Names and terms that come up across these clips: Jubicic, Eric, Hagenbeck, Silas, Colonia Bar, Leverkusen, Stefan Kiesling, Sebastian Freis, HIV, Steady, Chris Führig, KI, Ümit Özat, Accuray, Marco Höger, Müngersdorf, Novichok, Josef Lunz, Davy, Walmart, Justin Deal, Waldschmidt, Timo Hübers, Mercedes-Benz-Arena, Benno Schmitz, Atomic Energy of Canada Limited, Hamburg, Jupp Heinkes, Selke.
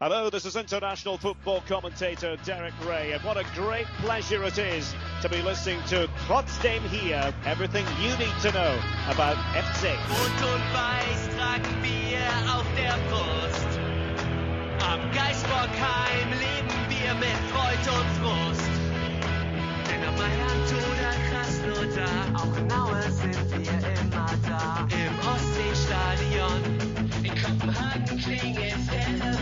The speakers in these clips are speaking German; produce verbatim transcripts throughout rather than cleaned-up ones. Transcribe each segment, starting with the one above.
Hello, this is international football commentator Derek Ray, and what a great pleasure it is to be listening to Trotzdem here. Everything you need to know about F C. Rot und Weiß tragen wir auf der Brust. Am Geistbockheim leben wir mit Freud und Frust. Denn auf Mailand oder Krasnodar, auch in Aue sind wir immer da. Im Ostseestadion, in Kopenhagen klingen es helle.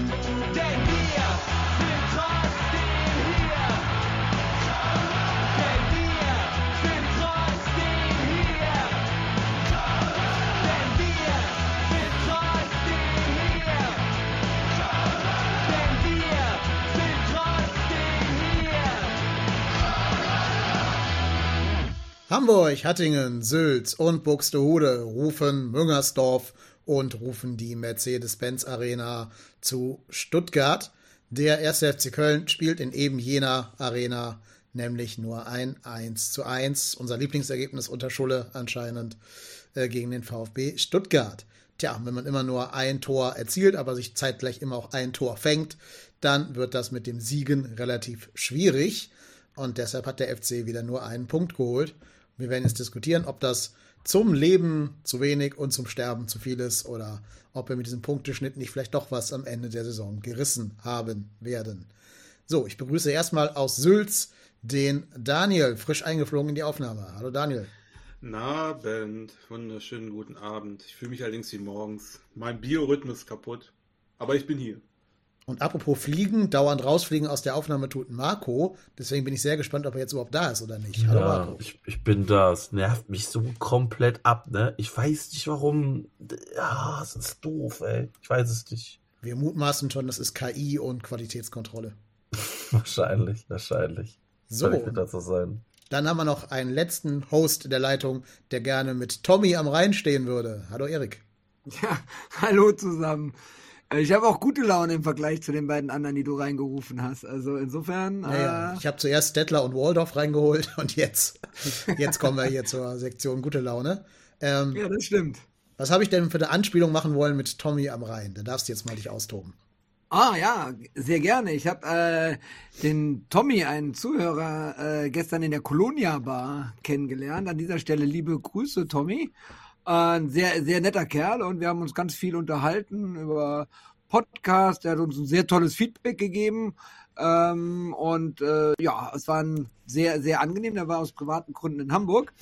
Hamburg, Hattingen, Sülz und Buxtehude rufen Müngersdorf und rufen die Mercedes-Benz-Arena zu Stuttgart. Der erste F C Köln spielt in eben jener Arena, nämlich nur ein eins zu eins. Unser Lieblingsergebnis unter Schule anscheinend äh, gegen den VfB Stuttgart. Tja, wenn man immer nur ein Tor erzielt, aber sich zeitgleich immer auch ein Tor fängt, dann wird das mit dem Siegen relativ schwierig. Und deshalb hat der F C wieder nur einen Punkt geholt. Wir werden jetzt diskutieren, ob das zum Leben zu wenig und zum Sterben zu viel ist oder ob wir mit diesem Punkteschnitt nicht vielleicht doch was am Ende der Saison gerissen haben werden. So, ich begrüße erstmal aus Sülz den Daniel, frisch eingeflogen in die Aufnahme. Hallo Daniel. Na, Band, wunderschönen guten Abend. Ich fühle mich allerdings wie morgens. Mein Biorhythmus ist kaputt, aber ich bin hier. Und apropos Fliegen, dauernd rausfliegen aus der Aufnahme tut Marco. Deswegen bin ich sehr gespannt, ob er jetzt überhaupt da ist oder nicht. Hallo ja, Marco. Ich, ich bin da. Es nervt mich so komplett ab, ne? Ich weiß nicht, warum. Ja, es ist doof, ey. Ich weiß es nicht. Wir mutmaßen schon, das ist K I und Qualitätskontrolle. wahrscheinlich, wahrscheinlich. So. Das so sein. Dann haben wir noch einen letzten Host der Leitung, der gerne mit Tommy am Rhein stehen würde. Hallo, Erik. Ja, hallo zusammen. Ich habe auch gute Laune im Vergleich zu den beiden anderen, die du reingerufen hast. Also insofern... Naja, äh, ich habe zuerst Stettler und Waldorf reingeholt und jetzt, jetzt kommen wir hier zur Sektion gute Laune. Ähm, ja, das stimmt. Was habe ich denn für eine Anspielung machen wollen mit Tommy am Rhein? Da darfst du jetzt mal dich austoben. Ah ja, sehr gerne. Ich habe äh, den Tommy, einen Zuhörer, äh, gestern in der Colonia Bar kennengelernt. An dieser Stelle liebe Grüße, Tommy. Ein sehr, sehr netter Kerl und wir haben uns ganz viel unterhalten über Podcast. Er hat uns ein sehr tolles Feedback gegeben ähm, und äh, ja, es war ein sehr, sehr angenehm. Der war aus privaten Gründen in Hamburg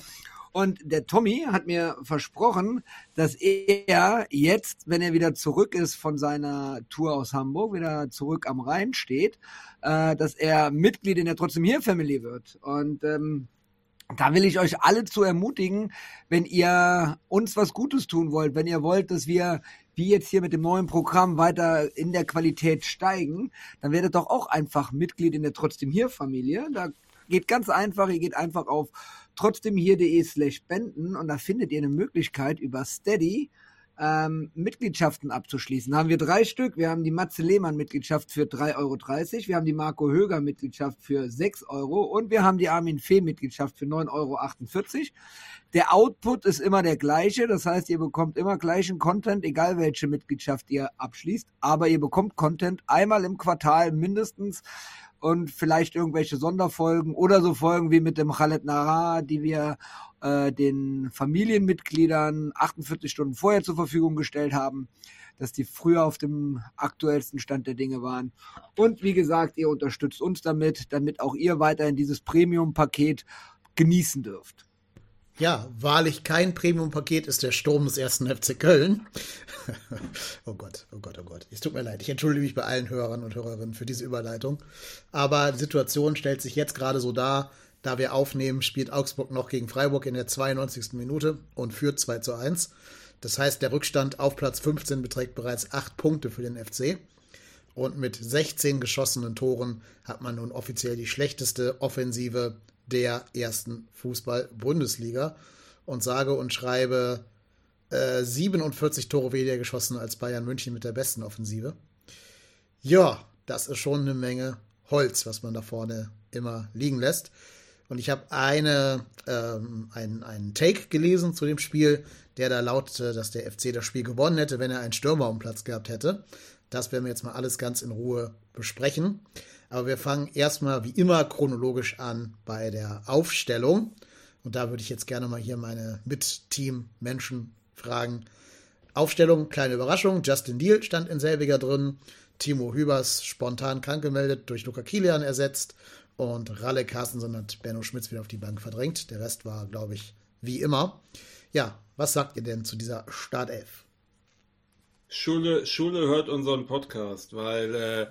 und der Tommy hat mir versprochen, dass er jetzt, wenn er wieder zurück ist von seiner Tour aus Hamburg, wieder zurück am Rhein steht, äh, dass er Mitglied in der Trotzdem hier Family wird und ähm, da will ich euch alle zu ermutigen, wenn ihr uns was Gutes tun wollt, wenn ihr wollt, dass wir, wie jetzt hier mit dem neuen Programm, weiter in der Qualität steigen, dann werdet doch auch einfach Mitglied in der Trotzdem-Hier-Familie. Da geht ganz einfach, ihr geht einfach auf trotzdemhier.de slash spenden und da findet ihr eine Möglichkeit über Steady Ähm, Mitgliedschaften abzuschließen. Da haben wir drei Stück. Wir haben die Matze Lehmann-Mitgliedschaft für drei Euro dreißig, wir haben die Marco Höger-Mitgliedschaft für sechs Euro und wir haben die Armin Fee-Mitgliedschaft für neun Euro achtundvierzig. Der Output ist immer der gleiche, das heißt, ihr bekommt immer gleichen Content, egal welche Mitgliedschaft ihr abschließt, aber ihr bekommt Content einmal im Quartal mindestens und vielleicht irgendwelche Sonderfolgen oder so Folgen wie mit dem Khaled Nara, die wir den Familienmitgliedern achtundvierzig Stunden vorher zur Verfügung gestellt haben, dass die früher auf dem aktuellsten Stand der Dinge waren. Und wie gesagt, ihr unterstützt uns damit, damit auch ihr weiterhin dieses Premium-Paket genießen dürft. Ja, wahrlich kein Premium-Paket ist der Sturm des ersten F C Köln. Oh Gott, oh Gott, oh Gott. Es tut mir leid. Ich entschuldige mich bei allen Hörern und Hörerinnen für diese Überleitung. Aber die Situation stellt sich jetzt gerade so dar, da wir aufnehmen, spielt Augsburg noch gegen Freiburg in der zweiundneunzigsten Minute und führt zwei zu eins. Das heißt, der Rückstand auf Platz fünfzehn beträgt bereits acht Punkte für den F C. Und mit sechzehn geschossenen Toren hat man nun offiziell die schlechteste Offensive der ersten Fußball-Bundesliga. Und sage und schreibe äh, siebenundvierzig Tore weniger geschossen als Bayern München mit der besten Offensive. Ja, das ist schon eine Menge Holz, was man da vorne immer liegen lässt. Und ich habe eine, ähm, einen, einen Take gelesen zu dem Spiel, der da lautete, dass der F C das Spiel gewonnen hätte, wenn er einen Stürmer am Platz gehabt hätte. Das werden wir jetzt mal alles ganz in Ruhe besprechen. Aber wir fangen erstmal wie immer chronologisch an bei der Aufstellung. Und da würde ich jetzt gerne mal hier meine Mit-Team-Menschen fragen. Aufstellung, kleine Überraschung. Justin Deal stand in selbiger drin. Timo Hübers spontan krank gemeldet, durch Luca Kilian ersetzt. Und Ralle Carstensen hat Benno Schmitz wieder auf die Bank verdrängt. Der Rest war, glaube ich, wie immer. Ja, was sagt ihr denn zu dieser Startelf? Schule, Schule hört unseren Podcast, weil äh,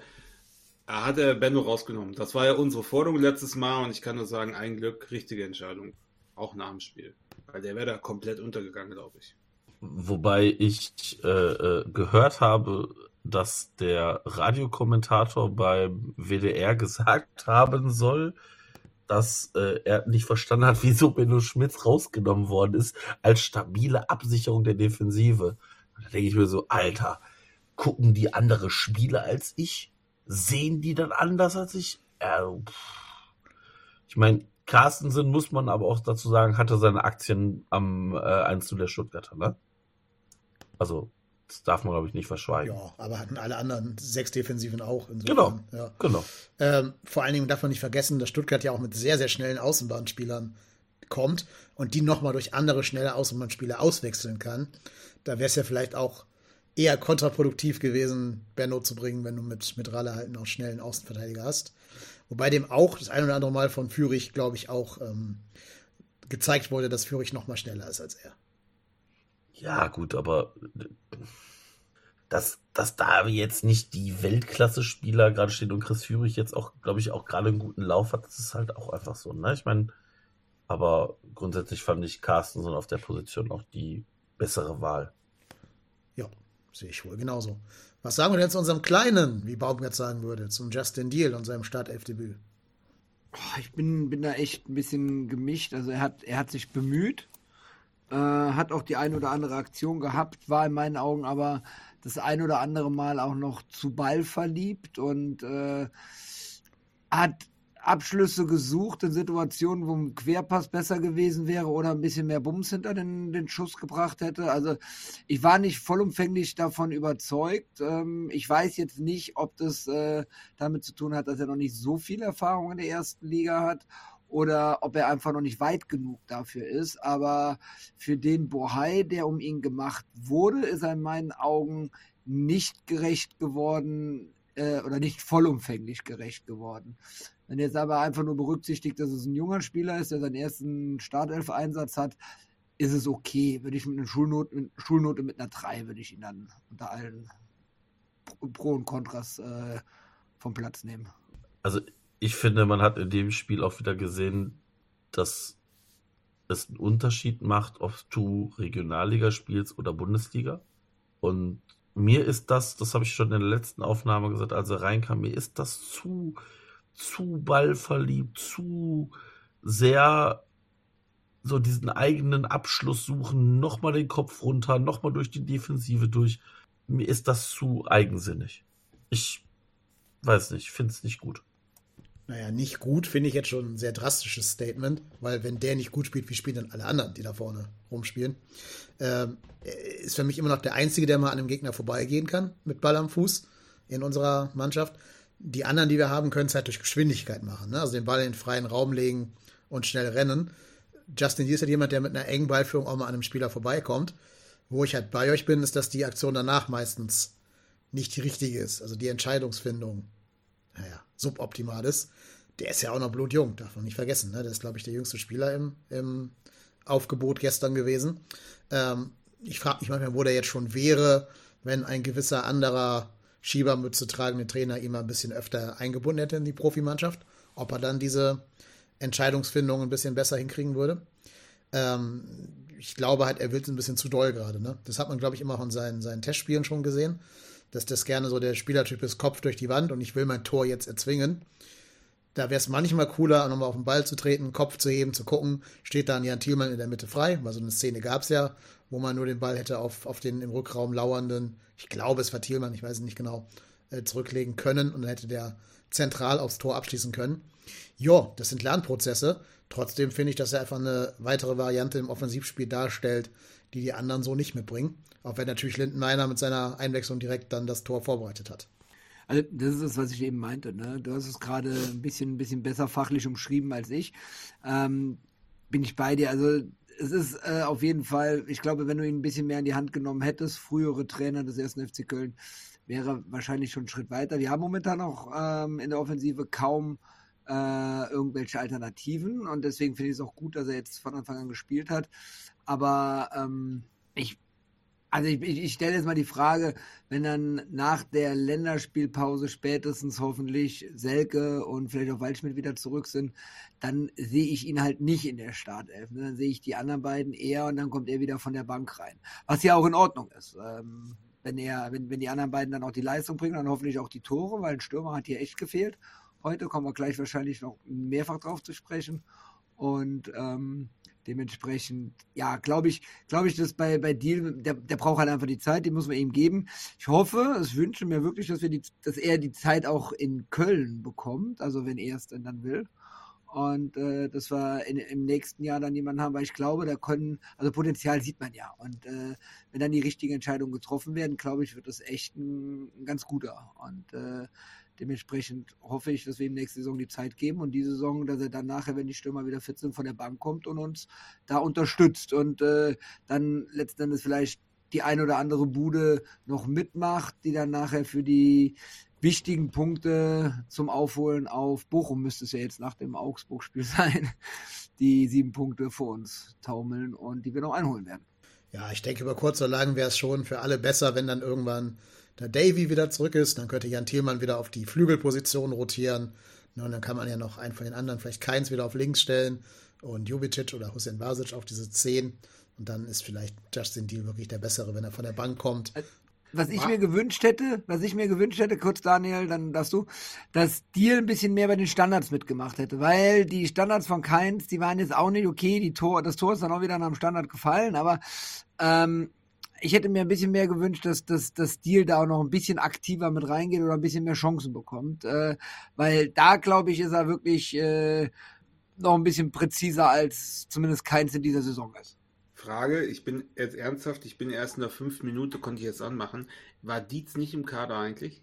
er hat äh, Benno rausgenommen. Das war ja unsere Forderung letztes Mal und ich kann nur sagen, ein Glück, richtige Entscheidung. Auch nach dem Spiel. Weil der wäre da komplett untergegangen, glaube ich. Wobei ich äh, gehört habe, dass der Radiokommentator beim W D R gesagt haben soll, dass äh, er nicht verstanden hat, wieso Benno Schmitz rausgenommen worden ist, als stabile Absicherung der Defensive. Da denke ich mir so, Alter, gucken die andere Spiele als ich? Sehen die dann anders als ich? Äh, ich meine, Carstensen, muss man aber auch dazu sagen, hatte seine Aktien am äh, eins zu null der Stuttgarter, ne? Also, das darf man, glaube ich, nicht verschweigen. Ja, aber hatten alle anderen sechs Defensiven auch. Insofern, genau, ja. genau. Ähm, vor allen Dingen darf man nicht vergessen, dass Stuttgart ja auch mit sehr, sehr schnellen Außenbahnspielern kommt und die nochmal durch andere schnelle Außenbahnspieler auswechseln kann. Da wäre es ja vielleicht auch eher kontraproduktiv gewesen, Benno zu bringen, wenn du mit, mit Ralle halt noch schnellen Außenverteidiger hast. Wobei dem auch das ein oder andere Mal von Führig, glaube ich, auch ähm, gezeigt wurde, dass Führig noch mal schneller ist als er. Ja, gut, aber dass, dass da jetzt nicht die Weltklasse-Spieler gerade stehen und Chris Führig jetzt auch, glaube ich, auch gerade einen guten Lauf hat, das ist halt auch einfach so. Ne? Ich meine, aber grundsätzlich fand ich Carstensen auf der Position auch die bessere Wahl. Ja, sehe ich wohl genauso. Was sagen wir denn zu unserem Kleinen, wie Baumgart sagen würde, zum Justin Deal und seinem Startelf-Debüt? Ich bin, bin da echt ein bisschen gemischt. Also er hat, er hat sich bemüht, äh, hat auch die ein oder andere Aktion gehabt, war in meinen Augen aber das ein oder andere Mal auch noch zu Ball verliebt und äh, hat Abschlüsse gesucht in Situationen, wo ein Querpass besser gewesen wäre oder ein bisschen mehr Bums hinter den, den Schuss gebracht hätte. Also ich war nicht vollumfänglich davon überzeugt. Ich weiß jetzt nicht, ob das damit zu tun hat, dass er noch nicht so viel Erfahrung in der ersten Liga hat oder ob er einfach noch nicht weit genug dafür ist. Aber für den Bohai, der um ihn gemacht wurde, ist er in meinen Augen nicht gerecht geworden oder nicht vollumfänglich gerecht geworden. Wenn jetzt aber einfach nur berücksichtigt, dass es ein junger Spieler ist, der seinen ersten Startelf-Einsatz hat, ist es okay. Würde ich mit einer Schulnote mit, Schulnote mit einer drei, würde ich ihn dann unter allen Pro und Kontras äh, vom Platz nehmen. Also ich finde, man hat in dem Spiel auch wieder gesehen, dass es einen Unterschied macht, ob du Regionalliga spielst oder Bundesliga. Und mir ist das, das habe ich schon in der letzten Aufnahme gesagt, als er reinkam, mir ist das zu... zu ballverliebt, zu sehr so diesen eigenen Abschluss suchen, nochmal den Kopf runter, nochmal durch die Defensive durch. Mir ist das zu eigensinnig. Ich weiß nicht, finde es nicht gut. Naja, nicht gut finde ich jetzt schon ein sehr drastisches Statement, weil wenn der nicht gut spielt, wie spielen dann alle anderen, die da vorne rumspielen? Ähm, ist für mich immer noch der Einzige, der mal an dem Gegner vorbeigehen kann, mit Ball am Fuß in unserer Mannschaft. Die anderen, die wir haben, können es halt durch Geschwindigkeit machen. Ne? Also den Ball in den freien Raum legen und schnell rennen. Justin Deal ist halt jemand, der mit einer engen Ballführung auch mal an einem Spieler vorbeikommt. Wo ich halt bei euch bin, ist, dass die Aktion danach meistens nicht die richtige ist. Also die Entscheidungsfindung, naja, suboptimal ist. Der ist ja auch noch blutjung, darf man nicht vergessen. Ne? Der ist, glaube ich, der jüngste Spieler im, im Aufgebot gestern gewesen. Ähm, ich frage mich manchmal, wo der jetzt schon wäre, wenn ein gewisser anderer Schiebermütze tragende Trainer immer ein bisschen öfter eingebunden hätte in die Profimannschaft, ob er dann diese Entscheidungsfindung ein bisschen besser hinkriegen würde. Ähm, ich glaube halt, er will es ein bisschen zu doll gerade. Ne? Das hat man, glaube ich, immer auch in seinen, seinen Testspielen schon gesehen, dass das gerne so der Spielertyp ist, Kopf durch die Wand und ich will mein Tor jetzt erzwingen. Da wäre es manchmal cooler, nochmal auf den Ball zu treten, Kopf zu heben, zu gucken, steht da ein Jan Thielmann in der Mitte frei, weil so eine Szene gab es ja, wo man nur den Ball hätte auf, auf den im Rückraum lauernden, ich glaube es war Thielmann, ich weiß es nicht genau, äh, zurücklegen können und dann hätte der zentral aufs Tor abschließen können. Jo, das sind Lernprozesse. Trotzdem finde ich, dass er einfach eine weitere Variante im Offensivspiel darstellt, die die anderen so nicht mitbringen. Auch wenn natürlich Lindenmeiner mit seiner Einwechslung direkt dann das Tor vorbereitet hat. Also das ist das, was ich eben meinte. Ne? Du hast es gerade ein bisschen, ein bisschen besser fachlich umschrieben als ich. Ähm, bin ich bei dir. Also es ist äh, auf jeden Fall, ich glaube, wenn du ihn ein bisschen mehr in die Hand genommen hättest, frühere Trainer des ersten F C Köln, wäre wahrscheinlich schon einen Schritt weiter. Wir haben momentan auch ähm, in der Offensive kaum äh, irgendwelche Alternativen. Und deswegen finde ich es auch gut, dass er jetzt von Anfang an gespielt hat. Aber ähm, ich Also ich, ich, ich stelle jetzt mal die Frage, wenn dann nach der Länderspielpause spätestens hoffentlich Selke und vielleicht auch Waldschmidt wieder zurück sind, dann sehe ich ihn halt nicht in der Startelf. Ne? Dann sehe ich die anderen beiden eher und dann kommt er wieder von der Bank rein. Was ja auch in Ordnung ist. Ähm, wenn, er, wenn, wenn die anderen beiden dann auch die Leistung bringen, dann hoffentlich auch die Tore, weil ein Stürmer hat hier echt gefehlt. Heute kommen wir gleich wahrscheinlich noch mehrfach drauf zu sprechen. Und ähm, dementsprechend, ja, glaube ich, glaube ich, dass bei, bei Deal, der, der braucht halt einfach die Zeit, die muss man ihm geben. Ich hoffe, ich wünsche mir wirklich, dass, wir die, dass er die Zeit auch in Köln bekommt, also wenn er es denn dann will. Und äh, dass wir in, im nächsten Jahr dann jemanden haben, weil ich glaube, da können, also Potenzial sieht man ja. Und äh, wenn dann die richtigen Entscheidungen getroffen werden, glaube ich, wird das echt ein, ein ganz guter. Und äh, dementsprechend hoffe ich, dass wir ihm nächste Saison die Zeit geben und diese Saison, dass er dann nachher, wenn die Stürmer wieder fit sind, von der Bank kommt und uns da unterstützt und äh, dann letzten Endes vielleicht die ein oder andere Bude noch mitmacht, die dann nachher für die wichtigen Punkte zum Aufholen auf Bochum, müsste es ja jetzt nach dem Augsburg-Spiel sein, die sieben Punkte vor uns taumeln und die wir noch einholen werden. Ja, ich denke, über kurz oder lang wäre es schon für alle besser, wenn dann irgendwann der Davy wieder zurück ist, dann könnte Jan Thielmann wieder auf die Flügelposition rotieren. Und dann kann man ja noch einen von den anderen, vielleicht Kainz, wieder auf links stellen und Jubicic oder Hussein Basic auf diese zehn. Und dann ist vielleicht Justin Deal wirklich der Bessere, wenn er von der Bank kommt. Was ich mir gewünscht hätte, was ich mir gewünscht hätte, kurz Daniel, dann darfst du, dass Deal ein bisschen mehr bei den Standards mitgemacht hätte, weil die Standards von Kainz, die waren jetzt auch nicht okay, die Tor, das Tor ist dann auch wieder nach dem Standard gefallen, aber ähm, ich hätte mir ein bisschen mehr gewünscht, dass das Deal da auch noch ein bisschen aktiver mit reingeht oder ein bisschen mehr Chancen bekommt, äh, weil da, glaube ich, ist er wirklich äh, noch ein bisschen präziser als zumindest Kainz in dieser Saison ist. Frage, ich bin jetzt ernsthaft, ich bin erst in der fünften Minute, konnte ich jetzt anmachen. War Dietz nicht im Kader eigentlich?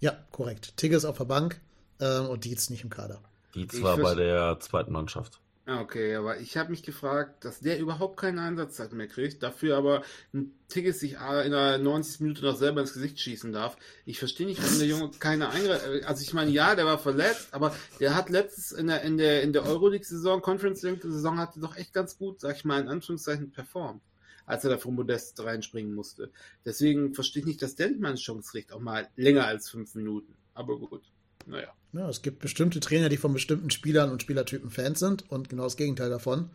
Ja, korrekt. Tigges auf der Bank äh, und Dietz nicht im Kader. Dietz ich war vers- bei der zweiten Mannschaft. Okay, aber ich habe mich gefragt, dass der überhaupt keine Einsatzzeit mehr kriegt, dafür aber ein Tigges sich in der neunzigsten Minute noch selber ins Gesicht schießen darf. Ich verstehe nicht, warum der Junge keine Einre- also ich meine, ja, der war verletzt, aber der hat letztens in der in der, in der Euroleague-Saison, Conference-League-Saison, hat er doch echt ganz gut, sag ich mal, in Anführungszeichen performt, als er da von Modest reinspringen musste. Deswegen verstehe ich nicht, dass der nicht mal eine Chance kriegt, auch mal länger als fünf Minuten, aber gut. Naja. Ja, es gibt bestimmte Trainer, die von bestimmten Spielern und Spielertypen Fans sind und genau das Gegenteil davon.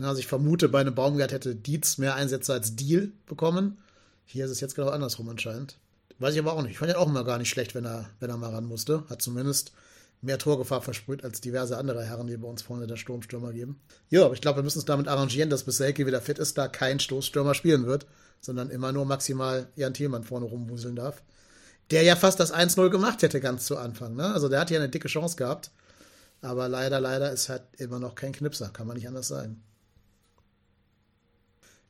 Also ich vermute, bei einem Baumgart hätte Dietz mehr Einsätze als Deal bekommen. Hier ist es jetzt genau andersrum anscheinend. Weiß ich aber auch nicht. Ich fand ihn auch immer gar nicht schlecht, wenn er, wenn er mal ran musste. Hat zumindest mehr Torgefahr versprüht als diverse andere Herren, die bei uns vorne der Sturmstürmer geben. Ja, aber ich glaube, wir müssen uns damit arrangieren, dass bis Selke wieder fit ist, da kein Stoßstürmer spielen wird, sondern immer nur maximal Jan Thielmann vorne rumwuseln darf. Der ja fast das eins null gemacht hätte ganz zu Anfang. Ne? Also der hat ja eine dicke Chance gehabt. Aber leider, leider ist halt immer noch kein Knipser. Kann man nicht anders sagen.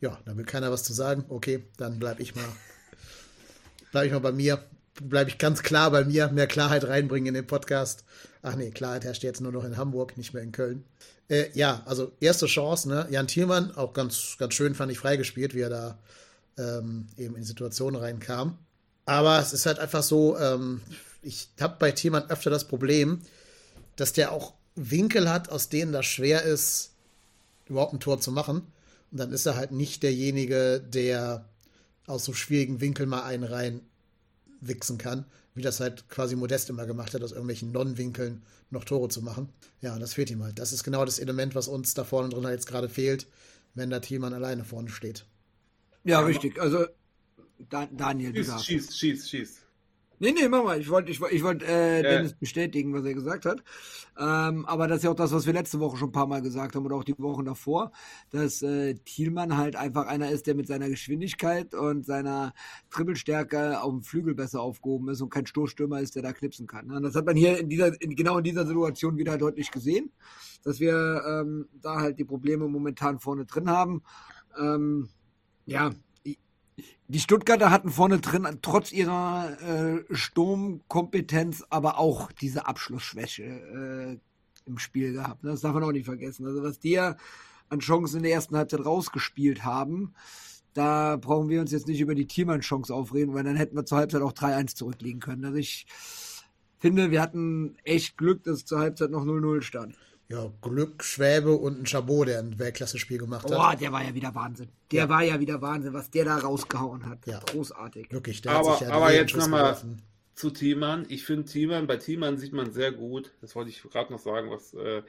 Ja, da will keiner was zu sagen. Okay, dann bleibe ich mal bleib ich mal bei mir. Bleibe ich ganz klar bei mir. Mehr Klarheit reinbringen in den Podcast. Ach nee, Klarheit herrscht jetzt nur noch in Hamburg, nicht mehr in Köln. Äh, ja, also erste Chance. Ne? Jan Thielmann, auch ganz, ganz schön fand ich freigespielt, wie er da ähm, eben in die Situation reinkam. Aber es ist halt einfach so, ähm, ich habe bei Thielmann öfter das Problem, dass der auch Winkel hat, aus denen das schwer ist, überhaupt ein Tor zu machen. Und dann ist er halt nicht derjenige, der aus so schwierigen Winkeln mal einen reinwichsen kann, wie das halt quasi Modest immer gemacht hat, aus irgendwelchen Non-Winkeln noch Tore zu machen. Ja, und das fehlt ihm halt. Das ist genau das Element, was uns da vorne drin halt jetzt gerade fehlt, wenn da Thielmann alleine vorne steht. Ja, richtig. Also Daniel, du darfst. Schieß, schieß, schieß. Nee, nee, mach mal. Ich wollte ich wollte, ich wollte äh, yeah. Dennis bestätigen, was er gesagt hat. Ähm, aber das ist ja auch das, was wir letzte Woche schon ein paar Mal gesagt haben oder auch die Wochen davor, dass äh, Thielmann halt einfach einer ist, der mit seiner Geschwindigkeit und seiner Dribbelstärke auf dem Flügel besser aufgehoben ist und kein Stoßstürmer ist, der da knipsen kann. Und das hat man hier in dieser, in, genau in dieser Situation wieder deutlich gesehen, dass wir ähm, da halt die Probleme momentan vorne drin haben. Ähm, Ja, die Stuttgarter hatten vorne drin trotz ihrer äh, Sturmkompetenz aber auch diese Abschlussschwäche äh, im Spiel gehabt. Ne? Das darf man auch nicht vergessen. Also was die ja an Chancen in der ersten Halbzeit rausgespielt haben, da brauchen wir uns jetzt nicht über die Thielmann-Chance aufreden, weil dann hätten wir zur Halbzeit auch drei eins zurückliegen können. Also ich finde, wir hatten echt Glück, dass es zur Halbzeit noch null null stand. Ja, Glück, Schwäbe und ein Chabot, der ein Weltklasse-Spiel gemacht hat. Boah, der war ja wieder Wahnsinn. Der ja. war ja wieder Wahnsinn, was der da rausgehauen hat. Ja. Großartig. Wirklich, der aber, hat sich ja aber jetzt nochmal zu Thielmann. Ich finde Thielmann, bei Thielmann sieht man sehr gut, das wollte ich gerade noch sagen, was, äh,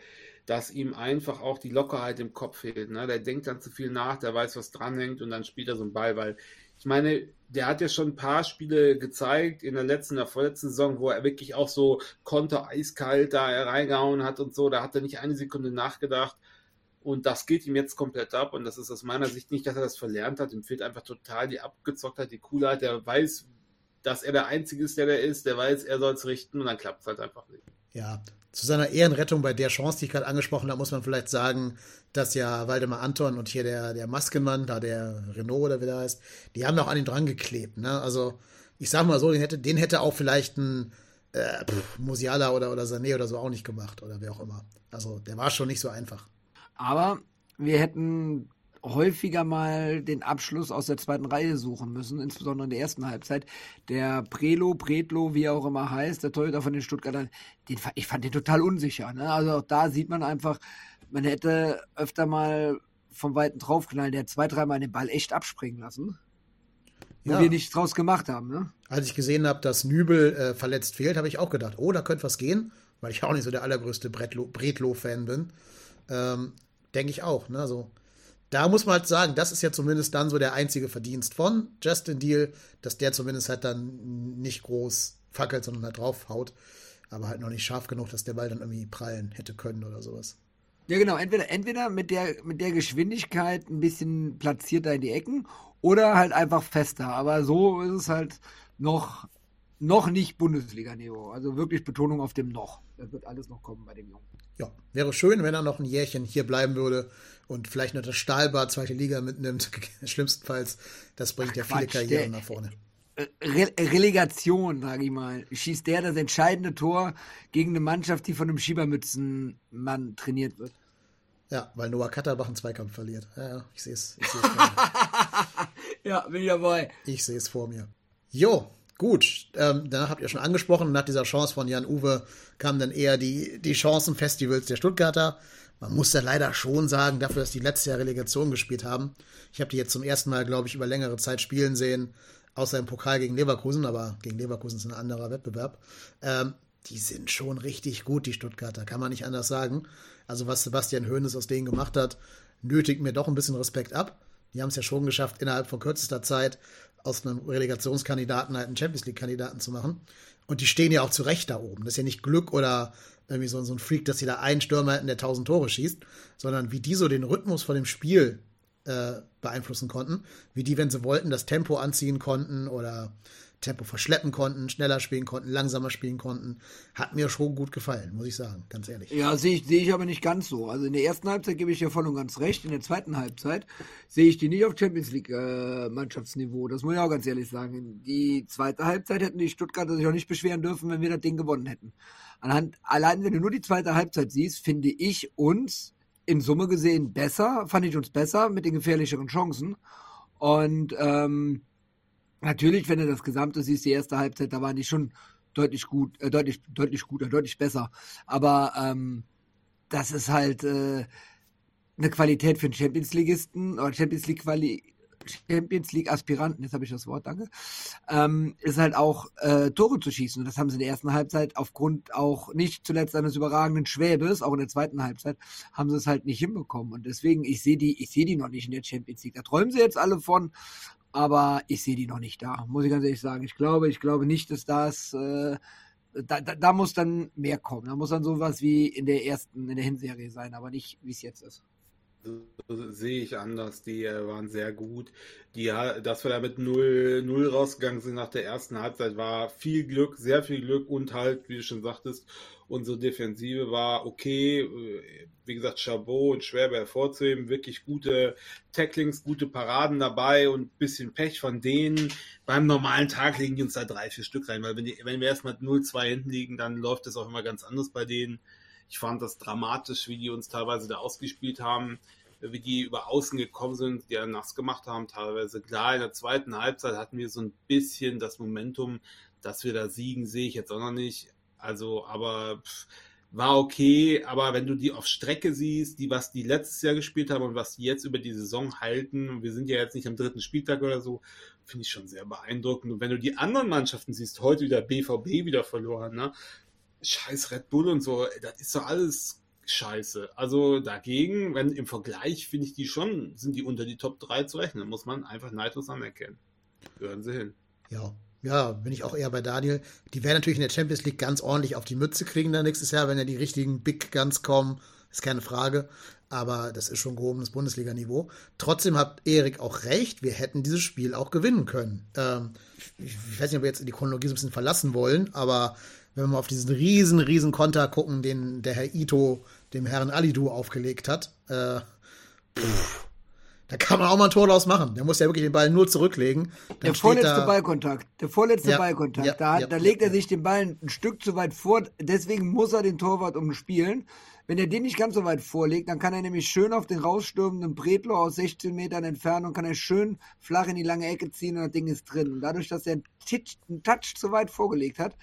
dass ihm einfach auch die Lockerheit im Kopf fehlt. Ne? Der denkt dann zu viel nach, der weiß, was dranhängt und dann spielt er so einen Ball, weil ich meine, der hat ja schon ein paar Spiele gezeigt in der letzten, der vorletzten Saison, wo er wirklich auch so Konter eiskalt da reingehauen hat und so, da hat er nicht eine Sekunde nachgedacht und das geht ihm jetzt komplett ab und das ist aus meiner Sicht nicht, dass er das verlernt hat, ihm fehlt einfach total die Abgezocktheit, die Coolheit, der weiß, dass er der Einzige ist, der da ist, der weiß, er soll es richten und dann klappt es halt einfach nicht. Ja, zu seiner Ehrenrettung bei der Chance, die ich gerade angesprochen habe, muss man vielleicht sagen, dass ja Waldemar Anton und hier der, der Maskenmann, da der Renault oder wie der heißt, die haben auch an ihn dran geklebt. Ne? Also ich sag mal so, den hätte, den hätte auch vielleicht ein äh, pff, Musiala oder, oder Sané oder so auch nicht gemacht oder wer auch immer. Also der war schon nicht so einfach. Aber wir hätten häufiger mal den Abschluss aus der zweiten Reihe suchen müssen, insbesondere in der ersten Halbzeit. Der Bredlo, Bredlo, wie er auch immer heißt, der Torhüter von den Stuttgartern, den, ich fand den total unsicher. Ne? Also auch da sieht man einfach, man hätte öfter mal vom Weiten draufknallen, der hat zwei, dreimal den Ball echt abspringen lassen, wo ja. wir nichts draus gemacht haben. Ne? Als ich gesehen habe, dass Nübel äh, verletzt fehlt, habe ich auch gedacht, oh, da könnte was gehen, weil ich auch nicht so der allergrößte Bredlo-Fan bin. Ähm, denke ich auch, ne, so. Da muss man halt sagen, das ist ja zumindest dann so der einzige Verdienst von Justin Deal, dass der zumindest halt dann nicht groß fackelt, sondern halt draufhaut, aber halt noch nicht scharf genug, dass der Ball dann irgendwie prallen hätte können oder sowas. Ja genau, entweder, entweder mit der, mit der Geschwindigkeit ein bisschen platzierter in die Ecken oder halt einfach fester, aber so ist es halt noch, noch nicht Bundesliga-Niveau, also wirklich Betonung auf dem noch. Das wird alles noch kommen bei dem Jungen. Ja, wäre schön, wenn er noch ein Jährchen hier bleiben würde und vielleicht noch das Stahlbad zweite Liga mitnimmt, schlimmstenfalls. Das bringt Ach, ja viele Quatsch, Karrieren der, nach vorne. Re- Relegation, sage ich mal. Schießt der das entscheidende Tor gegen eine Mannschaft, die von einem Schiebermützenmann trainiert wird. Ja, weil Noah Katterbach einen Zweikampf verliert. Ja, ich sehe es. Ich seh's vor mir. Ja, bin ich dabei. Ich sehe es vor mir. Jo. Gut, ähm, danach habt ihr schon angesprochen, nach dieser Chance von Jan-Uwe kamen dann eher die, die Chancenfestivals der Stuttgarter. Man muss ja leider schon sagen, dafür, dass die letztes Jahr Relegation gespielt haben. Ich habe die jetzt zum ersten Mal, glaube ich, über längere Zeit spielen sehen, außer im Pokal gegen Leverkusen, aber gegen Leverkusen ist ein anderer Wettbewerb. Ähm, die sind schon richtig gut, die Stuttgarter, kann man nicht anders sagen. Also was Sebastian Hoeneß aus denen gemacht hat, nötigt mir doch ein bisschen Respekt ab. Die haben es ja schon geschafft, innerhalb von kürzester Zeit aus einem Relegationskandidaten halt einen Champions-League-Kandidaten zu machen. Und die stehen ja auch zu Recht da oben. Das ist ja nicht Glück oder irgendwie so, so ein Freak, dass sie da einen Stürmer hätten, der tausend Tore schießt, sondern wie die so den Rhythmus von dem Spiel äh, beeinflussen konnten, wie die, wenn sie wollten, das Tempo anziehen konnten oder Tempo verschleppen konnten, schneller spielen konnten, langsamer spielen konnten, hat mir schon gut gefallen, muss ich sagen, ganz ehrlich. Ja, sehe ich, sehe ich aber nicht ganz so. Also in der ersten Halbzeit gebe ich ja voll und ganz recht, in der zweiten Halbzeit sehe ich die nicht auf Champions-League-Mannschaftsniveau, äh, das muss ich auch ganz ehrlich sagen. Die zweite Halbzeit hätten die Stuttgarter sich auch nicht beschweren dürfen, wenn wir das Ding gewonnen hätten. Anhand, allein wenn du nur die zweite Halbzeit siehst, finde ich uns in Summe gesehen besser, fand ich uns besser mit den gefährlicheren Chancen und ähm, natürlich, wenn du das Gesamte siehst, die erste Halbzeit, da waren die schon deutlich gut, äh, deutlich, deutlich guter, deutlich besser. Aber ähm, das ist halt äh, eine Qualität für einen Champions-Ligisten oder Champions League Quali- Champions League Aspiranten, jetzt habe ich das Wort, danke, ähm, ist halt auch äh, Tore zu schießen. Und das haben sie in der ersten Halbzeit aufgrund auch nicht zuletzt eines überragenden Schwäbes, auch in der zweiten Halbzeit, haben sie es halt nicht hinbekommen. Und deswegen, ich sehe die, ich sehe die noch nicht in der Champions League. Da träumen sie jetzt alle von, aber ich sehe die noch nicht da, muss ich ganz ehrlich sagen. Ich glaube, ich glaube nicht, dass das, äh, da, da, da muss dann mehr kommen. Da muss dann sowas wie in der ersten, in der Hinserie sein, aber nicht, wie es jetzt ist. sehe ich anders. Die äh, waren sehr gut. Die, dass wir da mit null null rausgegangen sind nach der ersten Halbzeit, war viel Glück, sehr viel Glück und halt, wie du schon sagtest, unsere Defensive war okay. Wie gesagt, Chabot und Schwäbe hervorzuheben, wirklich gute Tacklings, gute Paraden dabei und ein bisschen Pech von denen. Beim normalen Tag legen die uns da drei, vier Stück rein, weil wenn, die, wenn wir erstmal null zwei hinten liegen, dann läuft das auch immer ganz anders bei denen. Ich fand das dramatisch, wie die uns teilweise da ausgespielt haben, wie die über außen gekommen sind, die ja nass gemacht haben teilweise. Klar, in der zweiten Halbzeit hatten wir so ein bisschen das Momentum, dass wir da siegen, sehe ich jetzt auch noch nicht. Also, aber pff, war okay. Aber wenn du die auf Strecke siehst, die, was die letztes Jahr gespielt haben und was die jetzt über die Saison halten, und wir sind ja jetzt nicht am dritten Spieltag oder so, finde ich schon sehr beeindruckend. Und wenn du die anderen Mannschaften siehst, heute wieder B V B wieder verloren, ne? Scheiß Red Bull und so, das ist doch alles scheiße. Also dagegen, wenn im Vergleich, finde ich die schon, sind die unter die Top drei zu rechnen. Muss man einfach neidlos anerkennen. Gehören sie hin. Ja, ja, bin ich auch eher bei Daniel. Die werden natürlich in der Champions League ganz ordentlich auf die Mütze kriegen dann nächstes Jahr, wenn ja die richtigen Big Guns kommen. Ist keine Frage. Aber das ist schon gehobenes Bundesliga-Niveau. Trotzdem hat Erik auch recht, wir hätten dieses Spiel auch gewinnen können. Ähm, ich, ich weiß nicht, ob wir jetzt die Chronologie so ein bisschen verlassen wollen, aber wenn wir mal auf diesen riesen, riesen Konter gucken, den der Herr Ito dem Herrn Alidu aufgelegt hat, äh, pff, da kann man auch mal ein Tor draus machen. Der muss ja wirklich den Ball nur zurücklegen. Dann der vorletzte da, Ballkontakt, der vorletzte ja, Ballkontakt, ja, da, ja, da legt ja, er sich den Ball ein Stück zu weit vor, deswegen muss er den Torwart umspielen. Wenn er den nicht ganz so weit vorlegt, dann kann er nämlich schön auf den rausstürmenden Bredlo aus sechzehn Metern Entfernung, kann er schön flach in die lange Ecke ziehen und das Ding ist drin. Und dadurch, dass er einen Touch, einen Touch zu weit vorgelegt hat,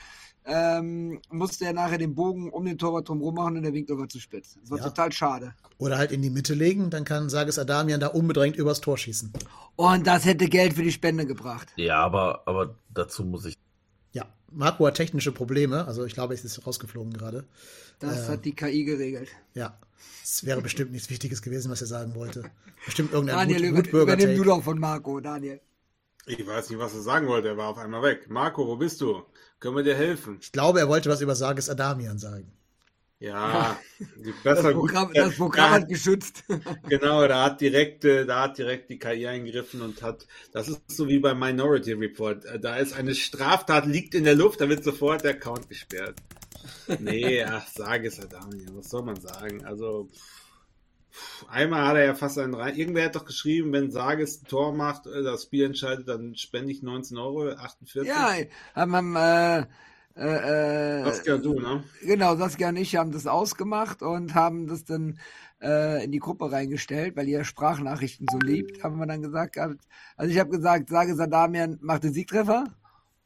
Ähm, musste er nachher den Bogen um den Torwart drumherum machen und der Winkel war zu spitz. Das war ja total schade. Oder halt in die Mitte legen, dann kann Sargis Adamyan da unbedrängt übers Tor schießen. Und das hätte Geld für die Spende gebracht. Ja, aber, aber dazu muss ich... Ja, Marco hat technische Probleme, also ich glaube, es ist rausgeflogen gerade. Das äh, hat die K I geregelt. Ja, es wäre bestimmt nichts Wichtiges gewesen, was er sagen wollte. Bestimmt irgendein Gutbürger-Take. Daniel, du doch von Marco, Daniel. Ich weiß nicht, was er sagen wollte, er war auf einmal weg. Marco, wo bist du? Können wir dir helfen? Ich glaube, er wollte was über Sargis Adamyan sagen. Ja, die besser das Programm, gut, das Programm hat geschützt. Genau, da hat direkt, da hat direkt die K I eingegriffen und hat, das ist so wie bei Minority Report, da ist eine Straftat, liegt in der Luft, da wird sofort der Account gesperrt. Nee, ach, Sargis Adamyan, was soll man sagen? Also... Einmal hat er ja fast einen rein. Irgendwer hat doch geschrieben, wenn Sargis ein Tor macht, das Spiel entscheidet, dann spende ich neunzehn Euro achtundvierzig. Ja, haben, haben äh, äh, Saskia und du, ne? Genau, Saskia und ich haben das ausgemacht und haben das dann äh, in die Gruppe reingestellt, weil ihr Sprachnachrichten so liebt, haben wir dann gesagt. Also ich habe gesagt, Sargis Adamyan macht den Siegtreffer.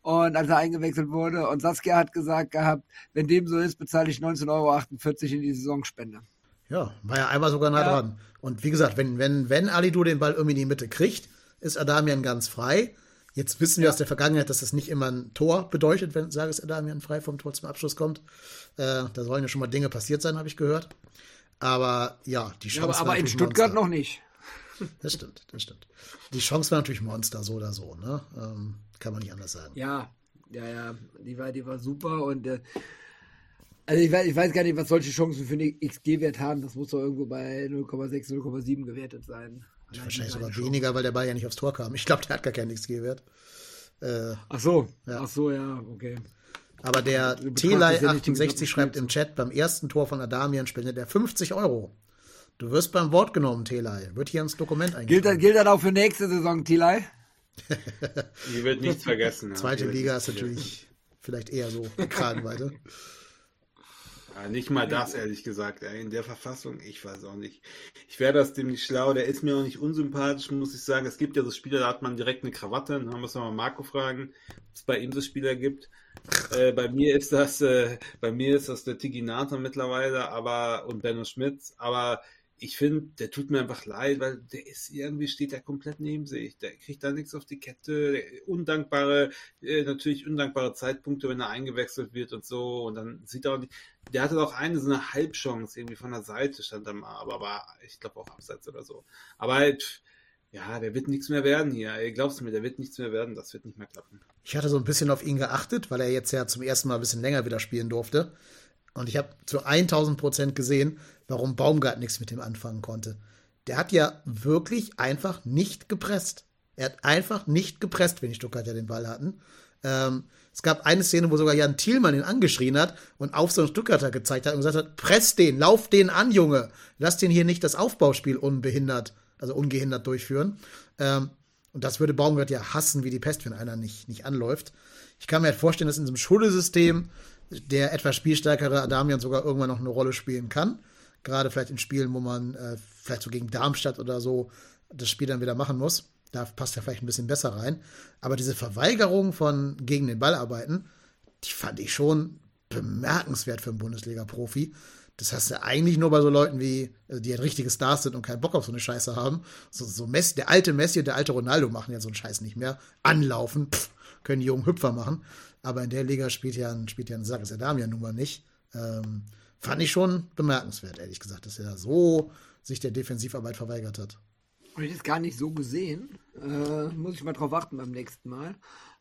Und als er eingewechselt wurde und Saskia hat gesagt gehabt, wenn dem so ist, bezahle ich neunzehn Euro achtundvierzig in die Saisonspende. Ja, war ja einmal sogar nah ja. dran. Und wie gesagt, wenn, wenn, wenn Alidu den Ball irgendwie in die Mitte kriegt, ist Adamyan ganz frei. Jetzt wissen wir ja aus der Vergangenheit, dass das nicht immer ein Tor bedeutet, wenn Sargis Adamyan frei vom Tor zum Abschluss kommt. Äh, da sollen ja schon mal Dinge passiert sein, habe ich gehört. Aber ja, die Chance ja, aber, war aber in Stuttgart Monster. Noch nicht. Das stimmt, das stimmt. Die Chance war natürlich Monster, so oder so. Ne? Ähm, kann man nicht anders sagen. Ja, ja, ja. Die war, die war super und äh, Also ich weiß, ich weiß gar nicht, was solche Chancen für einen X G-Wert haben. Das muss doch irgendwo bei null Komma sechs, null Komma sieben gewertet sein. Allein wahrscheinlich sogar Chance. Weniger, weil der Ball ja nicht aufs Tor kam. Ich glaube, der hat gar keinen X G-Wert. Äh, ach so, ja. ach so, ja, okay. Aber der Telei achtundsechzig schreibt im Chat, beim ersten Tor von Adamyan spendet er fünfzig Euro. Du wirst beim Wort genommen, Telei. Wird hier ins Dokument eingetragen. Gilt das auch für nächste Saison, Telei? Hier wird nichts vergessen. Zweite ja, Liga ist natürlich vielleicht eher so in Kragenweite. Ja, nicht mal das, ehrlich gesagt. In der Verfassung, ich weiß auch nicht. Ich wäre das dem nicht schlau. Der ist mir auch nicht unsympathisch, muss ich sagen. Es gibt ja so Spieler, da hat man direkt eine Krawatte. Da müssen wir mal Marco fragen, ob es bei ihm so Spieler gibt. Äh, bei mir ist das äh, bei mir ist das der Tiginata mittlerweile aber und Benno Schmitz. Aber ich finde, der tut mir einfach leid, weil der ist irgendwie, steht der komplett neben sich. Der kriegt da nichts auf die Kette. Der undankbare, äh, natürlich undankbare Zeitpunkte, wenn er eingewechselt wird und so. Und dann sieht er auch nicht. Der hatte auch eine, so eine Halbchance irgendwie von der Seite, stand da mal, aber, aber ich glaube auch abseits oder so. Aber halt, ja, der wird nichts mehr werden hier. Ihr glaubst mir, der wird nichts mehr werden. Das wird nicht mehr klappen. Ich hatte so ein bisschen auf ihn geachtet, weil er jetzt ja zum ersten Mal ein bisschen länger wieder spielen durfte. Und ich habe zu tausend Prozent gesehen, warum Baumgart nichts mit dem anfangen konnte. der hat ja wirklich einfach nicht gepresst. Er hat einfach nicht gepresst, wenn die Stuttgarter den Ball hatten. Ähm, es gab eine Szene, wo sogar Jan Thielmann ihn angeschrien hat und auf so einen Stuttgarter gezeigt hat und gesagt hat, presst den, lauf den an, Junge. Lass den hier nicht das Aufbauspiel unbehindert, also ungehindert durchführen. Ähm, und das würde Baumgart ja hassen wie die Pest, wenn einer nicht, nicht anläuft. Ich kann mir halt vorstellen, dass in diesem Schule-System der etwas spielstärkere Adamyan sogar irgendwann noch eine Rolle spielen kann. Gerade vielleicht in Spielen, wo man äh, vielleicht so gegen Darmstadt oder so das Spiel dann wieder machen muss. Da passt er vielleicht ein bisschen besser rein. Aber diese Verweigerung von gegen den Ball arbeiten, die fand ich schon bemerkenswert für einen Bundesliga-Profi. Das hast du eigentlich nur bei so Leuten wie, also die halt richtige Stars sind und keinen Bock auf so eine Scheiße haben. So, so Messi, der alte Messi und der alte Ronaldo machen ja so einen Scheiß nicht mehr. Anlaufen, pff, können die jungen Hüpfer machen. Aber in der Liga spielt ja ein, spielt ja ein Sargis Adamyan nun mal nicht. Ähm, fand ich schon bemerkenswert, ehrlich gesagt, dass er so sich der Defensivarbeit verweigert hat. Habe ich das gar nicht so gesehen. Äh, muss ich mal drauf achten beim nächsten Mal.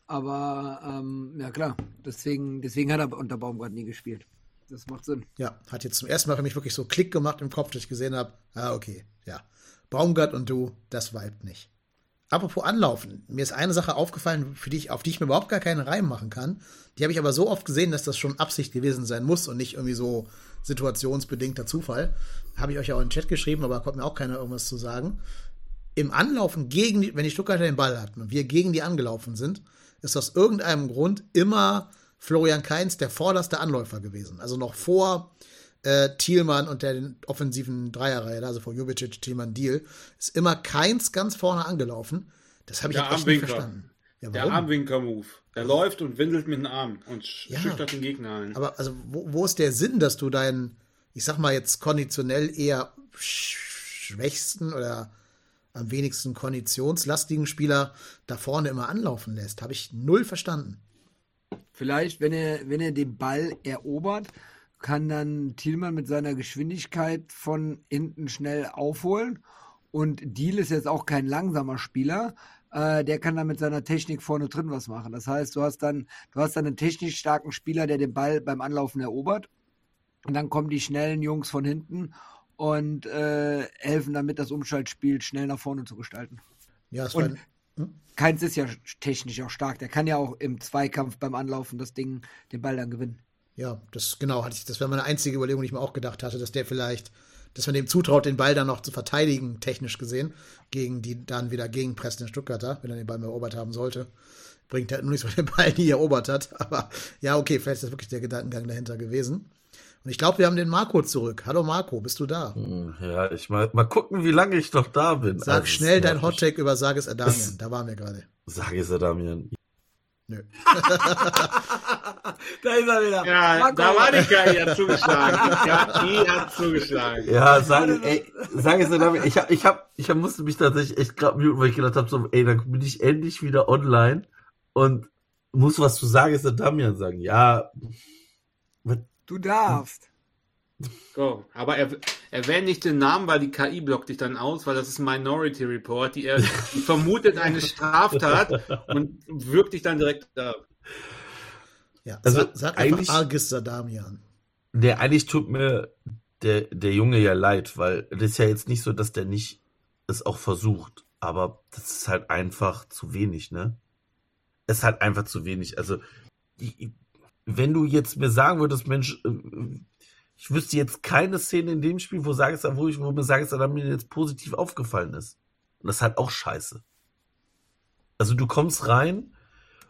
Aber ähm, ja klar, deswegen, deswegen hat er unter Baumgart nie gespielt. Das macht Sinn. Ja, hat jetzt zum ersten Mal für mich wirklich so Klick gemacht im Kopf, dass ich gesehen habe, ah okay, ja. Baumgart und du, das vibet nicht. Apropos Anlaufen. Mir ist eine Sache aufgefallen, für die ich, auf die ich mir überhaupt gar keinen Reim machen kann. Die habe ich aber so oft gesehen, dass das schon Absicht gewesen sein muss und nicht irgendwie so situationsbedingter Zufall. Habe ich euch ja auch in den Chat geschrieben, aber konnte mir auch keiner irgendwas zu sagen. Im Anlaufen gegen die, wenn die Stuttgarter den Ball hatten und wir gegen die angelaufen sind, ist aus irgendeinem Grund immer Florian Kainz der vorderste Anläufer gewesen. Also noch vor äh, Thielmann und der offensiven Dreierreihe, also vor Jubicic, Thielmann, Deal, ist immer Kainz ganz vorne angelaufen. Das habe ich der echt Armwinker. Nicht verstanden. Ja, der Armwinker-Move. Der ja. läuft und winselt mit den Armen und ja. schüchtert den Gegner ein. Aber also wo, wo ist der Sinn, dass du deinen, ich sag mal jetzt konditionell eher schwächsten oder am wenigsten konditionslastigen Spieler da vorne immer anlaufen lässt. Habe ich null verstanden. Vielleicht, wenn er, wenn er den Ball erobert, kann dann Thielmann mit seiner Geschwindigkeit von hinten schnell aufholen. Und Deal ist jetzt auch kein langsamer Spieler. Äh, der kann dann mit seiner Technik vorne drin was machen. Das heißt, du hast dann, du hast dann einen technisch starken Spieler, der den Ball beim Anlaufen erobert. Und dann kommen die schnellen Jungs von hinten und äh, helfen damit, das Umschaltspiel schnell nach vorne zu gestalten. Ja, es und hm? Kainz ist ja technisch auch stark. Der kann ja auch im Zweikampf beim Anlaufen das Ding, den Ball dann gewinnen. Ja, das genau. Hatte ich, das wäre meine einzige Überlegung, die ich mir auch gedacht hatte, dass der vielleicht, dass man dem zutraut, den Ball dann noch zu verteidigen, technisch gesehen, gegen die dann wieder gegenpressenden Stuttgarter, wenn er den Ball mehr erobert haben sollte. Bringt halt nur nichts, weil der Ball nie erobert hat. Aber ja, okay, vielleicht ist das wirklich der Gedankengang dahinter gewesen. Und ich glaube, wir haben den Marco zurück. Hallo Marco, bist du da? Ja, ich mal, mal gucken, wie lange ich noch da bin. Sag also, schnell dein Hottag über Sargis Adamyan. Da waren wir gerade. Sargis Adamyan. Nö. Da ist er wieder. Ja, Marco, da war die Kai, die hat zugeschlagen. Ja, die hat zugeschlagen. Ja, Sargis Adamyan. Ich, hab, ich, hab, ich hab, musste mich tatsächlich echt gerade muten, weil ich gedacht habe, so, ey, dann bin ich endlich wieder online und muss was zu Sargis Adamyan sagen. Ja, was? Du darfst. Go. Aber er, erwähne nicht den Namen, weil die K I blockt dich dann aus, weil das ist Minority Report, die er vermutet eine Straftat und wirkt dich dann direkt ab. Ja, also sag, sag einfach Sargis Adamyan. Der eigentlich tut mir der, der Junge ja leid, weil es ist ja jetzt nicht so, dass der nicht es auch versucht, aber das ist halt einfach zu wenig, ne? Es ist halt einfach zu wenig. Also ich, wenn du jetzt mir sagen würdest, Mensch, ich wüsste jetzt keine Szene in dem Spiel, wo, Sargis, wo, ich, wo mir Sargis Adamyan jetzt positiv aufgefallen ist. Und das ist halt auch scheiße. Also du kommst rein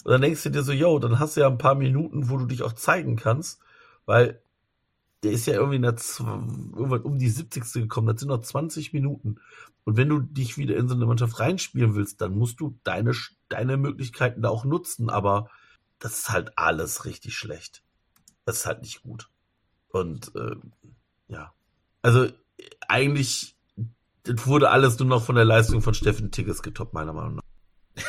und dann denkst du dir so, yo, dann hast du ja ein paar Minuten, wo du dich auch zeigen kannst, weil der ist ja irgendwie in der irgendwann um die siebzigste gekommen, das sind noch zwanzig Minuten. Und wenn du dich wieder in so eine Mannschaft reinspielen willst, dann musst du deine, deine Möglichkeiten da auch nutzen, aber das ist halt alles richtig schlecht. Das ist halt nicht gut. Und ähm, ja, also eigentlich wurde alles nur noch von der Leistung von Steffen Tigges getoppt, meiner Meinung nach.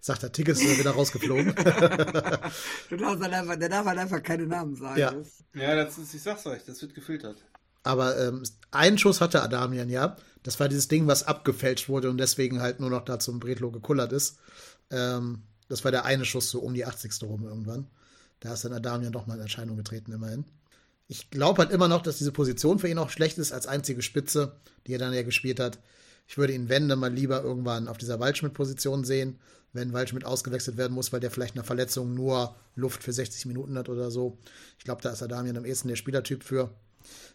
Sagt der Tigges, ist wieder rausgeflogen. Du darfst halt einfach, der darf halt einfach keine Namen sagen. Ja, ja das ist, ich sag's euch, das wird gefiltert. Aber ähm, einen Schuss hatte Adamyan, ja. Das war dieses Ding, was abgefälscht wurde und deswegen halt nur noch da zum Bredlo gekullert ist. Ähm, Das war der eine Schuss so um die achtzigste rum irgendwann. Da ist dann Adamyan doch mal in Erscheinung getreten, immerhin. Ich glaube halt immer noch, dass diese Position für ihn auch schlecht ist, als einzige Spitze, die er dann ja gespielt hat. Ich würde ihn, wenn, dann mal lieber irgendwann auf dieser Waldschmidt-Position sehen, wenn Waldschmidt ausgewechselt werden muss, weil der vielleicht nach Verletzung nur Luft für sechzig Minuten hat oder so. Ich glaube, da ist Adamyan am ehesten der Spielertyp für.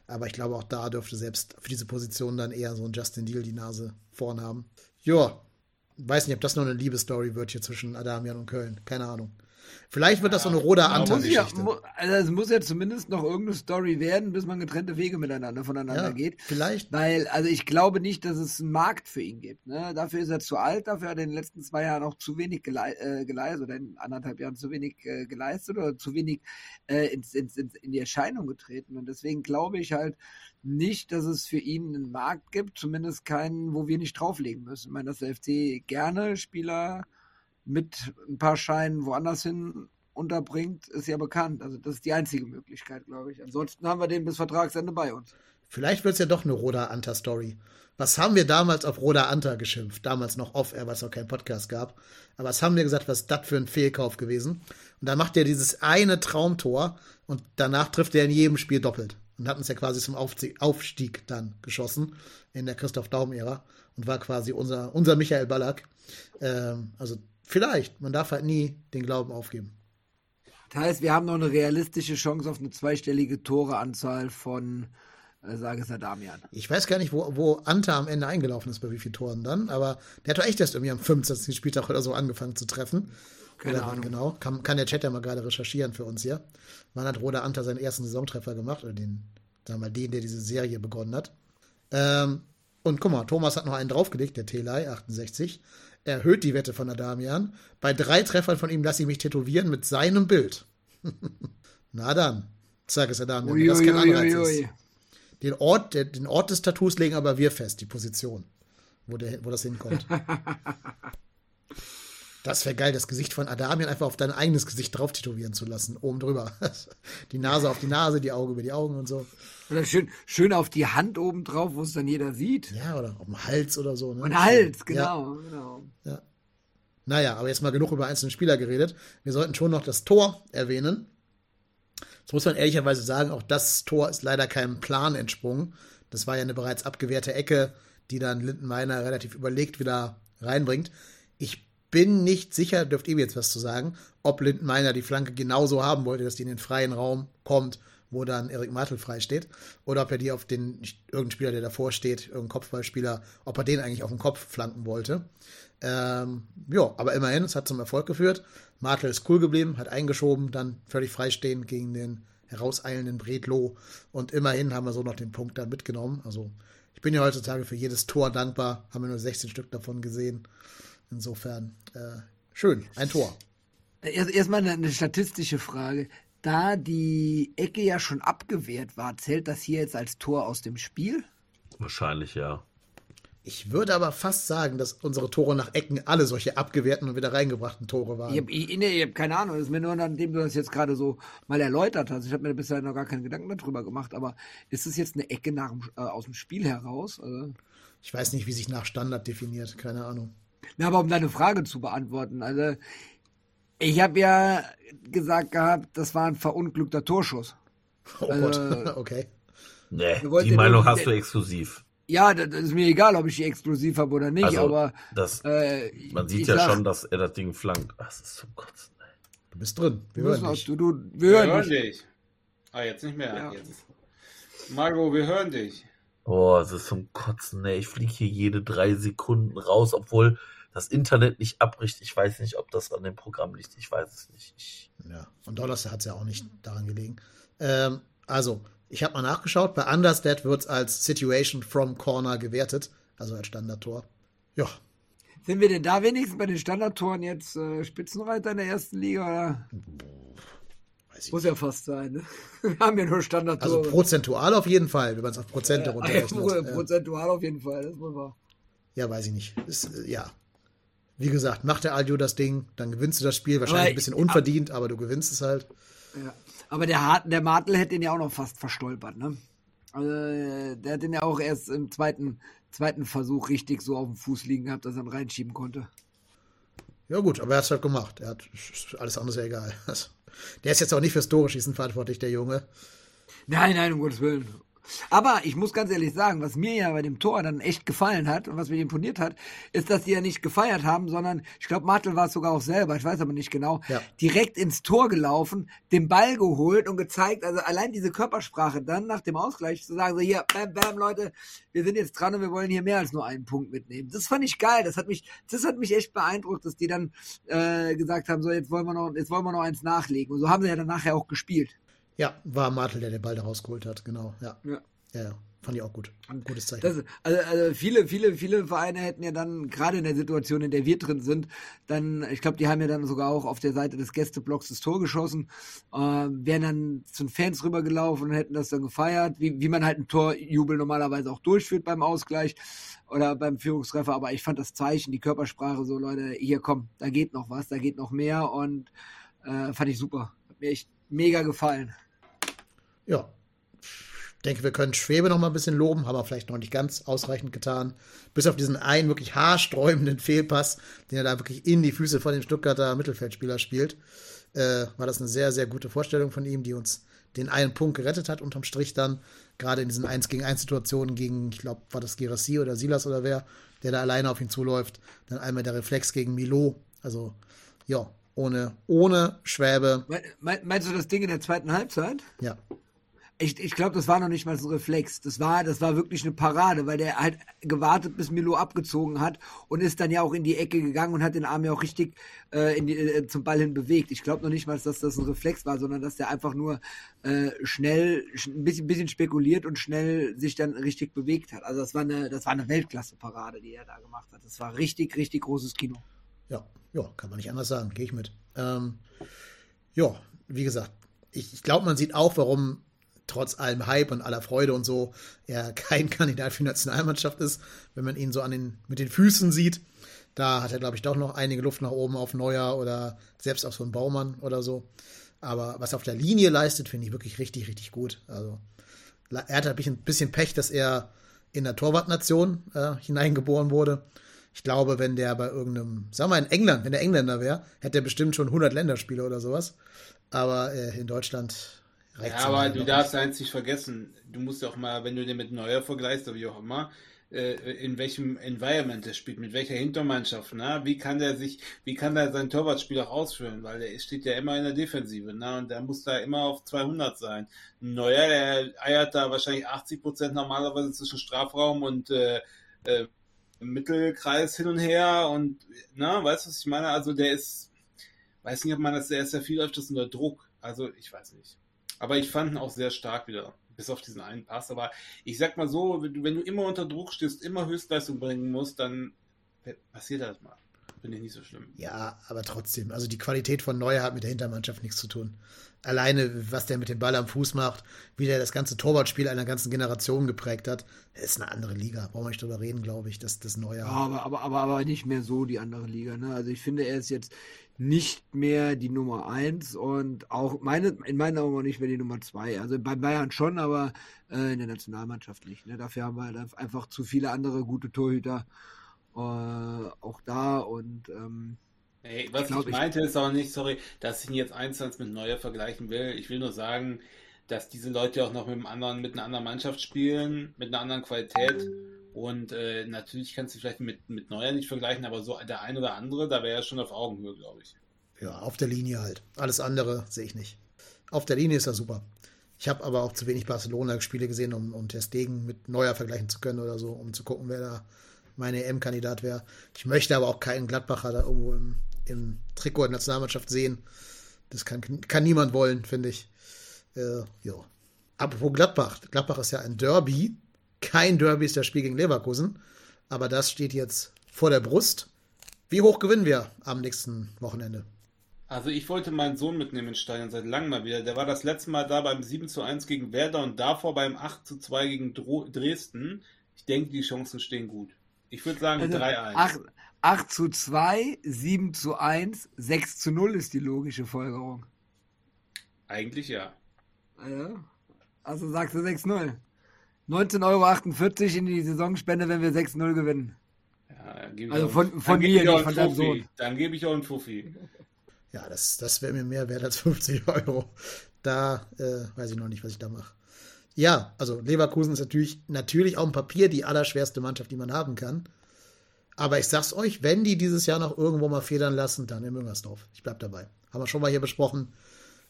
Aber ich glaube, auch da dürfte selbst für diese Position dann eher so ein Justin Deal die Nase vorn haben. Joa, weiß nicht, ob das noch eine Liebesstory wird hier zwischen Adamyan und Köln. Keine Ahnung. Vielleicht wird das so eine Roda-Anta-Geschichte. Ja, also es muss ja zumindest noch irgendeine Story werden, bis man getrennte Wege miteinander voneinander ja, geht. Vielleicht. Weil, also ich glaube nicht, dass es einen Markt für ihn gibt. Ne? Dafür ist er zu alt, dafür hat er in den letzten zwei Jahren auch zu wenig gele- äh, geleistet oder in anderthalb Jahren zu wenig äh, geleistet oder zu wenig äh, ins, ins, ins, in die Erscheinung getreten. Und deswegen glaube ich halt nicht, dass es für ihn einen Markt gibt, zumindest keinen, wo wir nicht drauflegen müssen. Ich meine, dass der F C gerne Spieler mit ein paar Scheinen woanders hin unterbringt, ist ja bekannt. Also das ist die einzige Möglichkeit, glaube ich. Ansonsten haben wir den bis Vertragsende bei uns. Vielleicht wird es ja doch eine Roda-Anta-Story. Was haben wir damals auf Roda-Anta geschimpft? Damals noch off-air, weil es noch keinen Podcast gab. Aber was haben wir gesagt, was ist das für ein Fehlkauf gewesen? Und dann macht er dieses eine Traumtor und danach trifft er in jedem Spiel doppelt. Und hat uns ja quasi zum Aufstieg dann geschossen in der Christoph-Daum-Ära und war quasi unser, unser Michael Ballack. Ähm, also vielleicht. Man darf halt nie den Glauben aufgeben. Das heißt, wir haben noch eine realistische Chance auf eine zweistellige Toreanzahl von äh, Sargis Adamyan. Ich weiß gar nicht, wo, wo Anta am Ende eingelaufen ist, bei wie vielen Toren dann. Aber der hat doch echt erst irgendwie am fünfundzwanzigsten Spieltag oder so angefangen zu treffen. Keine oder Ahnung. Genau. Kann, kann der Chat ja mal gerade recherchieren für uns hier. Wann hat Roda Anta seinen ersten Saisontreffer gemacht? Oder den, sagen wir mal, den, der diese Serie begonnen hat. Ähm, und guck mal, Thomas hat noch einen draufgelegt, der Telei, achtundsechzig. Erhöht die Wette von Adamyan. Bei drei Treffern von ihm lasse ich mich tätowieren mit seinem Bild. Na dann, sag es Adamyan, ui, das kein Anreiz ui, ui. ist. Den Ort, den Ort des Tattoos legen aber wir fest, die Position, wo, der, wo das hinkommt. Das wäre geil, das Gesicht von Adamyan einfach auf dein eigenes Gesicht drauf tätowieren zu lassen, oben drüber. Die Nase auf die Nase, die Augen über die Augen und so. Oder schön, schön auf die Hand oben drauf, wo es dann jeder sieht. Ja, oder auf dem Hals oder so. Ne? Und Hals, genau. Ja. genau. Ja. Naja, aber jetzt mal genug über einzelne Spieler geredet. Wir sollten schon noch das Tor erwähnen. Das muss man ehrlicherweise sagen, auch das Tor ist leider keinem Plan entsprungen. Das war ja eine bereits abgewehrte Ecke, die dann Lindenmeiner relativ überlegt wieder reinbringt. Ich bin nicht sicher, dürft ihr mir jetzt was zu sagen, ob Lindenmeiner die Flanke genauso haben wollte, dass die in den freien Raum kommt, wo dann Erik Martel frei steht, oder ob er die auf den, irgendeinen Spieler, der davor steht, irgendeinen Kopfballspieler, ob er den eigentlich auf den Kopf flanken wollte. Ähm, ja, aber immerhin, es hat zum Erfolg geführt. Martel ist cool geblieben, hat eingeschoben, dann völlig freistehend gegen den herauseilenden Bredlo und immerhin haben wir so noch den Punkt dann mitgenommen. Also ich bin ja heutzutage für jedes Tor dankbar, haben wir nur sechzehn Stück davon gesehen. Insofern, äh, schön, ein Tor. Erstmal eine, eine statistische Frage. Da die Ecke ja schon abgewehrt war, zählt das hier jetzt als Tor aus dem Spiel? Wahrscheinlich, ja. Ich würde aber fast sagen, dass unsere Tore nach Ecken alle solche abgewehrten und wieder reingebrachten Tore waren. Ich habe nee, hab keine Ahnung, das ist mir nur, nachdem du das jetzt gerade so mal erläutert hast. Ich habe mir bisher noch gar keinen Gedanken darüber gemacht, aber ist es jetzt eine Ecke nach, äh, aus dem Spiel heraus? Also ich weiß nicht, wie sich nach Standard definiert, keine Ahnung. Na, aber um deine Frage zu beantworten, also ich habe ja gesagt gehabt, das war ein verunglückter Torschuss. Oh also, Gott, okay. Nee, die Meinung den, hast du exklusiv. Ja, das ist mir egal, ob ich die exklusiv habe oder nicht, also, aber das, äh, man sieht ja sag, schon, dass er das Ding flankt. Ach, das ist zum Kotzen. Du bist drin, wir, wir hören dich. Du, du, wir, wir hören, hören dich. dich. Ah, jetzt nicht mehr. Ja. Jetzt. Margot, wir hören dich. Oh, es ist zum Kotzen, ey. Ich fliege hier jede drei Sekunden raus, obwohl das Internet nicht abbricht. Ich weiß nicht, ob das an dem Programm liegt. Ich weiß es nicht. Ich ja, von Donnerstag hat es ja auch nicht daran gelegen. Ähm, also, ich habe mal nachgeschaut. Bei Understat wird es als Situation from Corner gewertet, also als Standardtor. Ja. Sind wir denn da wenigstens bei den Standardtoren jetzt äh, Spitzenreiter in der ersten Liga? Oder? Muss ja fast sein, ne? Wir haben ja nur Standardtore. Also prozentual auf jeden Fall, wenn man es auf Prozente ja, runterrechnet. Ja. Prozentual auf jeden Fall, das muss man. Ja, weiß ich nicht. Ist, ja. Wie gesagt, macht der Aldio das Ding, dann gewinnst du das Spiel. Wahrscheinlich aber ein bisschen ich, unverdient, ja. aber du gewinnst es halt. Ja. Aber der, Hart, der Martel hätte ihn ja auch noch fast verstolpert, ne? Also, der hat den ja auch erst im zweiten, zweiten Versuch richtig so auf dem Fuß liegen gehabt, dass er ihn reinschieben konnte. Ja gut, aber er hat es halt gemacht. Er hat alles andere ist ja egal. Der ist jetzt auch nicht fürs Tore schießen verantwortlich, der Junge. Nein, nein, um Gottes Willen. Aber ich muss ganz ehrlich sagen, was mir ja bei dem Tor dann echt gefallen hat und was mich imponiert hat, ist, dass die ja nicht gefeiert haben, sondern ich glaube, Martel war es sogar auch selber, ich weiß aber nicht genau, ja. direkt ins Tor gelaufen, den Ball geholt und gezeigt, also allein diese Körpersprache dann nach dem Ausgleich zu sagen, so hier, bam, bam, Leute, wir sind jetzt dran und wir wollen hier mehr als nur einen Punkt mitnehmen. Das fand ich geil, das hat mich, das hat mich echt beeindruckt, dass die dann äh, gesagt haben, so jetzt wollen wir noch, jetzt wollen wir noch eins nachlegen. Und so haben sie ja dann nachher auch gespielt. Ja, war Martel, der den Ball da rausgeholt hat, genau. Ja, ja, ja, ja. Fand ich auch gut. Ein gutes Zeichen. Das, also, also viele, viele, viele Vereine hätten ja dann, gerade in der Situation, in der wir drin sind, dann, ich glaube, die haben ja dann sogar auch auf der Seite des Gästeblocks das Tor geschossen, äh, wären dann zu den Fans rübergelaufen und hätten das dann gefeiert, wie, wie man halt einen Torjubel normalerweise auch durchführt beim Ausgleich oder beim Führungstreffer. Aber ich fand das Zeichen, die Körpersprache so, Leute, hier, komm, da geht noch was, da geht noch mehr und äh, fand ich super. Hat mir echt mega gefallen. Ja, ich denke, wir können Schwäbe noch mal ein bisschen loben, haben wir vielleicht noch nicht ganz ausreichend getan. Bis auf diesen einen wirklich haarsträubenden Fehlpass, den er da wirklich in die Füße von dem Stuttgarter Mittelfeldspieler spielt, äh, war das eine sehr, sehr gute Vorstellung von ihm, die uns den einen Punkt gerettet hat, unterm Strich dann, gerade in diesen eins gegen eins Situationen gegen, ich glaube, war das Girassi oder Silas oder wer, der da alleine auf ihn zuläuft. Dann einmal der Reflex gegen Milo, also ja, ohne, ohne Schwäbe. Me- meinst du das Ding in der zweiten Halbzeit? Ja. Ich, ich glaube, das war noch nicht mal so ein Reflex. Das war, das war wirklich eine Parade, weil der halt gewartet, bis Milo abgezogen hat und ist dann ja auch in die Ecke gegangen und hat den Arm ja auch richtig äh, in die, äh, zum Ball hin bewegt. Ich glaube noch nicht mal, dass das ein Reflex war, sondern dass der einfach nur äh, schnell, sch- ein bisschen, bisschen spekuliert und schnell sich dann richtig bewegt hat. Also das war eine, das war eine Weltklasse-Parade, die er da gemacht hat. Das war richtig, richtig großes Kino. Ja, ja, kann man nicht anders sagen. Gehe ich mit. Ähm, ja, wie gesagt, ich, ich glaube, man sieht auch, warum trotz allem Hype und aller Freude und so, er kein Kandidat für die Nationalmannschaft ist, wenn man ihn so an den, mit den Füßen sieht. Da hat er, glaube ich, doch noch einige Luft nach oben auf Neuer oder selbst auf so einen Baumann oder so. Aber was er auf der Linie leistet, finde ich wirklich richtig, richtig gut. Also, er hat ein bisschen Pech, dass er in der Torwartnation äh, hineingeboren wurde. Ich glaube, wenn der bei irgendeinem, sagen wir mal in England, wenn der Engländer wäre, hätte er bestimmt schon hundert Länderspiele oder sowas. Aber äh, in Deutschland... Ja, aber du darfst eins nicht vergessen. Du musst ja auch mal, wenn du den mit Neuer vergleichst, oder wie auch immer, äh, in welchem Environment er spielt, mit welcher Hintermannschaft, ne? Wie kann der sich, wie kann der sein Torwartspiel auch ausführen? Weil der steht ja immer in der Defensive, ne? Und der muss da immer auf zweihundert sein. Neuer, der eiert da wahrscheinlich achtzig Prozent normalerweise zwischen Strafraum und äh, äh, Mittelkreis hin und her und, na, weißt du, was ich meine? Also der ist, weiß nicht, ob man das, der ist ja viel öfters unter Druck. Also ich weiß nicht. Aber ich fand ihn auch sehr stark wieder, bis auf diesen einen Pass. Aber ich sag mal so, wenn du immer unter Druck stehst, immer Höchstleistung bringen musst, dann passiert das mal. Finde ich nicht so schlimm. Ja, aber trotzdem. Also die Qualität von Neuer hat mit der Hintermannschaft nichts zu tun. Alleine, was der mit dem Ball am Fuß macht, wie der das ganze Torwartspiel einer ganzen Generation geprägt hat, ist eine andere Liga. Brauchen wir nicht drüber reden, glaube ich, dass das Neuer... Ja, aber, aber, aber, aber nicht mehr so die andere Liga, ne? Also ich finde, er ist jetzt nicht mehr die Nummer eins und auch meine, in meinen Augen auch nicht mehr die Nummer zwei. Also bei Bayern schon, aber äh, in der Nationalmannschaft nicht. Ne? Dafür haben wir halt einfach zu viele andere gute Torhüter äh, auch da und ähm, hey, was ich, glaub, ich meinte ich, ist auch nicht, sorry, dass ich ihn jetzt eins zu eins mit Neuer vergleichen will. Ich will nur sagen, dass diese Leute auch noch mit einem anderen, mit einer anderen Mannschaft spielen, mit einer anderen Qualität. Und äh, natürlich kannst du vielleicht mit, mit Neuer nicht vergleichen, aber so der ein oder andere, da wäre er schon auf Augenhöhe, glaube ich. Ja, auf der Linie halt. Alles andere sehe ich nicht. Auf der Linie ist er super. Ich habe aber auch zu wenig Barcelona-Spiele gesehen, um, um Ter Stegen mit Neuer vergleichen zu können oder so, um zu gucken, wer da mein E M-Kandidat wäre. Ich möchte aber auch keinen Gladbacher da irgendwo im, im Trikot der Nationalmannschaft sehen. Das kann, kann niemand wollen, finde ich. Äh, ja. Apropos Gladbach. Gladbach ist ja ein Derby. Kein Derby ist das Spiel gegen Leverkusen, aber das steht jetzt vor der Brust. Wie hoch gewinnen wir am nächsten Wochenende? Also ich wollte meinen Sohn mitnehmen ins Stadion seit langem mal wieder. Der war das letzte Mal da beim sieben zu eins gegen Werder und davor beim acht zu zwei gegen Dro- Dresden. Ich denke, die Chancen stehen gut. Ich würde sagen also drei eins. acht zu zwei, sieben zu eins, sechs zu null ist die logische Folgerung. Eigentlich ja. Also sagst du sechs null. neunzehn Euro achtundvierzig in die Saisonspende, wenn wir sechs null gewinnen. Ja, gebe also von, von mir, nicht von deinem Sohn. Dann gebe ich auch einen Fuffi. Ja, das, das wäre mir mehr wert als fünfzig Euro. Da äh, weiß ich noch nicht, was ich da mache. ja, also Leverkusen ist natürlich, natürlich auf dem Papier die allerschwerste Mannschaft, die man haben kann. Aber ich sag's euch, wenn die dieses Jahr noch irgendwo mal federn lassen, dann in Müngersdorf. Ich bleib dabei. Haben wir schon mal hier besprochen.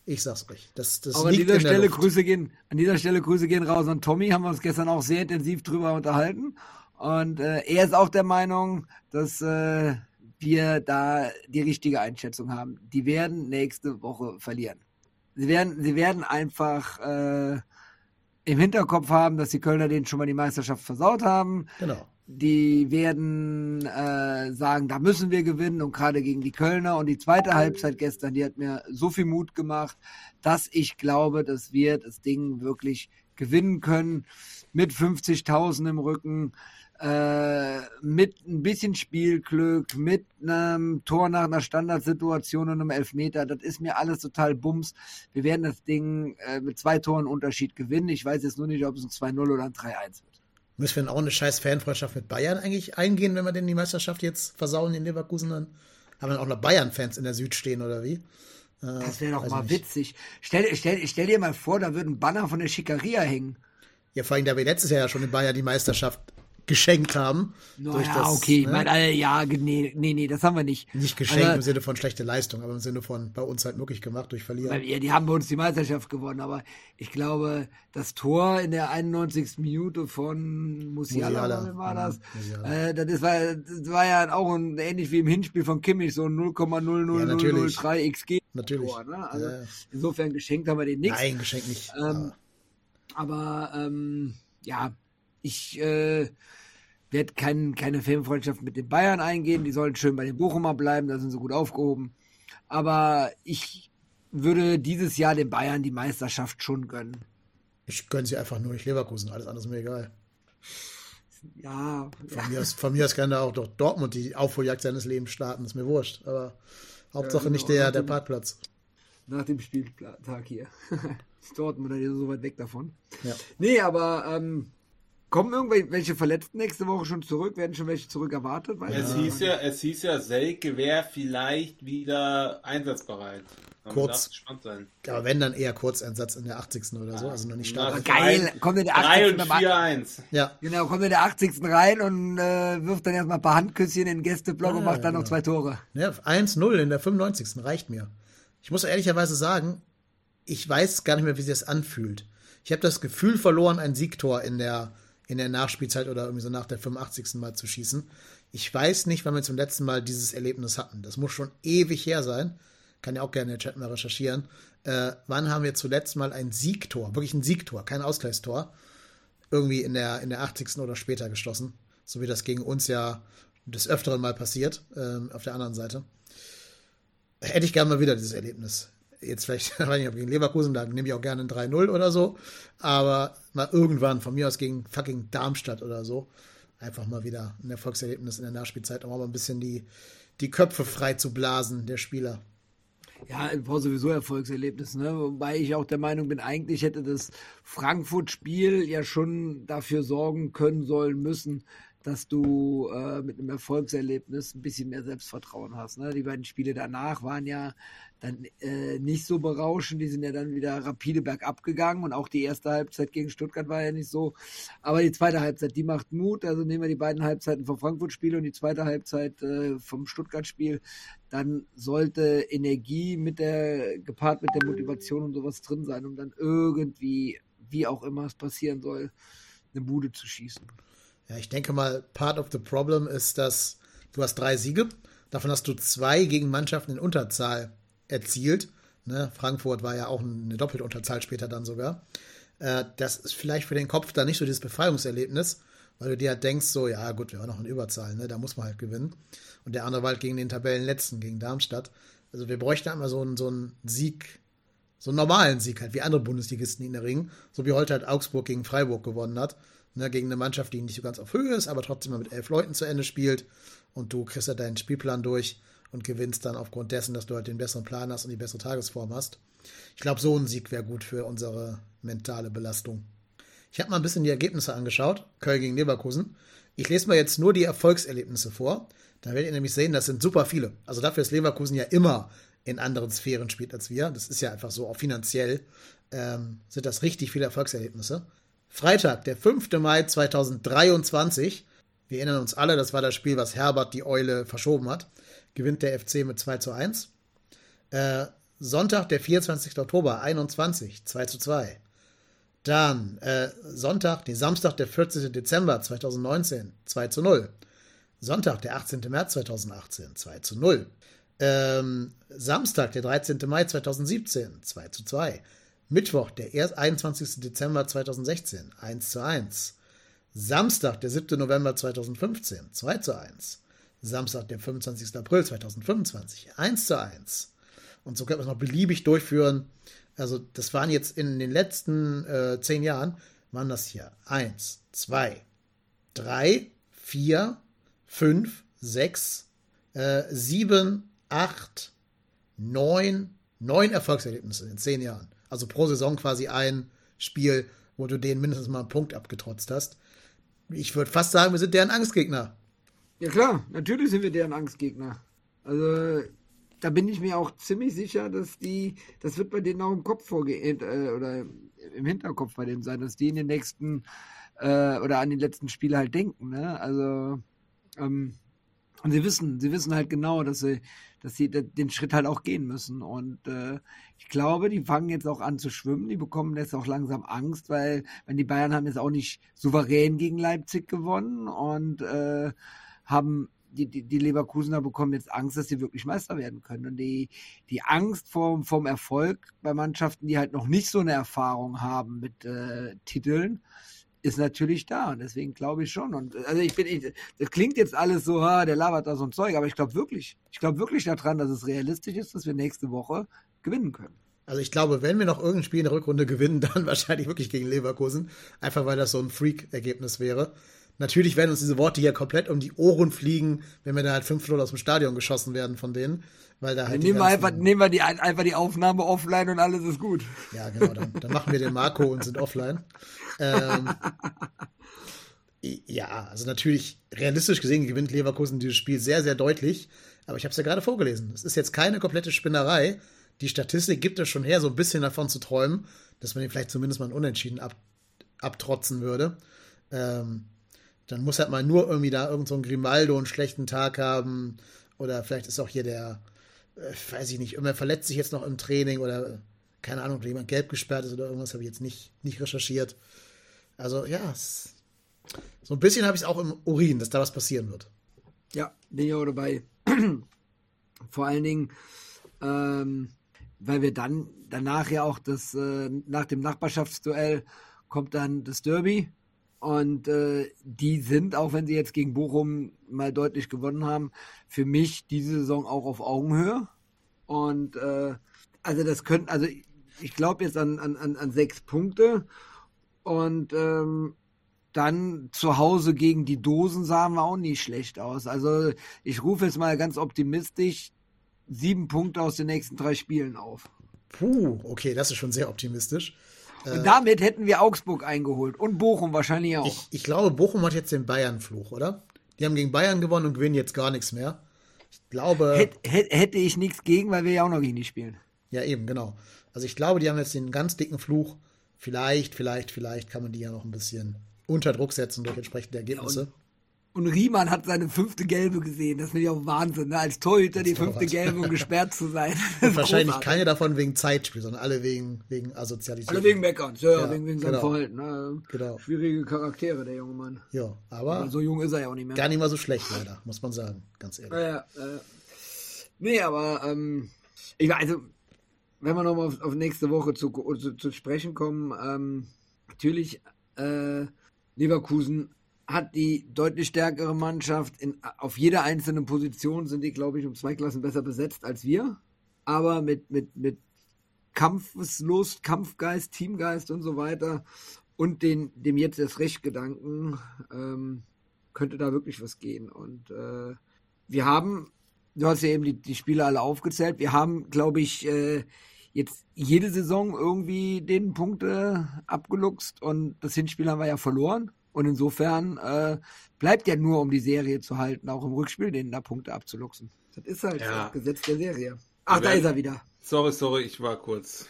Ich sag's euch. Das, das auch liegt an dieser Stelle Grüße gehen. An dieser Stelle Grüße gehen raus an Tommy. Haben wir uns gestern auch sehr intensiv drüber unterhalten. Und äh, er ist auch der Meinung, dass äh, wir da die richtige Einschätzung haben. Die werden nächste Woche verlieren. Sie werden, sie werden einfach äh, im Hinterkopf haben, dass die Kölner denen schon mal die Meisterschaft versaut haben. Genau. Die werden äh, sagen, da müssen wir gewinnen, und gerade gegen die Kölner. Und die zweite Halbzeit gestern, die hat mir so viel Mut gemacht, dass ich glaube, dass wir das Ding wirklich gewinnen können. Mit fünfzigtausend im Rücken, äh, mit ein bisschen Spielglück, mit einem Tor nach einer Standardsituation und einem Elfmeter. Das ist mir alles total Bums. Wir werden das Ding äh, mit zwei Toren Unterschied gewinnen. Ich weiß jetzt nur nicht, ob es ein zwei null oder ein drei eins wird. Müssen wir dann auch eine scheiß Fanfreundschaft mit Bayern eigentlich eingehen, wenn wir denn die Meisterschaft jetzt versauen in Leverkusen? Dann haben wir dann auch noch Bayern-Fans in der Süd stehen, oder wie? Äh, das wäre doch mal nicht witzig. Stell, stell, stell dir mal vor, da würden Banner von der Schickeria hängen. Ja, vor allem, da wir letztes Jahr ja schon in Bayern die Meisterschaft geschenkt haben. No, durch ja, das, okay. Ne? Mein, äh, ja, nee, nee, nee, das haben wir nicht. Nicht geschenkt also, im Sinne von schlechte Leistung, aber im Sinne von bei uns halt möglich gemacht durch Verlierer. Ja, die haben bei uns die Meisterschaft gewonnen, aber ich glaube, das Tor in der einundneunzigsten Minute von Musiala, Musiala war das. Ja, äh, das, ist, war, das war ja auch ein, ähnlich wie im Hinspiel von Kimmich, so ein null Komma null null null null drei X G. Natürlich. Tor, ne? Also ja. Insofern geschenkt haben wir den nichts. Nein, geschenkt nicht. Ähm, ja. Aber ähm, ja, ich äh, werde kein, keine Fanfreundschaft mit den Bayern eingehen. Die sollen schön bei den Bochumer bleiben, da sind sie gut aufgehoben. Aber ich würde dieses Jahr den Bayern die Meisterschaft schon gönnen. Ich gönne sie einfach nur durch Leverkusen, alles andere ist mir egal. Ja. Von mir aus, von mir aus kann da auch doch Dortmund die Aufholjagd seines Lebens starten, ist mir wurscht. Aber Hauptsache ja, genau, nicht der, der Parkplatz. Nach dem Spieltag hier. Dortmund ist so weit weg davon. Ja. Nee, aber ähm, kommen irgendwelche Verletzten nächste Woche schon zurück? Werden schon welche zurück erwartet? Weil es, ja. Hieß ja, es hieß ja, Selke wäre vielleicht wieder einsatzbereit. Aber kurz. Gespannt sein. Aber wenn, dann eher Kurzeinsatz in der achtzigsten oder so. Ja. Also noch nicht stark. Geil, kommt in der achtzigsten drei und vier eins. Ja. Genau, kommt in der achtzigsten rein und äh, wirft dann erstmal ein paar Handküsschen in den Gästeblock ja, und macht ja, dann genau. noch zwei Tore. Ja, eins null in der fünfundneunzigsten reicht mir. Ich muss ehrlicherweise sagen, ich weiß gar nicht mehr, wie sich das anfühlt. Ich habe das Gefühl verloren, ein Siegtor in der, in der Nachspielzeit oder irgendwie so nach der fünfundachtzigsten Mal zu schießen. Ich weiß nicht, wann wir zum letzten Mal dieses Erlebnis hatten. Das muss schon ewig her sein. Kann ja auch gerne in den Chat mal recherchieren. Äh, wann haben wir zuletzt mal ein Siegtor, wirklich ein Siegtor, kein Ausgleichstor, irgendwie in der, in der achtzigsten oder später geschossen? So wie das gegen uns ja des Öfteren mal passiert, äh, auf der anderen Seite. Hätte ich gerne mal wieder dieses Erlebnis. Jetzt vielleicht, weiß nicht, ob gegen Leverkusen, da nehme ich auch gerne ein drei null oder so, aber mal irgendwann, von mir aus gegen fucking Darmstadt oder so, einfach mal wieder ein Erfolgserlebnis in der Nachspielzeit, um auch mal ein bisschen die, die Köpfe frei zu blasen, der Spieler. Ja, war sowieso Erfolgserlebnis, ne? Wobei ich auch der Meinung bin, eigentlich hätte das Frankfurt-Spiel ja schon dafür sorgen können, sollen, müssen, dass du äh, mit einem Erfolgserlebnis ein bisschen mehr Selbstvertrauen hast. Ne? Die beiden Spiele danach waren ja dann äh, nicht so berauschend. Die sind ja dann wieder rapide bergab gegangen. Und auch die erste Halbzeit gegen Stuttgart war ja nicht so. Aber die zweite Halbzeit, die macht Mut. Also nehmen wir die beiden Halbzeiten vom Frankfurt-Spiel und die zweite Halbzeit äh, vom Stuttgart-Spiel. Dann sollte Energie mit der gepaart mit der Motivation und sowas drin sein, um dann irgendwie, wie auch immer es passieren soll, eine Bude zu schießen. Ja, ich denke mal, part of the problem ist, dass du hast drei Siege, davon hast du zwei gegen Mannschaften in Unterzahl erzielt. Ne? Frankfurt war ja auch eine doppelte Unterzahl später dann sogar. Äh, das ist vielleicht für den Kopf dann nicht so dieses Befreiungserlebnis, weil du dir halt denkst, so, ja gut, wir waren noch in Überzahl, ne? Da muss man halt gewinnen. Und der andere war halt gegen den Tabellenletzten, gegen Darmstadt. Also wir bräuchten einmal so einen, so einen Sieg, so einen normalen Sieg halt, wie andere Bundesligisten ihn erringen, so wie heute halt Augsburg gegen Freiburg gewonnen hat. Ne, gegen eine Mannschaft, die nicht so ganz auf Höhe ist, aber trotzdem mal mit elf Leuten zu Ende spielt, und du kriegst ja halt deinen Spielplan durch und gewinnst dann aufgrund dessen, dass du halt den besseren Plan hast und die bessere Tagesform hast. Ich glaube, so ein Sieg wäre gut für unsere mentale Belastung. Ich habe mal ein bisschen die Ergebnisse angeschaut, Köln gegen Leverkusen. Ich lese mal jetzt nur die Erfolgserlebnisse vor, da werdet ihr nämlich sehen, das sind super viele. Also dafür ist Leverkusen ja immer in anderen Sphären spielt als wir. Das ist ja einfach so, auch finanziell. ähm, sind das richtig viele Erfolgserlebnisse. Freitag, der fünfter Mai zweitausenddreiundzwanzig, wir erinnern uns alle, das war das Spiel, was Herbert die Eule verschoben hat, gewinnt der F C mit zwei zu eins. Äh, Sonntag, der vierundzwanzigster Oktober einundzwanzig, zwei zu zwei. Dann äh, Sonntag, den Samstag, der vierzehnter Dezember zweitausendneunzehn, zwei zu null. Sonntag, der achtzehnter März zweitausendachtzehn, zwei zu null. Ähm, Samstag, der dreizehnter Mai zweitausendsiebzehn, zwei zu zwei. Mittwoch, der einundzwanzigster Dezember zweitausendsechzehn, eins zu eins. Samstag, der siebter November zweitausendfünfzehn, zwei zu eins. Samstag, der fünfundzwanzigster April zweitausendfünfundzwanzig, eins zu eins. Und so könnte man es noch beliebig durchführen. Also das waren jetzt in den letzten äh, zehn Jahren, waren das hier eins, zwei, drei, vier, fünf, sechs, sieben, acht, neun, neun Erfolgserlebnisse in zehn Jahren. Also pro Saison quasi ein Spiel, wo du denen mindestens mal einen Punkt abgetrotzt hast. Ich würde fast sagen, wir sind deren Angstgegner. Ja klar, natürlich sind wir deren Angstgegner. Also da bin ich mir auch ziemlich sicher, dass die, das wird bei denen auch im Kopf vorgehen, äh, oder im Hinterkopf bei denen sein, dass die in den nächsten, äh, oder an den letzten Spiele halt denken, ne? Also, ähm, und sie wissen, sie wissen halt genau, dass sie, dass sie den Schritt halt auch gehen müssen. Und äh, ich glaube, die fangen jetzt auch an zu schwimmen, die bekommen jetzt auch langsam Angst, weil, wenn die Bayern haben jetzt auch nicht souverän gegen Leipzig gewonnen und äh, haben Die, die, die Leverkusener bekommen jetzt Angst, dass sie wirklich Meister werden können. Und die, die Angst vorm, vorm Erfolg bei Mannschaften, die halt noch nicht so eine Erfahrung haben mit äh, Titeln, ist natürlich da. Und deswegen glaube ich schon. Und also ich bin, ich, das klingt jetzt alles so, ha, der labert da so ein Zeug, aber ich glaube wirklich, ich glaube wirklich daran, dass es realistisch ist, dass wir nächste Woche gewinnen können. Also ich glaube, wenn wir noch irgendein Spiel in der Rückrunde gewinnen, dann wahrscheinlich wirklich gegen Leverkusen. Einfach weil das so ein Freak-Ergebnis wäre. Natürlich werden uns diese Worte hier komplett um die Ohren fliegen, wenn wir da halt fünf Leute aus dem Stadion geschossen werden von denen. Weil da halt nehmen, wir einfach, nehmen wir die, einfach die Aufnahme offline und alles ist gut. Ja, genau. Dann, dann machen wir den Marco und sind offline. Ähm, ja, also natürlich, realistisch gesehen gewinnt Leverkusen dieses Spiel sehr, sehr deutlich. Aber ich habe es ja gerade vorgelesen. Es ist jetzt keine komplette Spinnerei. Die Statistik gibt es schon her, so ein bisschen davon zu träumen, dass man den vielleicht zumindest mal einen Unentschieden ab, abtrotzen würde. Ähm, Dann muss halt mal nur irgendwie da irgend so ein Grimaldo einen schlechten Tag haben. Oder vielleicht ist auch hier der, äh, weiß ich nicht, irgendwer verletzt sich jetzt noch im Training oder keine Ahnung, ob jemand gelb gesperrt ist oder irgendwas, habe ich jetzt nicht, nicht recherchiert. Also ja, es, so ein bisschen habe ich es auch im Urin, dass da was passieren wird. Ja, bin ich auch dabei. Vor allen Dingen, ähm, weil wir dann danach ja auch das, äh, nach dem Nachbarschaftsduell kommt dann das Derby. Und äh, die sind, auch wenn sie jetzt gegen Bochum mal deutlich gewonnen haben, für mich diese Saison auch auf Augenhöhe. Und äh, also das könnten, also ich glaube jetzt an, an, an sechs Punkte. Und ähm, dann zu Hause gegen die Dosen sahen wir auch nicht schlecht aus. Also ich rufe jetzt mal ganz optimistisch sieben Punkte aus den nächsten drei Spielen auf. Puh, okay, das ist schon sehr optimistisch. Und damit hätten wir Augsburg eingeholt und Bochum wahrscheinlich auch. Ich, ich glaube, Bochum hat jetzt den Bayern-Fluch, oder? Die haben gegen Bayern gewonnen und gewinnen jetzt gar nichts mehr. Ich glaube... Hät, hät, hätte ich nichts gegen, weil wir ja auch noch gegen die spielen. Ja, eben, genau. Also ich glaube, die haben jetzt den ganz dicken Fluch. Vielleicht, vielleicht, vielleicht kann man die ja noch ein bisschen unter Druck setzen durch entsprechende Ergebnisse. Ja, und, und Riemann hat seine fünfte Gelbe gesehen. Das finde ich auch Wahnsinn, ne? Als Torhüter als die Torwart. Fünfte Gelbe, um gesperrt zu sein. Und wahrscheinlich großartig. Keine davon wegen Zeitspiel, sondern alle wegen, wegen Asozialität. Alle wegen Meckern, ja, ja, wegen, wegen genau. seinem Verhalten. Ne? Genau. Schwierige Charaktere, der junge Mann. Ja, aber, aber so jung ist er ja auch nicht mehr. Gar nicht mal so schlecht, leider, muss man sagen, ganz ehrlich. Ja, ja, äh, nee, aber ähm, ich, also, wenn wir nochmal auf, auf nächste Woche zu, zu, zu sprechen kommen, ähm, natürlich äh, Leverkusen hat die deutlich stärkere Mannschaft. In, auf jeder einzelnen Position sind die, glaube ich, um zwei Klassen besser besetzt als wir. Aber mit, mit, mit Kampfeslust, Kampfgeist, Teamgeist und so weiter und den, dem jetzt erst recht Gedanken ähm, könnte da wirklich was gehen. Und äh, wir haben, du hast ja eben die, die Spiele alle aufgezählt, wir haben, glaube ich, äh, jetzt jede Saison irgendwie den Punkte abgeluchst und das Hinspiel haben wir ja verloren. Und insofern äh, bleibt ja nur, um die Serie zu halten, auch im Rückspiel, denen da Punkte abzuluxen. Das ist halt ja. Das Gesetz der Serie. Ach, da ist er wieder. Sorry, sorry, ich war kurz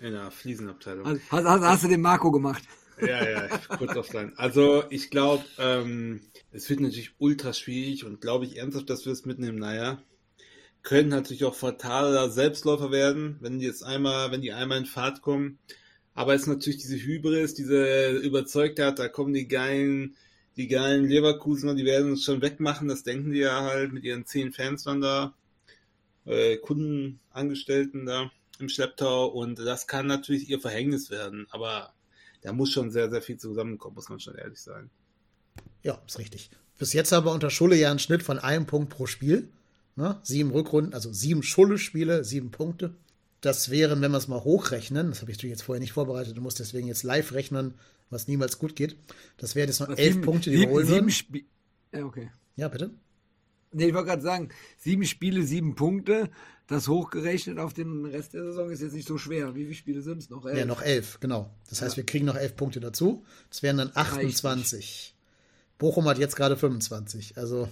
In der Fliesenabteilung. Also, hast, hast, hast du den Marco gemacht? Ja, ja, kurz auf sein. Also ich glaube, ähm, es wird natürlich ultra schwierig und glaube ich ernsthaft, dass wir es mitnehmen. Naja, können natürlich auch fataler Selbstläufer werden, wenn die jetzt einmal, wenn die einmal in Fahrt kommen. Aber es ist natürlich diese Hybris, diese Überzeugtheit, da kommen die geilen, die geilen Leverkusener, die werden uns schon wegmachen, das denken die ja halt mit ihren zehn Fans dann da, äh, Kunden, Angestellten da im Schlepptau, und das kann natürlich ihr Verhängnis werden, aber da muss schon sehr, sehr viel zusammenkommen, muss man schon ehrlich sein. Ja, ist richtig. Bis jetzt haben wir unter Schule ja einen Schnitt von einem Punkt pro Spiel. Ne? Sieben Rückrunden, also sieben Schule-Spiele, sieben Punkte. Das wären, wenn wir es mal hochrechnen, das habe ich natürlich jetzt vorher nicht vorbereitet, du musst deswegen jetzt live rechnen, was niemals gut geht. Das wären jetzt noch was elf sieben, Punkte, die sieben, wir holen würden. Sp- ja, okay. Ja, bitte? Nee, ich wollte gerade sagen, sieben Spiele, sieben Punkte, das hochgerechnet auf den Rest der Saison ist jetzt nicht so schwer. Wie viele Spiele sind es? Noch elf? Ja, noch elf, genau. Das heißt, ja. wir kriegen noch elf Punkte dazu. Das wären dann achtundzwanzig. Bochum hat jetzt gerade fünfundzwanzig, also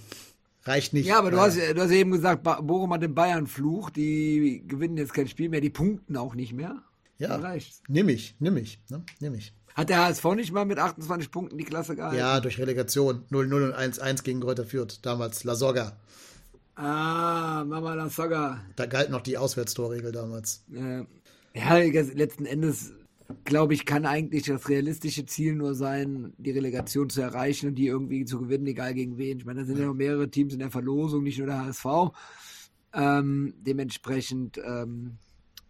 reicht nicht. Ja, aber du hast, du hast eben gesagt, Bochum hat den Bayern-Fluch, die gewinnen jetzt kein Spiel mehr, die punkten auch nicht mehr. Ja, reicht's. nimm ich, nimm ich, ne? nimm ich. Hat der H S V nicht mal mit achtundzwanzig Punkten die Klasse gehalten? Ja, durch Relegation. null null und eins eins gegen Greuther Fürth. Damals La Soga. Ah, Mama La Soga. Da galt noch die Auswärtstorregel damals. Äh, ja, letzten Endes, glaube ich, kann eigentlich das realistische Ziel nur sein, die Relegation zu erreichen und die irgendwie zu gewinnen, egal gegen wen. Ich meine, da sind ja noch mehrere Teams in der Verlosung, nicht nur der H S V. Ähm, dementsprechend ähm,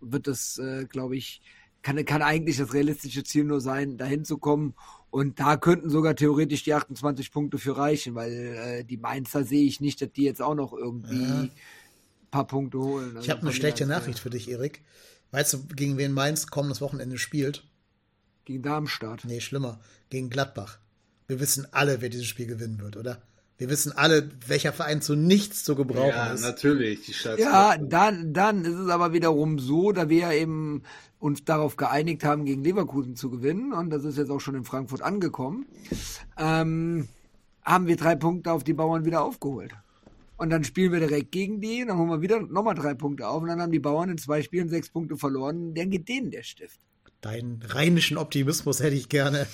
wird das, äh, glaube ich, Kann, kann eigentlich das realistische Ziel nur sein, dahin zu kommen. Und da könnten sogar theoretisch die achtundzwanzig Punkte für reichen, weil äh, die Mainzer sehe ich nicht, dass die jetzt auch noch irgendwie ja. ein paar Punkte holen. Also ich habe eine schlechte Nachricht für dich, Erik. Weißt du, gegen wen Mainz kommendes Wochenende spielt? Gegen Darmstadt. Nee, schlimmer. Gegen Gladbach. Wir wissen alle, wer dieses Spiel gewinnen wird, oder? Wir wissen alle, welcher Verein zu nichts zu gebrauchen ja, ist. Ja, natürlich. Die Stadt ja, dann, dann ist es aber wiederum so, da wir ja eben uns darauf geeinigt haben, gegen Leverkusen zu gewinnen, und das ist jetzt auch schon in Frankfurt angekommen, ähm, haben wir drei Punkte auf die Bauern wieder aufgeholt. Und dann spielen wir direkt gegen die, dann holen wir wieder nochmal drei Punkte auf, und dann haben die Bauern in zwei Spielen sechs Punkte verloren, dann geht denen der Stift. Deinen rheinischen Optimismus hätte ich gerne.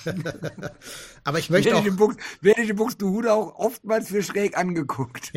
Aber ich möchte werde auch... Werde ich in Buxtehude auch oftmals für schräg angeguckt.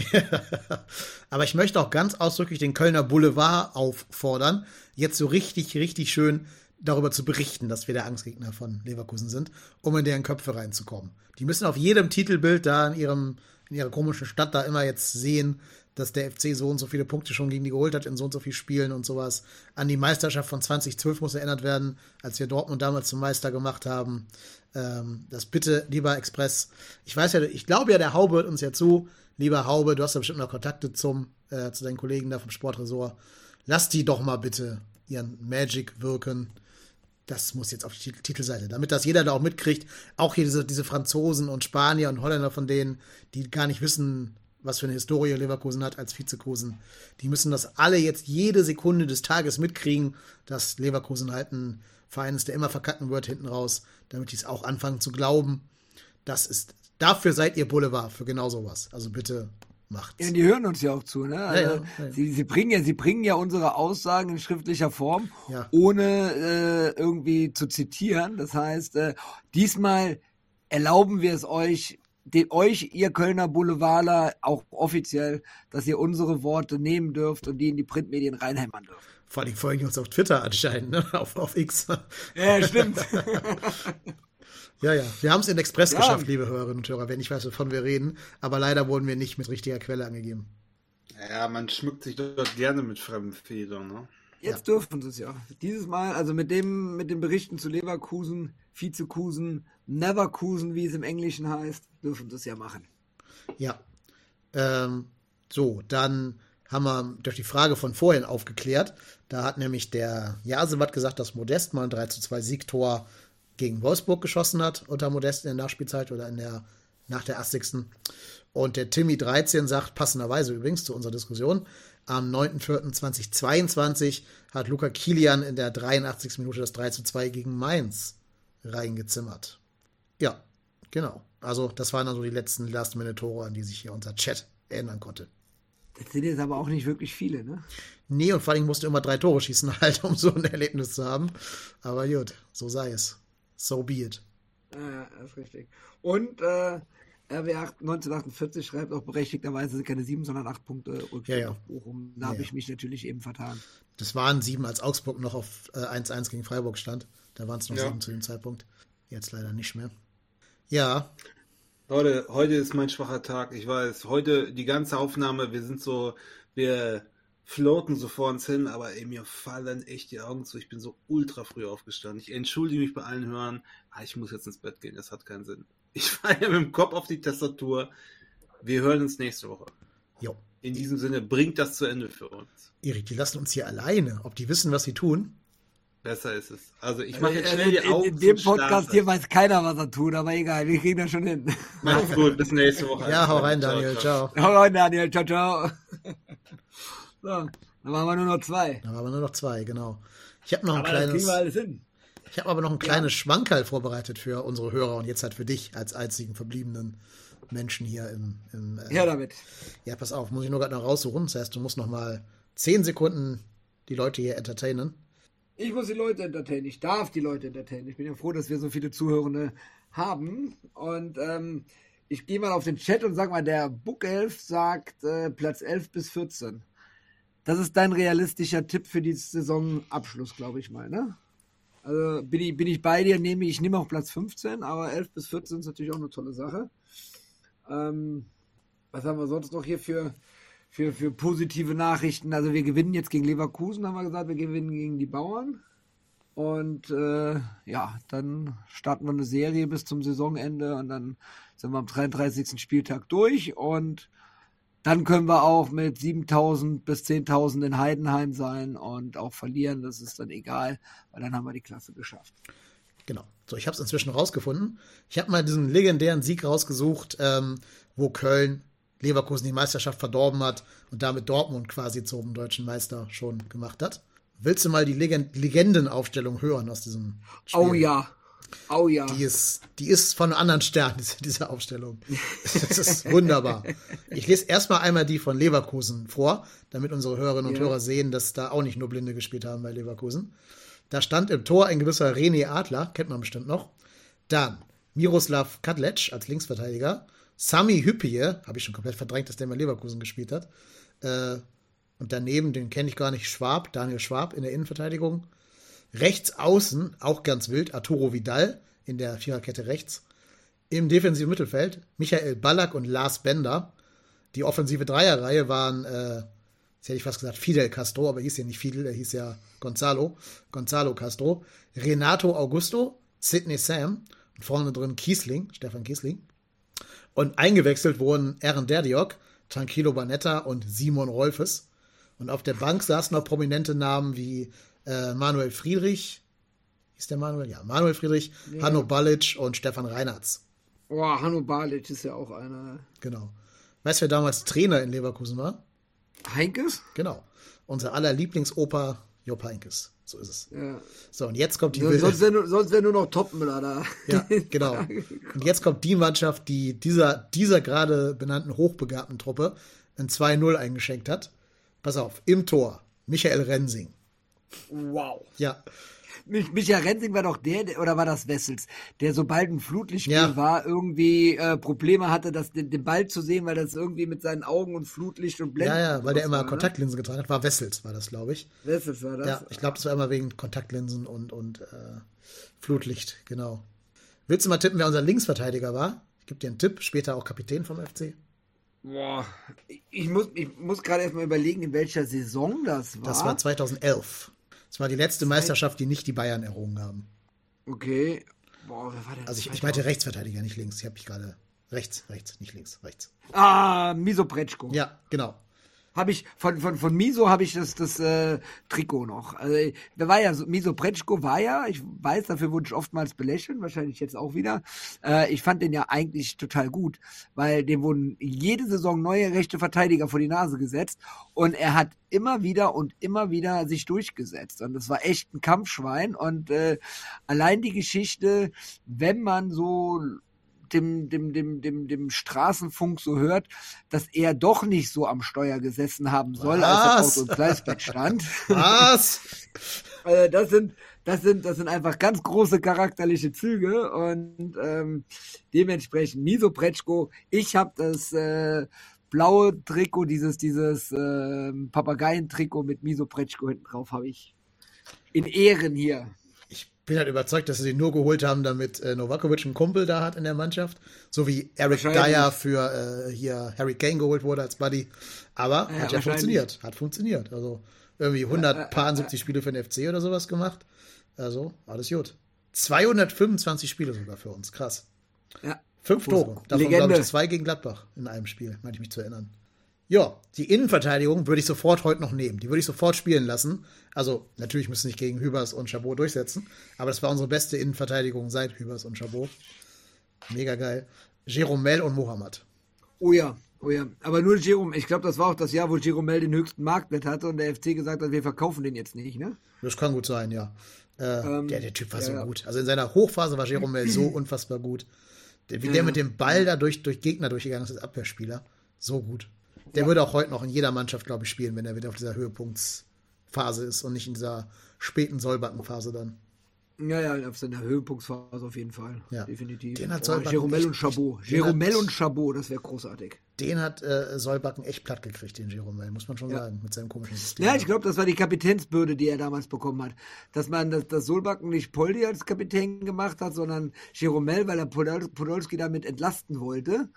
Aber ich möchte auch ganz ausdrücklich den Kölner Boulevard auffordern, jetzt so richtig, richtig schön darüber zu berichten, dass wir der Angstgegner von Leverkusen sind, um in deren Köpfe reinzukommen. Die müssen auf jedem Titelbild da in ihrem, in ihrer komischen Stadt da immer jetzt sehen, dass der F C so und so viele Punkte schon gegen die geholt hat in so und so vielen Spielen und sowas. An die Meisterschaft von zweitausendzwölf muss erinnert werden, als wir Dortmund damals zum Meister gemacht haben. Ähm, das bitte, lieber Express. Ich weiß ja, ich glaube ja, der Haube hört uns ja zu. Lieber Haube, du hast ja bestimmt noch Kontakte zum, äh, zu deinen Kollegen da vom Sportressort. Lass die doch mal bitte ihren Magic wirken. Das muss jetzt auf die Titelseite, damit das jeder da auch mitkriegt. Auch hier diese, diese Franzosen und Spanier und Holländer von denen, die gar nicht wissen, was für eine Historie Leverkusen hat als Vizekusen. Die müssen das alle jetzt jede Sekunde des Tages mitkriegen, dass Leverkusen halt ein Verein ist, der immer verkacken wird hinten raus, damit die es auch anfangen zu glauben. Das ist, dafür seid ihr Boulevard, für genau sowas. Also bitte macht's. Ja, die hören uns ja auch zu, ne? Also ja, ja, ja. Sie, sie bringen ja, sie bringen ja unsere Aussagen in schriftlicher Form, ja. ohne äh, irgendwie zu zitieren. Das heißt, äh, diesmal erlauben wir es euch, Den, euch, ihr Kölner Boulevarder, auch offiziell, dass ihr unsere Worte nehmen dürft und die in die Printmedien reinhämmern dürft. Vor allem folgen uns auf Twitter anscheinend, ne? auf, auf X. Ja, stimmt. ja, ja, wir haben es in Express ja. geschafft, liebe Hörerinnen und Hörer, wenn ich weiß, wovon wir reden, aber leider wurden wir nicht mit richtiger Quelle angegeben. Ja, man schmückt sich dort gerne mit fremden Federn, ne? Jetzt ja. dürfen sie es ja. Dieses Mal, also mit dem, mit den Berichten zu Leverkusen, Vizekusen, Neverkusen, wie es im Englischen heißt, dürfen sie es ja machen. Ja. Ähm, so, dann haben wir durch die Frage von vorhin aufgeklärt. Da hat nämlich der Jasewat gesagt, dass Modest mal ein drei zu zwei Siegtor gegen Wolfsburg geschossen hat, unter Modest in der Nachspielzeit oder in der, nach der achtzigsten. Und der Timmy dreizehn sagt, passenderweise übrigens zu unserer Diskussion, am neunter vierter zweitausendzweiundzwanzig hat Luca Kilian in der dreiundachtzigsten Minute das drei zu zwei gegen Mainz reingezimmert. Ja, genau. Also das waren dann so die letzten Last-Minute-Tore, an die sich hier unser Chat erinnern konnte. Das sind jetzt aber auch nicht wirklich viele, ne? Nee, und vor allem musst du immer drei Tore schießen, halt, um so ein Erlebnis zu haben. Aber gut, so sei es. So be it. Ja, das ist richtig. Und äh, R W neunzehnhundertachtundvierzig schreibt auch berechtigterweise sind keine sieben, sondern acht Punkte Rückstand ja, ja. auf Bochum. Da ja, habe ich ja. mich natürlich eben vertan. Das waren sieben, als Augsburg noch auf äh, eins eins gegen Freiburg stand. Da waren es noch ja. sieben zu dem Zeitpunkt. Jetzt leider nicht mehr. Ja. Leute, heute ist mein schwacher Tag. Ich weiß, heute die ganze Aufnahme, wir sind so, wir floaten so vor uns hin, aber ey, mir fallen echt die Augen zu. Ich bin so ultra früh aufgestanden. Ich entschuldige mich bei allen Hörern. Ah, ich muss jetzt ins Bett gehen, das hat keinen Sinn. Ich fahre ja mit dem Kopf auf die Tastatur. Wir hören uns nächste Woche. Jo. In diesem Sinne, bringt das zu Ende für uns. Erik, die lassen uns hier alleine. Ob die wissen, was sie tun? Besser ist es. Also ich mache jetzt schnell die Augen zu. In dem Podcast hier weiß keiner, was er tut, aber egal, wir kriegen das schon hin. Macht's gut, bis nächste Woche. Ja, hau rein, Daniel, ciao. Hau rein, Daniel, ciao, ciao. So, dann machen wir nur noch zwei. Dann machen wir nur noch zwei, genau. Ich habe noch ein aber kleines... kriegen wir alles hin. Ich habe aber noch ein kleines ja. Schmankerl vorbereitet für unsere Hörer und jetzt halt für dich als einzigen verbliebenen Menschen hier im... im äh, ja, damit. Ja, pass auf, muss ich nur gerade noch raussuchen. Das heißt, du musst noch mal zehn Sekunden die Leute hier entertainen. Ich muss die Leute entertainen. Ich darf die Leute entertainen. Ich bin ja froh, dass wir so viele Zuhörende haben. Und ähm, ich gehe mal auf den Chat und sage mal, der Book elf sagt äh, Platz elf bis vierzehn. Das ist dein realistischer Tipp für die Saisonabschluss, glaube ich mal, ne? Also bin ich, bin ich bei dir, nehme ich nehme auch Platz fünfzehn, aber elf bis vierzehn ist natürlich auch eine tolle Sache. Ähm, was haben wir sonst noch hier für, für, für positive Nachrichten? Also wir gewinnen jetzt gegen Leverkusen, haben wir gesagt, wir gewinnen gegen die Bauern. Und äh, ja, dann starten wir eine Serie bis zum Saisonende und dann sind wir am dreiunddreißigsten Spieltag durch und dann können wir auch mit siebentausend bis zehntausend in Heidenheim sein und auch verlieren. Das ist dann egal, weil dann haben wir die Klasse geschafft. Genau. So, ich habe es inzwischen rausgefunden. Ich habe mal diesen legendären Sieg rausgesucht, ähm, wo Köln Leverkusen die Meisterschaft verdorben hat und damit Dortmund quasi zum deutschen Meister schon gemacht hat. Willst du mal die Legend- Legendenaufstellung hören aus diesem Spiel? Oh ja. Oh ja. Die ist, die ist von einem anderen Stern, diese, diese Aufstellung. Das ist wunderbar. Ich lese erstmal einmal die von Leverkusen vor, damit unsere Hörerinnen und ja. Hörer sehen, dass da auch nicht nur Blinde gespielt haben bei Leverkusen. Da stand im Tor ein gewisser René Adler, kennt man bestimmt noch. Dann Miroslav Kadlec als Linksverteidiger. Sami Hüppier, habe ich schon komplett verdrängt, dass der bei Leverkusen gespielt hat. Und daneben, den kenne ich gar nicht, Schwab, Daniel Schwab in der Innenverteidigung. Rechts außen, auch ganz wild, Arturo Vidal in der Viererkette rechts. Im defensiven Mittelfeld Michael Ballack und Lars Bender. Die offensive Dreierreihe waren, äh, jetzt hätte ich fast gesagt Fidel Castro, aber hieß ja nicht Fidel, er hieß ja Gonzalo. Gonzalo Castro, Renato Augusto, Sidney Sam und vorne drin Kiesling, Stefan Kiesling. Und eingewechselt wurden Eren Derdiok, Tranquillo Banetta und Simon Rolfes. Und auf der Bank saßen noch prominente Namen wie Manuel Friedrich, ist der Manuel? Ja, Manuel Friedrich, ja. Hanno Balic und Stefan Reinhartz. Oh, Hanno Balic ist ja auch einer. Genau. Weißt du, wer damals Trainer in Leverkusen war? Heinkes? Genau. Unser aller Lieblingsopa Jupp Heinkes. So ist es. Ja. So, und jetzt kommt die... So, sonst wäre nur, wär nur noch Topmüller da. Ja, genau. Und jetzt kommt die Mannschaft, die dieser, dieser gerade benannten hochbegabten Truppe ein zwei null eingeschenkt hat. Pass auf, im Tor Michael Rensing. Wow. Ja. Michael Rensing war doch der, oder war das Wessels, der sobald ein Flutlichtspiel ja. war, irgendwie äh, Probleme hatte, das, den, den Ball zu sehen, weil das irgendwie mit seinen Augen und Flutlicht und Blenden... Ja, ja, weil der immer war, Kontaktlinsen ne? getragen hat. War Wessels, war das, glaube ich. Wessels war das? Ja, ich glaube, das war immer wegen Kontaktlinsen und, und äh, Flutlicht, genau. Willst du mal tippen, wer unser Linksverteidiger war? Ich gebe dir einen Tipp, später auch Kapitän vom F C. Boah, ich muss, ich muss gerade erstmal überlegen, in welcher Saison das war. Das war zweitausendelf. Das war die letzte Meisterschaft, die nicht die Bayern errungen haben. Okay. Boah, wer war denn? Also ich, ich meinte Rechtsverteidiger, nicht links. Ich habe mich gerade... Rechts, rechts, nicht links, rechts. Ah, Miso Pretschko. Ja, genau. Habe ich, von, von, von Miso habe ich das, das äh, Trikot noch. Also da war ja, Miso Pretschko war ja, ich weiß, dafür wurde ich oftmals belächelt, wahrscheinlich jetzt auch wieder. Äh, ich fand den ja eigentlich total gut, weil dem wurden jede Saison neue rechte Verteidiger vor die Nase gesetzt und er hat immer wieder und immer wieder sich durchgesetzt und das war echt ein Kampfschwein und äh, allein die Geschichte, wenn man so dem, dem, dem, dem, dem Straßenfunk so hört, dass er doch nicht so am Steuer gesessen haben soll, Was? als er auf dem Gleisbett stand. Was? das sind, das sind, das sind einfach ganz große charakterliche Züge und ähm, dementsprechend Miso Pretschko. Ich habe das äh, blaue Trikot, dieses, dieses äh, Papageien-Trikot mit Miso Pretschko hinten drauf, habe ich in Ehren hier. Bin halt überzeugt, dass sie den nur geholt haben, damit äh, Novakovic einen Kumpel da hat in der Mannschaft. So wie Eric Dyer für äh, hier Harry Kane geholt wurde als Buddy. Aber ja, hat ja funktioniert. Hat funktioniert. Also irgendwie hundertpaarensiebzig ja, ja, ja. Spiele für den F C oder sowas gemacht. Also alles gut. zweihundertfünfundzwanzig Spiele sogar für uns. Krass. Ja. Fünf Tore. Davon glaube ich zwei gegen Gladbach in einem Spiel, meine ich mich zu erinnern. Ja, die Innenverteidigung würde ich sofort heute noch nehmen. Die würde ich sofort spielen lassen. Also, natürlich müssen nicht gegen Hübers und Chabot durchsetzen. Aber das war unsere beste Innenverteidigung seit Hübers und Chabot. Mega geil. Jeromel und Mohamed. Oh ja, oh ja. Aber nur Jerome. Ich glaube, das war auch das Jahr, wo Jeromel den höchsten Marktwert hatte und der F C gesagt hat, wir verkaufen den jetzt nicht, ne? Das kann gut sein, ja. Äh, ähm, der, der Typ war ja, so ja. gut. Also in seiner Hochphase war Jeromel so unfassbar gut. Der, wie ja. der mit dem Ball da durch, durch Gegner durchgegangen ist, als Abwehrspieler. So gut. Der ja. würde auch heute noch in jeder Mannschaft, glaube ich, spielen, wenn er wieder auf dieser Höhepunktsphase ist und nicht in dieser späten Sollbackenphase dann. Ja, ja, auf seiner Höhepunktsphase auf jeden Fall. Ja. Definitiv. Den hat oh, Jeromel und Chabot. Jeromel und Chabot, das wäre großartig. Den hat äh, Sollbacken echt platt gekriegt, den Jeromel, muss man schon ja. sagen, mit seinem komischen System. Ja, ich glaube, das war die Kapitänsbürde, die er damals bekommen hat. Dass man, dass, dass Sollbacken nicht Poldi als Kapitän gemacht hat, sondern Jeromel, weil er Podol- Podolski damit entlasten wollte.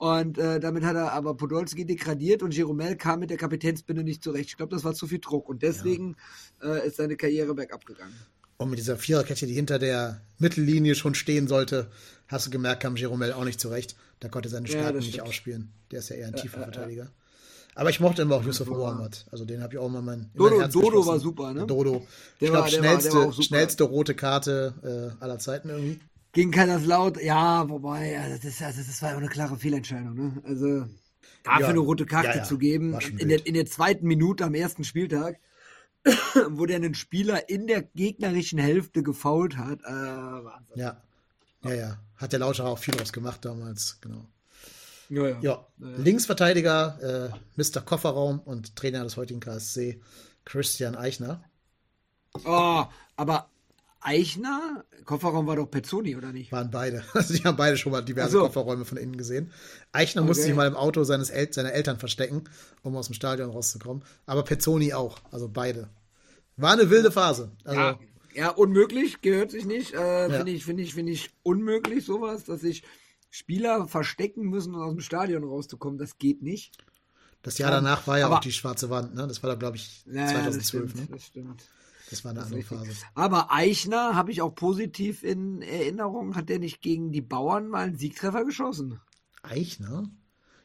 Und äh, damit hat er aber Podolski degradiert und Jeromel kam mit der Kapitänsbinde nicht zurecht. Ich glaube, das war zu viel Druck und deswegen ja. äh, ist seine Karriere bergab gegangen. Und mit dieser Viererkette, die hinter der Mittellinie schon stehen sollte, hast du gemerkt, kam Jeromel auch nicht zurecht. Da konnte seine Stärken ja, nicht stimmt. ausspielen. Der ist ja eher ein tiefer äh, äh, Verteidiger. Äh, äh. Aber ich mochte immer auch Yusuf Mohamed. Also den habe ich auch immer mein. Dodo, mein Dodo war super, ne? Dodo. Der ich glaube, schnellste, war, der schnellste rote Karte äh, aller Zeiten irgendwie. Gegen Kaiserslautern, ja, wobei, also das, also das war ja auch eine klare Fehlentscheidung, ne? Also dafür ja, eine rote Karte ja, ja. zu geben, in der, in der zweiten Minute am ersten Spieltag, wo der einen Spieler in der gegnerischen Hälfte gefoult hat. Äh, Wahnsinn. Ja. ja, ja, hat der Lauterer auch viel draus gemacht damals, genau. Ja, ja. ja. ja, ja. Linksverteidiger, äh, Mister Kofferraum und Trainer des heutigen K S C, Christian Eichner. Oh, aber Eichner? Kofferraum war doch Pezzoni, oder nicht? Waren beide. Also die haben beide schon mal diverse so. Kofferräume von innen gesehen. Eichner okay. musste sich mal im Auto seines El- seiner Eltern verstecken, um aus dem Stadion rauszukommen. Aber Pezzoni auch. Also beide. War eine wilde Phase. Also ja. ja, unmöglich. Gehört sich nicht. Äh, ja. Finde ich, finde ich, finde ich unmöglich sowas, dass sich Spieler verstecken müssen, um aus dem Stadion rauszukommen. Das geht nicht. Das Jahr danach war ja Aber, auch die schwarze Wand. Ne? Das war da, glaube ich, zweitausendzwölf. Ja, das stimmt. Ne? Das stimmt. Das war eine andere Phase. Aber Eichner habe ich auch positiv in Erinnerung. Hat der nicht gegen die Bauern mal einen Siegtreffer geschossen? Eichner?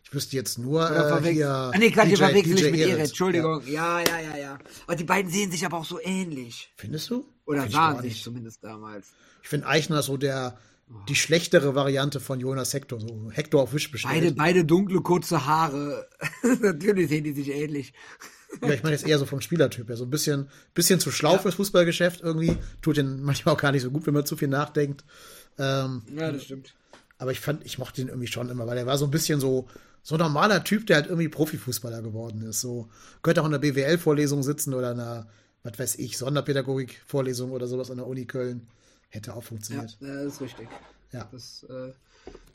Ich wüsste jetzt nur äh, hier... Ah, nee, gerade hier verwechsel ich mit Ehret. Entschuldigung. Ja, ja, ja, ja. Und die beiden sehen sich aber auch so ähnlich. Findest du? Oder sahen sich zumindest damals. Ich finde Eichner so der... Die schlechtere Variante von Jonas Hector, so Hector auf Wisch bestellt. Beide, beide dunkle, kurze Haare. Natürlich sehen die sich ähnlich. Ja, ich meine jetzt eher so vom Spielertyp her. So ein bisschen, bisschen zu schlau ja. fürs Fußballgeschäft irgendwie. Tut den manchmal auch gar nicht so gut, wenn man zu viel nachdenkt. Ähm, ja, das stimmt. Aber ich fand, ich mochte ihn irgendwie schon immer, weil er war so ein bisschen so, so ein normaler Typ, der halt irgendwie Profifußballer geworden ist. So, könnte auch in einer B W L-Vorlesung sitzen oder in einer, was weiß ich, Sonderpädagogik-Vorlesung oder sowas an der Uni Köln. Hätte auch funktioniert. Ja, das ist richtig. Ja. Das äh,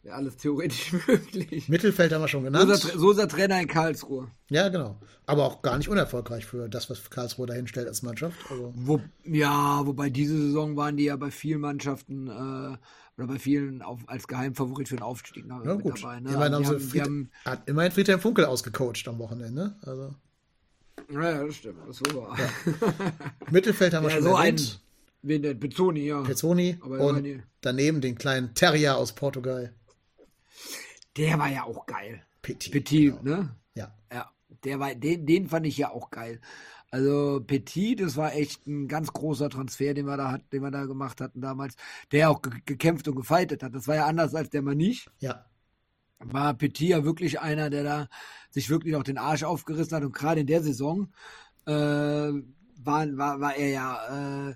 wäre alles theoretisch möglich. Mittelfeld haben wir schon genannt. So ist der Trainer in Karlsruhe. Ja, genau. Aber auch gar nicht unerfolgreich für das, was Karlsruhe dahin stellt als Mannschaft. Also. Wo, ja, wobei diese Saison waren die ja bei vielen Mannschaften äh, oder bei vielen auf, als Geheimfavorit für den Aufstieg ja, mit gut. dabei. Ne? Immerhin haben sie Fried, haben, hat immerhin Friedhelm Funkel ausgecoacht am Wochenende. Also. Ja, das stimmt. Das ist super. Ja. Mittelfeld haben wir ja, schon so genannt. Pezzoni, ja. Pezzoni und ja, daneben den kleinen Terrier aus Portugal. Der war ja auch geil. Petit, Petit genau. ne? Ja. ja der war, den, den fand ich ja auch geil. Also Petit, das war echt ein ganz großer Transfer, den wir da, hat, den wir da gemacht hatten damals, der auch ge- gekämpft und gefeitet hat. Das war ja anders als der Maniche. Ja. War Petit ja wirklich einer, der da sich wirklich auch den Arsch aufgerissen hat und gerade in der Saison äh, war, war, war er ja äh,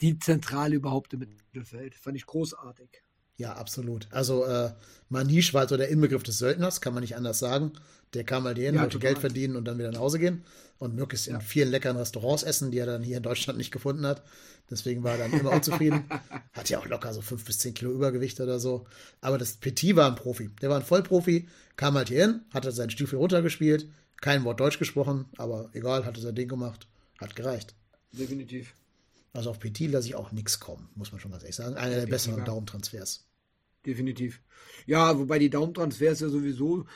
die Zentrale überhaupt im Mittelfeld. Fand ich großartig. Ja, absolut. Also äh, Manisch war so der Inbegriff des Söldners, kann man nicht anders sagen. Der kam halt hierhin, ja, wollte Geld verdienen und dann wieder nach Hause gehen und möglichst ja. in vielen leckeren Restaurants essen, die er dann hier in Deutschland nicht gefunden hat. Deswegen war er dann immer unzufrieden. Hat ja auch locker so fünf bis zehn Kilo Übergewicht oder so. Aber das Petit war ein Profi. Der war ein Vollprofi, kam halt hierhin, hatte seinen Stiefel runtergespielt, kein Wort Deutsch gesprochen, aber egal, hatte sein Ding gemacht, hat gereicht. Definitiv. Also auf Petit lasse ich auch nichts kommen, muss man schon ganz ehrlich sagen. Einer der besseren Daumentransfers. Definitiv. Ja, wobei die Daumentransfers ja sowieso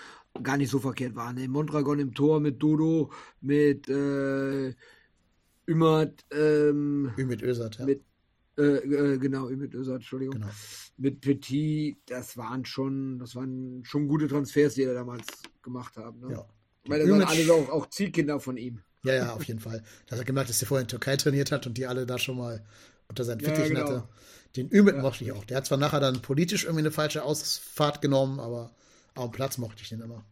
gar nicht so verkehrt waren. Ne? Mondragon im Tor mit Dodo, mit äh, Ümit, ähm, Ümit Özat, ja. Mit, äh, äh, genau, Ümit Özat, Entschuldigung. Genau. Mit Petit, das waren schon, das waren schon gute Transfers, die er damals gemacht haben. Ne? Ja. Weil das Ümit waren alle auch, auch Zielkinder von ihm. Ja, ja, auf jeden Fall. Da hat er gemerkt, dass er vorher in Türkei trainiert hat und die alle da schon mal unter seinen Fittichen ja, genau. hatte. Den Ümit ja. mochte ich auch. Der hat zwar nachher dann politisch irgendwie eine falsche Ausfahrt genommen, aber am Platz mochte ich den immer.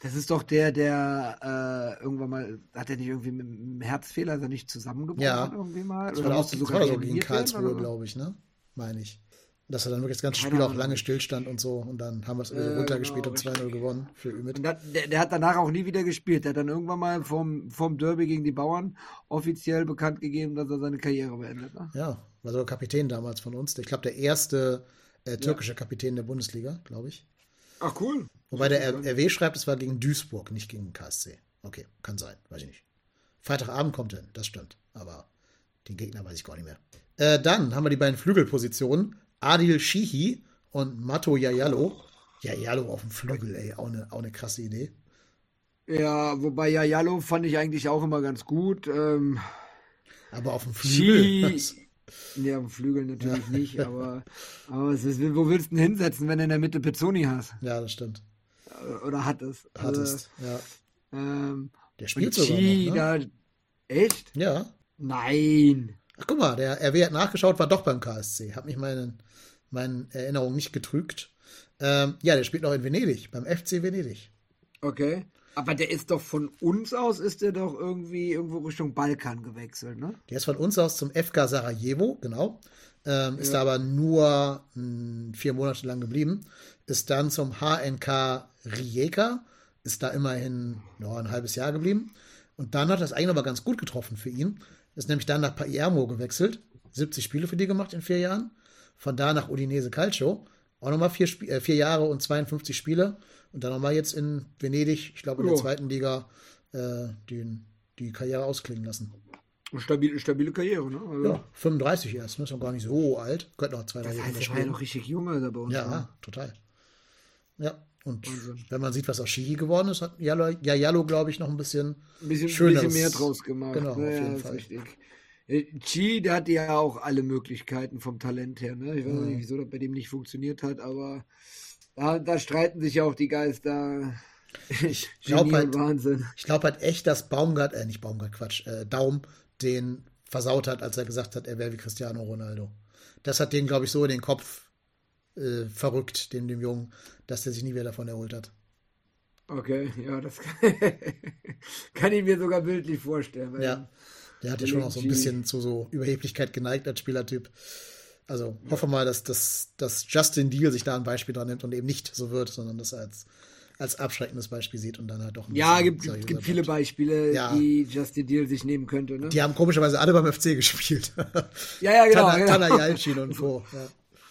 Das ist doch der, der äh, irgendwann mal, hat er nicht irgendwie mit einem Herzfehler, ist er nicht zusammengebrochen? Ja, irgendwie mal? Das war oder auch so gegen Karlsruhe, glaube ich, ne? Meine ich. Dass er dann wirklich das ganze Spiel auch lange stillstand und so. Und dann haben wir es äh, runtergespielt genau, und zwei null gewonnen für Ümit. Und hat, der, der hat danach auch nie wieder gespielt. Der hat dann irgendwann mal vom, vom Derby gegen die Bauern offiziell bekannt gegeben, dass er seine Karriere beendet. Ne? Ja, war sogar Kapitän damals von uns. Ich glaube, der erste äh, türkische ja. Kapitän der Bundesliga, glaube ich. Ach, cool. Wobei der R W schreibt, es war gegen Duisburg, nicht gegen K S C. Okay, kann sein, weiß ich nicht. Freitagabend kommt hin, das stimmt. Aber den Gegner weiß ich gar nicht mehr. Äh, dann haben wir die beiden Flügelpositionen. Adil Shihi und Mato Jayalo. Jayalo auf dem Flügel, ey, auch eine, auch eine krasse Idee. Ja, wobei Jayalo fand ich eigentlich auch immer ganz gut. Ähm, aber auf dem Flügel? Nee, auf dem Flügel natürlich ja. nicht, aber, aber es ist, wo willst du ihn hinsetzen, wenn du in der Mitte Pezzoni hast? Ja, das stimmt. Oder hat es. Hattest, also, ja. Ähm, der spielt sogar Shihi, noch, ne? Da, echt? Ja. Nein. Ach, guck mal, der R W hat nachgeschaut, war doch beim K S C. Hat mich meinen, meinen Erinnerungen nicht getrügt. Ähm, ja, der spielt noch in Venedig, beim F C Venedig. Okay. Aber der ist doch von uns aus, ist der doch irgendwie irgendwo Richtung Balkan gewechselt, ne? Der ist von uns aus zum F K Sarajevo, genau. Ähm, ist ja. da aber nur mh, vier Monate lang geblieben. Ist dann zum H N K Rijeka. Ist da immerhin ja, ein halbes Jahr geblieben. Und dann hat das eigentlich aber ganz gut getroffen für ihn. Ist nämlich dann nach Palermo gewechselt, siebzig Spiele für die gemacht in vier Jahren. Von da nach Udinese Calcio, auch nochmal vier, Sp- äh, vier Jahre und zweiundfünfzig Spiele. Und dann nochmal jetzt in Venedig, ich glaube in der oh. zweiten Liga, äh, die, die Karriere ausklingen lassen. Stabile, stabile Karriere, ne? Also ja, fünfunddreißig erst, ne? Ist noch gar nicht so alt. Könnte noch zwei, drei Jahre spielen. Der war ja noch richtig jung, also bei uns. Ja, war. total. Ja. Und Wahnsinn. Wenn man sieht, was aus Shihi geworden ist, hat Jayalo, glaube ich, noch ein bisschen, ein bisschen, schöneres. Ein bisschen mehr draus gemacht. Genau, ja, auf jeden Fall. Shihi, der hatte ja auch alle Möglichkeiten vom Talent her. Ne? Ich weiß mhm. nicht, wieso das bei dem nicht funktioniert hat, aber da, da streiten sich ja auch die Geister. Ich glaube halt, glaub halt echt, dass Baumgart, äh, nicht Baumgart, Quatsch, äh, Daum den versaut hat, als er gesagt hat, er wäre wie Cristiano Ronaldo. Das hat den, glaube ich, so in den Kopf Äh, verrückt, dem, dem Jungen, dass der sich nie wieder davon erholt hat. Okay, ja, das kann, kann ich mir sogar bildlich vorstellen. Ja, der hat ja schon auch so ein bisschen zu so Überheblichkeit geneigt als Spielertyp. Also ja. hoffe mal, dass, dass, dass Justin Deal sich da ein Beispiel dran nimmt und eben nicht so wird, sondern das als, als abschreckendes Beispiel sieht und dann halt doch ein Ja, es gibt, gibt, gibt viele Beispiele, ja. die Justin Deal sich nehmen könnte. Ne? Die haben komischerweise alle beim F C gespielt. Ja, ja, genau. Tana, genau. Jalcin und Co. Ja.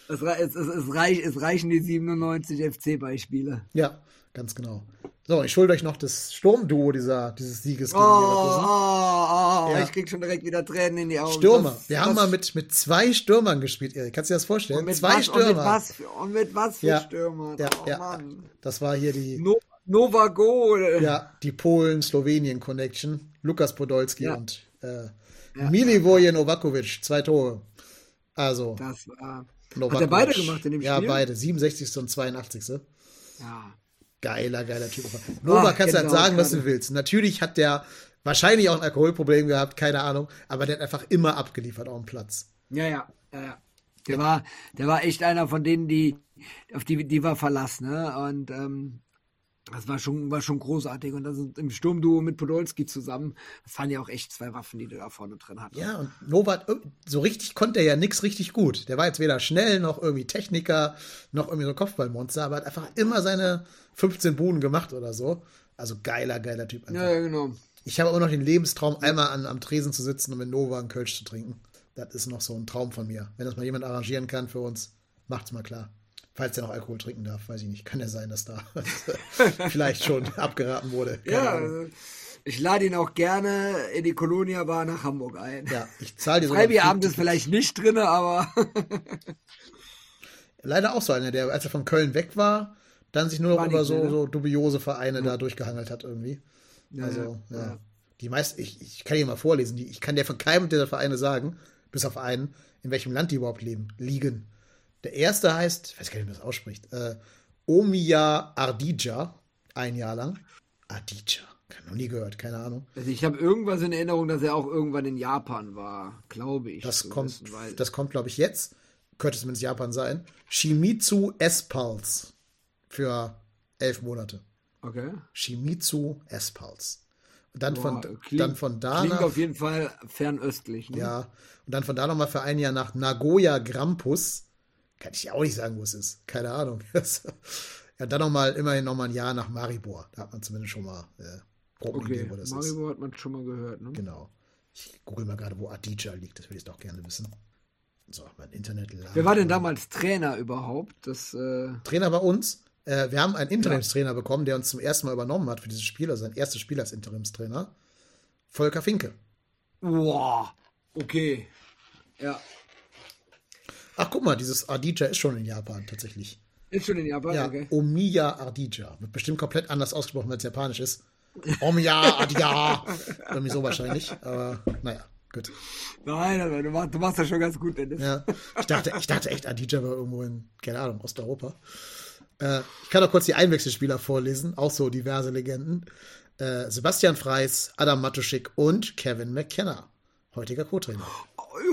Es, es, es, es, reich, es reichen die siebenundneunzig F C-Beispiele. Ja, ganz genau. So, ich schulde euch noch das Sturmduo dieser, dieses Sieges. Gegen oh, oh, oh ja. Ich krieg schon direkt wieder Tränen in die Augen. Stürmer. Das, wir das haben mal mit, mit zwei Stürmern gespielt, Erik. Kannst du dir das vorstellen? Und mit zwei was, Stürmer. Und mit was für, und mit was für ja. Stürmer? Ja, oh, ja. Mann. Das war hier die no, Nova Gol. Ja, die Polen-Slowenien-Connection. Lukas Podolski ja. und äh, ja. Milivoje Novakovic. Zwei Tore. Also. Das war... Novak Hat er beide gemacht in dem ja, Spiel? Ja, beide. siebenundsechzigste und zweiundachtzigste Ja. Geiler, geiler Typ. Novak, kannst du halt sagen, was du willst. Natürlich hat der wahrscheinlich auch ein Alkoholproblem gehabt, keine Ahnung, aber der hat einfach immer abgeliefert auf dem Platz. Ja, ja, ja, ja. Der, ja. War, der war echt einer von denen, die auf die, die war Verlass, ne? Und ähm, Das war schon, war schon großartig. Und das im Sturmduo mit Podolski zusammen, das waren ja auch echt zwei Waffen, die du da vorne drin hattest. Ja, und Nowak, so richtig konnte er ja nichts richtig gut. Der war jetzt weder schnell, noch irgendwie Techniker, noch irgendwie so ein Kopfballmonster, aber hat einfach immer seine fünfzehn Buden gemacht oder so. Also geiler, geiler Typ einfach. Ja, ja, genau. Ich habe auch noch den Lebenstraum, einmal an, am Tresen zu sitzen und mit Nowak einen Kölsch zu trinken. Das ist noch so ein Traum von mir. Wenn das mal jemand arrangieren kann für uns, macht's mal klar. Falls der noch Alkohol trinken darf, weiß ich nicht. Kann ja sein, dass da vielleicht schon abgeraten wurde. Keine ja, Ahnung. Ich lade ihn auch gerne in die Colonia Bar nach Hamburg ein. Ja, ich zahle dir sogar. Freibierabend ist vielleicht nicht drin, aber... Leider auch so einer, der, als er von Köln weg war, dann sich nur noch über so, so dubiose Vereine ja. da durchgehangelt hat irgendwie. Ja, also, ja. ja. Die meisten, ich, ich kann dir mal vorlesen, die, ich kann dir von keinem dieser Vereine sagen, bis auf einen, in welchem Land die überhaupt leben, liegen. Der erste heißt, ich weiß gar nicht, wie man das ausspricht, äh, Omiya Ardija, ein Jahr lang. Ardija, noch nie gehört, keine Ahnung. Also ich habe irgendwas in Erinnerung, dass er auch irgendwann in Japan war, glaube ich. Das kommt, wissen, weil das kommt, glaube ich, jetzt. Könnte es zumindest Japan sein. Shimizu S-Pulse für elf Monate. Okay. Shimizu S-Pulse. Und dann, Boah, von, klingt, dann von da klingt nach, auf jeden Fall fernöstlich. Ne? Ja, und dann von da nochmal für ein Jahr nach Nagoya Grampus. Kann ich ja auch nicht sagen, wo es ist. Keine Ahnung. Ja, dann nochmal, immerhin nochmal ein Jahr nach Maribor. Da hat man zumindest schon mal äh, grob okay. Idee, wo das Maribor ist. Maribor hat man schon mal gehört, ne? Genau. Ich google mal gerade, wo Adija liegt. Das würde ich doch gerne wissen. So, mein Internet. Wer war denn damals Trainer überhaupt? Das, äh Trainer bei uns? Äh, wir haben einen Interimstrainer ja. bekommen, der uns zum ersten Mal übernommen hat für dieses Spiel, also sein erstes Spiel als Interimstrainer. Volker Finke. Boah, okay. Ja. Ach, guck mal, dieses Ardija ist schon in Japan tatsächlich. Ist schon in Japan, ja, okay. Omiya Ardija. Wird bestimmt komplett anders ausgesprochen, wenn es japanisch ist. Omiya Ardija. Irgendwie so wahrscheinlich. Aber naja, gut. Nein, aber du machst, du machst das schon ganz gut, Dennis. Ja. Ich dachte, ich dachte echt, Ardija war irgendwo in, keine Ahnung, Osteuropa. Äh, ich kann auch kurz die Einwechselspieler vorlesen. Auch so diverse Legenden. Äh, Sebastian Freis, Adam Matuschik und Kevin McKenna. Heutiger Co-Trainer.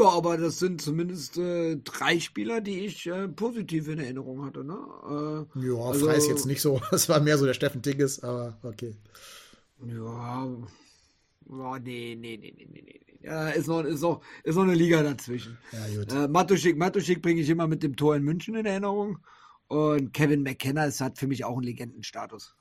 Ja, aber das sind zumindest äh, drei Spieler, die ich äh, positiv in Erinnerung hatte, ne? Äh, ja, also, Frei ist jetzt nicht so. Es war mehr so der Steffen Tigges, aber okay. Ja, oh, nee, nee, nee, nee, nee. Ja, ist noch, ist noch, ist noch eine Liga dazwischen. Ja, gut. Äh, Matuschik, Matuschik bringe ich immer mit dem Tor in München in Erinnerung. Und Kevin McKenna, es hat für mich auch einen Legendenstatus.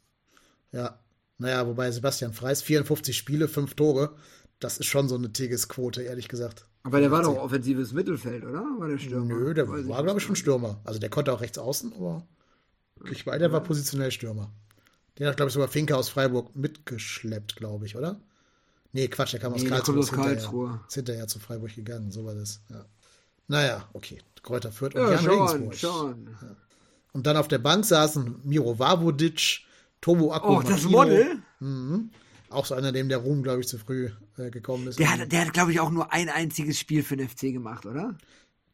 Ja, naja, wobei Sebastian Freis, vierundfünfzig Spiele, fünf Tore. Das ist schon so eine Tigges-Quote, ehrlich gesagt. Aber der war doch offensives Mittelfeld, oder? War der Stürmer? Nö, der Weiß war, glaube ich, schon Stürmer. Also der konnte auch rechts außen, aber ich weiß, der war positionell Stürmer. Den hat, glaube ich, sogar Finke aus Freiburg mitgeschleppt, glaube ich, oder? Nee, Quatsch, der kam aus nee, Karlsruhe. Der kommt aus Karlsruhe. Hinterher, ist hinterher zu Freiburg gegangen, so war das. Ja. Naja, okay. Kräuter Fürth und ja, Jan Regensburg. Schon. Ja. Und dann auf der Bank saßen Miro Vavodic, Tobo Akko. Oh, das Model? Mhm. Auch so einer, dem der Ruhm, glaube ich, zu früh äh, gekommen ist. Der hat, der hat, glaube ich, auch nur ein einziges Spiel für den F C gemacht, oder?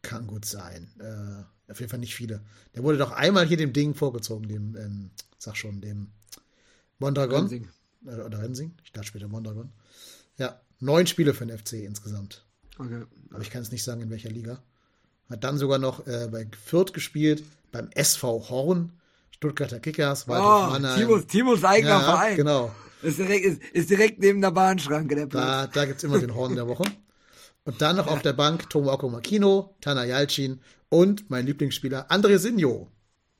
Kann gut sein. Äh, auf jeden Fall nicht viele. Der wurde doch einmal hier dem Ding vorgezogen, dem, ähm, sag schon, dem Mondragon. Rensing. Äh, oder Rensing. Ich dachte später Mondragon. Ja, neun Spiele für den F C insgesamt. Okay. Aber ich kann es nicht sagen, in welcher Liga. Hat dann sogar noch äh, bei Fürth gespielt, beim S V Horn, Stuttgarter Kickers, Waldhof oh, Mannheim. Timos, Timos eigener ja, Verein. Genau. Ist direkt, ist, ist direkt neben der Bahnschranke der Platz. Da, da gibt es immer den Horn der Woche. Und dann noch auf der Bank Tomoko Makino, Tana Yalcin und mein Lieblingsspieler Andre Sinjo.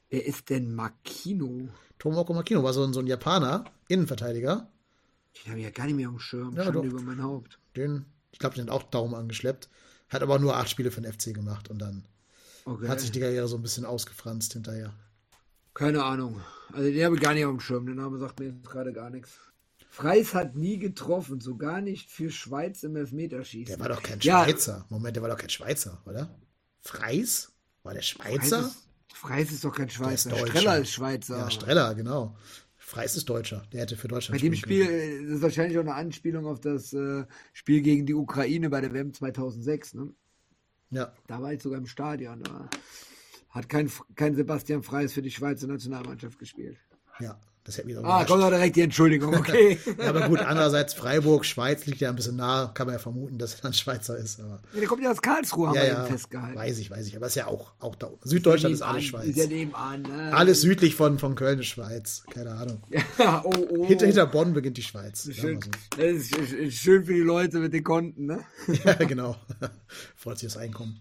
Wer ist denn Makino? Tomoko Makino war so ein, so ein Japaner, Innenverteidiger. Den habe ich ja gar nicht mehr am Schirm, ja, schon über mein Haupt. Den, ich glaube, den hat auch Daumen angeschleppt. Hat aber nur acht Spiele für den F C gemacht und dann okay. hat sich die Karriere so ein bisschen ausgefranst hinterher. Keine Ahnung. Also den habe ich gar nicht auf dem Schirm. Der Name sagt mir jetzt gerade gar nichts. Freis hat nie getroffen, so gar nicht für Schweiz im Elfmeterschießen. Der war doch kein Schweizer. Ja. Moment, der war doch kein Schweizer, oder? Freis? War der Schweizer? Freis ist, Freis ist doch kein Schweizer. Der ist Streller ist Schweizer. Ja, Streller, genau. Freis ist Deutscher. Der hätte für Deutschland spielen können. Bei dem Spiel können. Das ist wahrscheinlich auch eine Anspielung auf das äh, Spiel gegen die Ukraine bei der W M zweitausendsechs, ne? Ja. Da war ich sogar im Stadion. Da hat kein, kein Sebastian Freis für die Schweizer Nationalmannschaft gespielt. Ja, Das hätte mich auch ah, kommt doch direkt die Entschuldigung, okay. Ja, aber gut, andererseits Freiburg, Schweiz liegt ja ein bisschen nah, kann man ja vermuten, dass er dann Schweizer ist. Aber ja, der kommt ja aus Karlsruhe, haben ja, wir ja, festgehalten. Weiß ich, weiß ich, aber ist ja auch, auch da oben. Süddeutschland ist alles Schweiz. Nebenan, ne? Alles südlich von, von Köln ist Schweiz, keine Ahnung. Ja, oh, oh. Hinter, hinter Bonn beginnt die Schweiz. Schön, das ist schön für die Leute mit den Konten, ne? Ja, genau. Freut sich das Einkommen.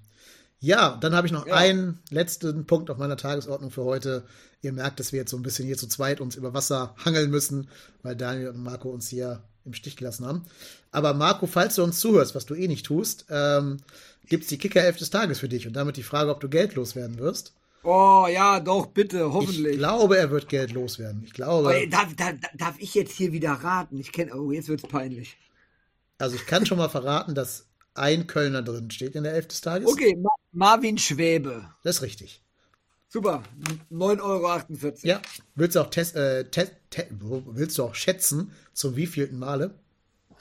Ja, dann habe ich noch ja. einen letzten Punkt auf meiner Tagesordnung für heute. Ihr merkt, dass wir jetzt so ein bisschen hier zu zweit uns über Wasser hangeln müssen, weil Daniel und Marco uns hier im Stich gelassen haben. Aber Marco, falls du uns zuhörst, was du eh nicht tust, ähm, gibt's die Kicker-Elf des Tages für dich und damit die Frage, ob du Geld loswerden wirst. Oh, ja, doch, bitte, hoffentlich. Ich glaube, er wird Geld loswerden. Ich glaube. Oh, darf, darf, darf ich jetzt hier wieder raten? Ich kenne, oh, jetzt wird's peinlich. Also ich kann schon mal verraten, dass ein Kölner drin steht in der Elf des Tages. Okay, Ma- Marvin Schwäbe. Das ist richtig. Super, neun Euro achtundvierzig. Ja, willst du auch, tes- äh, tes- te- willst du auch schätzen, zum wievielten Male?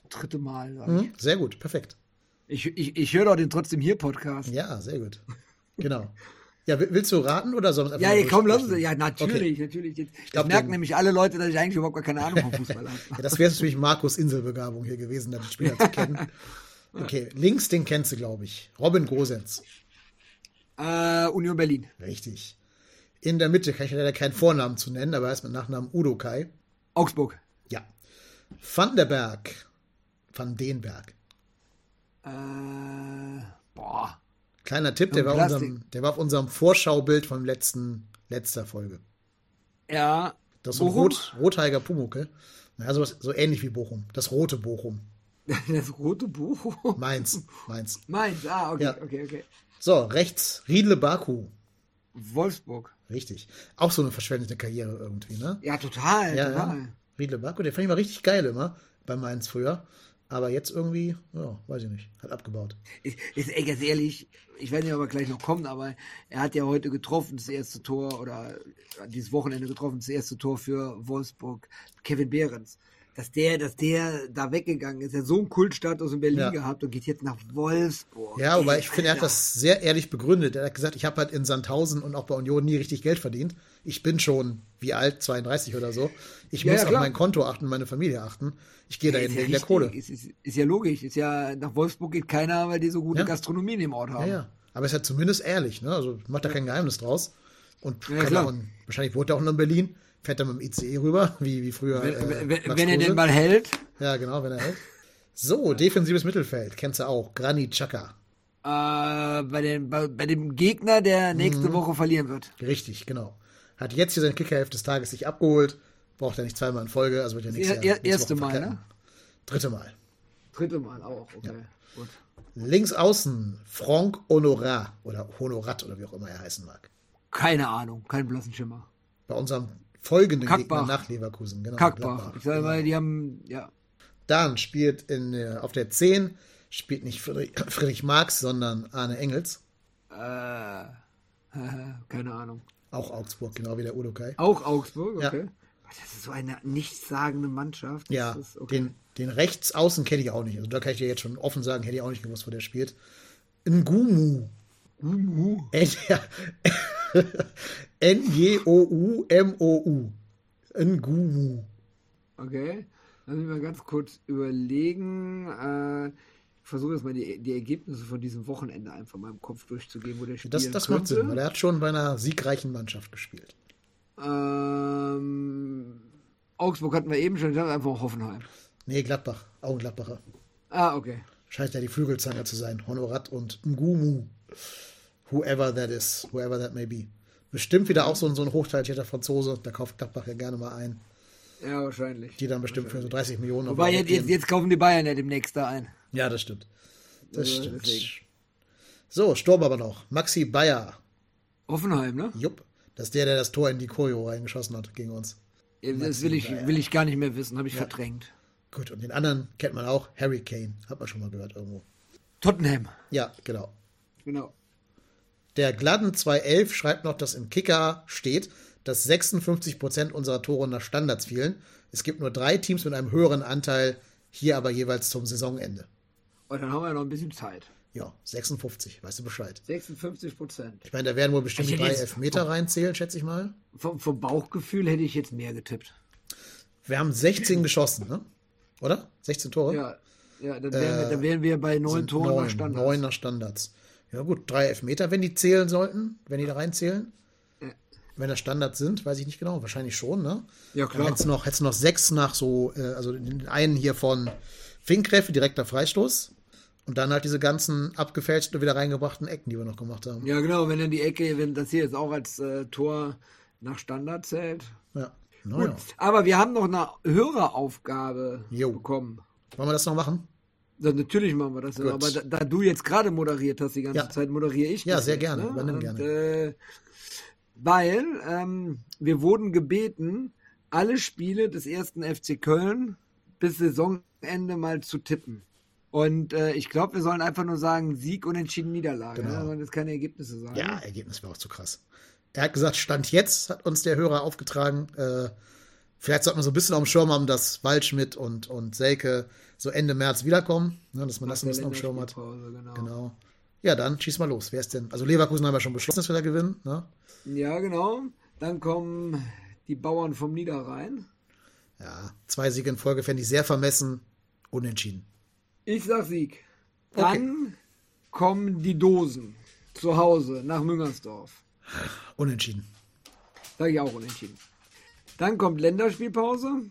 Dritte Mal. Mhm. Sehr gut, perfekt. Ich, ich, ich höre doch den Trotzdem hier Podcast. Ja, sehr gut. Genau. Ja, willst du raten oder sonst einfach? Ja, ja komm, lass uns. Ja, natürlich, okay. natürlich. Jetzt, ich glaub, merken den, nämlich alle Leute, dass ich eigentlich überhaupt gar keine Ahnung vom Fußball habe. Ja, das wäre natürlich Markus Inselbegabung hier gewesen, den Spieler zu kennen. Okay, links, den kennst du, glaube ich. Robin Gosens. Äh, Union Berlin. Richtig. In der Mitte kann ich leider keinen Vornamen zu nennen, aber er ist mit Nachnamen Udo Kai. Augsburg. Ja. Van der Berg. Van den Berg. Äh, boah. Kleiner Tipp, der war, unserem, der war auf unserem Vorschaubild von letzten, letzter Folge. Ja. Das ist ein Rot, rothaariger Pumuckl. Naja, sowas, so ähnlich wie Bochum. Das rote Bochum. Das rote Buch? Mainz, Mainz. Mainz, ah, okay, ja. okay, okay. So, rechts, Riedle Baku. Wolfsburg. Richtig. Auch so eine verschwendete Karriere irgendwie, ne? Ja, total, ja, total. Ja. Riedle Baku, der fand ich mal richtig geil immer bei Mainz früher. Aber jetzt irgendwie, ja, weiß ich nicht, hat abgebaut. Ist, ist ey, ganz ehrlich, ich werde ja aber gleich noch kommen, aber er hat ja heute getroffen, das erste Tor, oder dieses Wochenende getroffen, das erste Tor für Wolfsburg, Kevin Behrens. Dass der, dass der da weggegangen ist, er hat so einen Kultstatus in Berlin ja. gehabt und geht jetzt nach Wolfsburg. Ja, aber ich finde, er hat das sehr ehrlich begründet. Er hat gesagt, ich habe halt in Sandhausen und auch bei Union nie richtig Geld verdient. Ich bin schon, wie alt, zweiunddreißig oder so. Ich ja, muss ja, auf mein Konto achten, meine Familie achten. Ich gehe ja, da hin wegen ja der Kohle. Ist, ist, ist ja logisch. Ist ja, nach Wolfsburg geht keiner, weil die so gute ja. Gastronomie in dem Ort haben. Ja, ja. Aber es ist ja zumindest ehrlich, ne? Also macht da kein Geheimnis draus. Und ja, kann auch, wahrscheinlich wohnt er auch noch in Berlin. Fährt er mit dem I C E rüber, wie, wie früher. Äh, wenn, wenn er den mal hält. Ja, genau, wenn er hält. So, defensives Mittelfeld, kennst du auch. Granit Xhaka. Äh, bei, den, bei, bei dem Gegner, der nächste mhm. Woche verlieren wird. Richtig, genau. Hat jetzt hier seinen Kicker-Elf des Tages sich abgeholt. Braucht er nicht zweimal in Folge, also wird er nächstes er, Jahr. Erste Mal, ne? Dritte Mal. Dritte Mal auch, okay. Ja. Gut. Links außen, Franck Honorat oder Honorat oder wie auch immer er heißen mag. Keine Ahnung, kein blassen Schimmer. Bei unserem folgenden Gegner nach Leverkusen. Genau, Kackbach. Ich sage mal, die haben, ja. Dann spielt in, äh, auf der zehn, spielt nicht Friedrich, Friedrich Marx, sondern Arne Engels. Äh, äh, keine Ahnung. Auch Augsburg, genau wie der Udo Kai. Auch Augsburg, okay. Ja. Das ist so eine nichtssagende Mannschaft. Das ja, ist okay. den, den Rechtsaußen kenne ich auch nicht. Also da kann ich dir jetzt schon offen sagen, hätte ich auch nicht gewusst, wo der spielt. Ngumu. Ngumu. N J O U M O U. Ngumu. Okay, lass mich mal ganz kurz überlegen. Äh, ich versuche jetzt mal die, die Ergebnisse von diesem Wochenende einfach mal im Kopf durchzugehen, wo der spielen das, das könnte. Macht Sinn, weil er hat schon bei einer siegreichen Mannschaft gespielt. Ähm, Augsburg hatten wir eben schon, dann einfach Hoffenheim. Nee, Gladbach, auch ein Gladbacher. Ah, okay. Scheint ja die Flügelzanger zu sein, Honorat und Ngumu. Whoever that is, whoever that may be. Bestimmt wieder auch so ein, so ein hochtalentierter Franzose, da kauft Gladbach ja gerne mal ein. Ja, wahrscheinlich. Die dann bestimmt für so dreißig Millionen. Wobei, jetzt, jetzt, jetzt kaufen die Bayern ja demnächst da ein. Ja, das stimmt. Das also, stimmt. Deswegen. So, Sturm aber noch. Maxi Bayer. Hoffenheim, ne? Jupp. Das ist der, der das Tor in die Choreo reingeschossen hat gegen uns. Ja, das will ich, will ich gar nicht mehr wissen, habe ich ja. verdrängt. Gut, und den anderen kennt man auch. Harry Kane, hat man schon mal gehört irgendwo. Tottenham. Ja, genau. Genau. Der Gladden zwei elf schreibt noch, dass im Kicker steht, dass sechsundfünfzig Prozent unserer Tore nach Standards fielen. Es gibt nur drei Teams mit einem höheren Anteil, hier aber jeweils zum Saisonende. Und dann haben wir noch ein bisschen Zeit. Ja, sechsundfünfzig, weißt du Bescheid. sechsundfünfzig Prozent. Ich meine, da werden wohl bestimmt drei Elfmeter vom, reinzählen, schätze ich mal. Vom, vom Bauchgefühl hätte ich jetzt mehr getippt. Wir haben sechzehn geschossen, ne? Oder? sechzehn Tore? Ja, ja dann, wären wir, äh, dann wären wir bei neun Toren neun, nach Standards. neun nach Standards. Ja gut, drei Elfmeter, wenn die zählen sollten, wenn die da reinzählen. Ja. Wenn das Standards sind, weiß ich nicht genau, wahrscheinlich schon, ne? Ja, klar. Hättest du noch, hätt's noch sechs nach so, äh, also den einen hier von Finkgräfe, direkter Freistoß. Und dann halt diese ganzen abgefälschten und wieder reingebrachten Ecken, die wir noch gemacht haben. Ja genau, wenn dann die Ecke, wenn das hier jetzt auch als äh, Tor nach Standard zählt. Ja. No, gut, ja. Aber wir haben noch eine Höreraufgabe jo. bekommen. Wollen wir das noch machen? Ja, natürlich machen wir das. Ja. Aber da, da du jetzt gerade moderiert hast die ganze ja. Zeit, moderiere ich. Ja, das sehr jetzt, gerne. Ne? Übernimm Und, gerne. Äh, weil ähm, wir wurden gebeten, alle Spiele des ersten F C Köln bis Saisonende mal zu tippen. Und äh, ich glaube, wir sollen einfach nur sagen, Sieg, Unentschieden, Niederlage. Genau. Ne? Sollen jetzt keine Ergebnisse sagen. Ja, Ergebnis wäre auch zu krass. Er hat gesagt, Stand jetzt hat uns der Hörer aufgetragen. Äh, vielleicht sollte man so ein bisschen auf dem Schirm haben, dass Waldschmidt und, und Selke so Ende März wiederkommen. Ne, dass man das ein bisschen auf dem Schirm hat. Genau. genau. Ja, dann schieß mal los. Wer ist denn? Also Leverkusen haben wir schon beschlossen, dass wir da gewinnen. Ne? Ja, genau. Dann kommen die Bauern vom Niederrhein. Ja, zwei Siege in Folge fände ich sehr vermessen. Unentschieden. Ich sag Sieg. Dann okay. kommen die Dosen zu Hause nach Müngersdorf. Unentschieden. Sage ich auch unentschieden. Dann kommt Länderspielpause.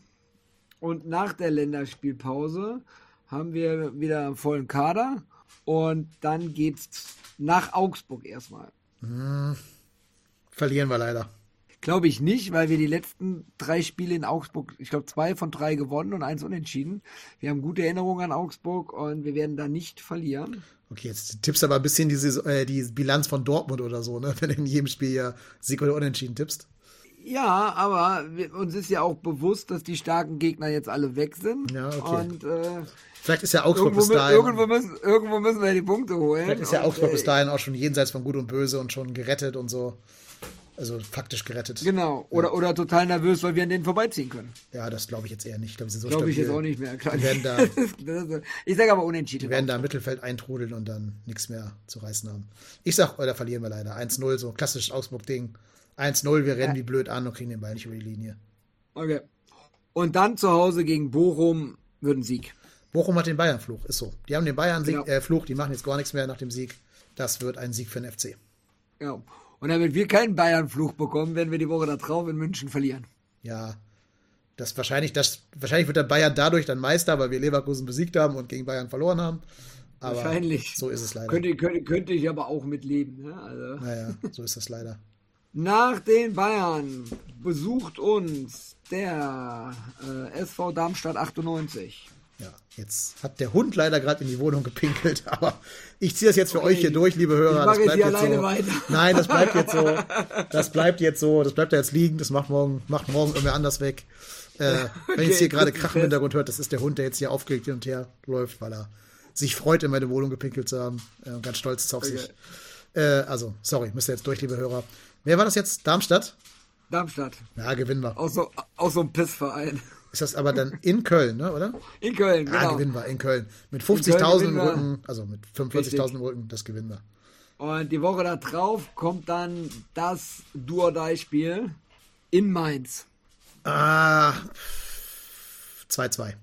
Und nach der Länderspielpause haben wir wieder einen vollen Kader. Und dann geht's nach Augsburg erstmal. Hm. Verlieren wir leider. Glaube ich nicht, weil wir die letzten drei Spiele in Augsburg, ich glaube zwei von drei gewonnen und eins unentschieden. Wir haben gute Erinnerungen an Augsburg und wir werden da nicht verlieren. Okay, jetzt tippst du aber ein bisschen diese, äh, die Bilanz von Dortmund oder so, ne? Wenn du in jedem Spiel ja Sieg oder Unentschieden tippst. Ja, aber wir, uns ist ja auch bewusst, dass die starken Gegner jetzt alle weg sind. Ja, okay. Und, äh, vielleicht ist ja Augsburg bis dahin. Irgendwo müssen, irgendwo müssen wir die Punkte holen. Vielleicht ist ja Augsburg bis dahin auch schon jenseits von Gut und Böse und schon gerettet und so. Also faktisch gerettet. Genau, oder, ja. oder total nervös, weil wir an denen vorbeiziehen können. Ja, das glaube ich jetzt eher nicht. Ich glaube, so glaub ich jetzt auch nicht mehr. Klar. Da, ich sage aber unentschieden. Wir werden da im Mittelfeld eintrudeln und dann nichts mehr zu reißen haben. Ich sage, oh, da verlieren wir leider. eins null, so klassisches Augsburg-Ding. eins null, wir rennen ja. wie blöd an und kriegen den Ball nicht über die Linie. Okay. Und dann zu Hause gegen Bochum wird ein Sieg. Bochum hat den Bayern-Fluch, ist so. Die haben den Bayern-Fluch, genau. äh, die machen jetzt gar nichts mehr nach dem Sieg. Das wird ein Sieg für den F C. Genau. Und damit wir keinen Bayern-Fluch bekommen, werden wir die Woche da drauf in München verlieren. Ja, das wahrscheinlich, das, wahrscheinlich wird der Bayern dadurch dann Meister, weil wir Leverkusen besiegt haben und gegen Bayern verloren haben. Aber wahrscheinlich. So ist es leider. Könnte, könnte, könnte ich aber auch mitleben. Ne? Also. Naja, so ist das leider. Nach den Bayern besucht uns der äh, S V Darmstadt achtundneunzig. Ja, jetzt hat der Hund leider gerade in die Wohnung gepinkelt, aber ich ziehe das jetzt für okay. euch hier durch, liebe Hörer. Das bleibt jetzt so. Weiter. Nein, das bleibt jetzt so. Das bleibt jetzt so. Das bleibt da jetzt liegen. Das macht morgen, macht morgen irgendwer anders weg. Äh, okay, wenn ihr es hier gerade Krach im Hintergrund hört, das ist der Hund, der jetzt hier aufgeregt hin und her läuft, weil er sich freut, in meine Wohnung gepinkelt zu haben. Äh, ganz stolz ist auf okay. sich. Äh, also, sorry, müsst ihr jetzt durch, liebe Hörer. Wer war das jetzt? Darmstadt? Darmstadt. Ja, gewinnen wir. Aus so, aus so einem Pissverein. Ist das aber dann in Köln, ne, oder? In Köln, genau. Ah, gewinnen wir, in Köln. Mit fünfzigtausend im Rücken, also mit fünfundvierzigtausend im Rücken, das gewinnen wir. Und die Woche da drauf kommt dann das Duodai-Spiel in Mainz. Ah, zwei zwei.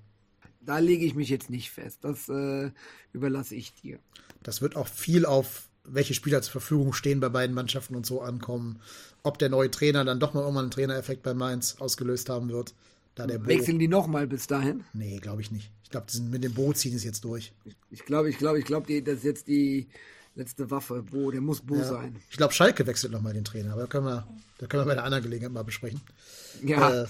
Da lege ich mich jetzt nicht fest. Das äh, überlasse ich dir. Das wird auch viel auf welche Spieler zur Verfügung stehen bei beiden Mannschaften und so ankommen. Ob der neue Trainer dann doch mal irgendwann einen Trainereffekt bei Mainz ausgelöst haben wird. Da der Wechseln Bo. Die nochmal bis dahin? Nee, glaube ich nicht. Ich glaube, mit dem Bo ziehen es jetzt durch. Ich glaube, ich glaube, ich glaube, das ist jetzt die letzte Waffe. Bo, der muss Bo ja. sein. Ich glaube, Schalke wechselt nochmal den Trainer. Aber da können wir, da können wir bei der anderen Gelegenheit mal besprechen. Ja, äh,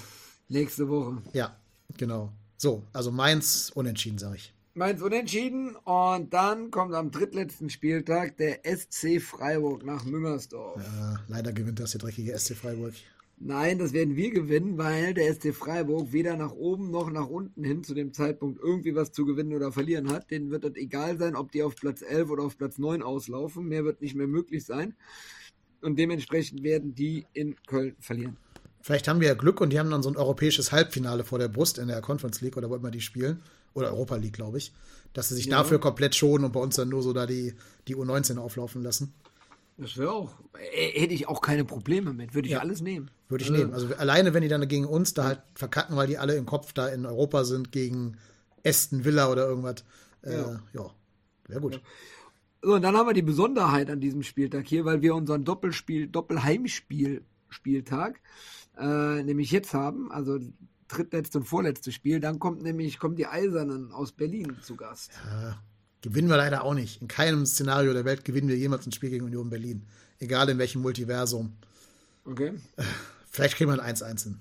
nächste Woche. Ja, genau. So, also Mainz unentschieden, sage ich. Mainz unentschieden und dann kommt am drittletzten Spieltag der S C Freiburg nach Müngersdorf. Ja, leider gewinnt das der dreckige S C Freiburg. Nein, das werden wir gewinnen, weil der S C Freiburg weder nach oben noch nach unten hin zu dem Zeitpunkt irgendwie was zu gewinnen oder verlieren hat. Denen wird das egal sein, ob die auf Platz elf oder auf Platz neun auslaufen. Mehr wird nicht mehr möglich sein. Und dementsprechend werden die in Köln verlieren. Vielleicht haben wir ja Glück und die haben dann so ein europäisches Halbfinale vor der Brust in der Conference League oder wo immer die spielen. Oder Europa League, glaube ich. Dass sie sich ja. dafür komplett schonen und bei uns dann nur so da die, die U neunzehn auflaufen lassen. Das wäre auch, hätte ich auch keine Probleme mit, würde ich ja. alles nehmen. Würde ich also. nehmen, also alleine wenn die dann gegen uns da halt verkacken, weil die alle im Kopf da in Europa sind, gegen Aston Villa oder irgendwas, äh, ja, ja. wäre gut. Ja. So, und dann haben wir die Besonderheit an diesem Spieltag hier, weil wir unseren Doppelspiel, Doppelheimspiel-Spieltag äh, nämlich jetzt haben, also drittletzte und vorletzte Spiel, dann kommt nämlich, kommen die Eisernen aus Berlin zu Gast. Ja. Gewinnen wir leider auch nicht. In keinem Szenario der Welt gewinnen wir jemals ein Spiel gegen Union Berlin. Egal in welchem Multiversum. Okay. Vielleicht kriegen wir ein eins eins hin.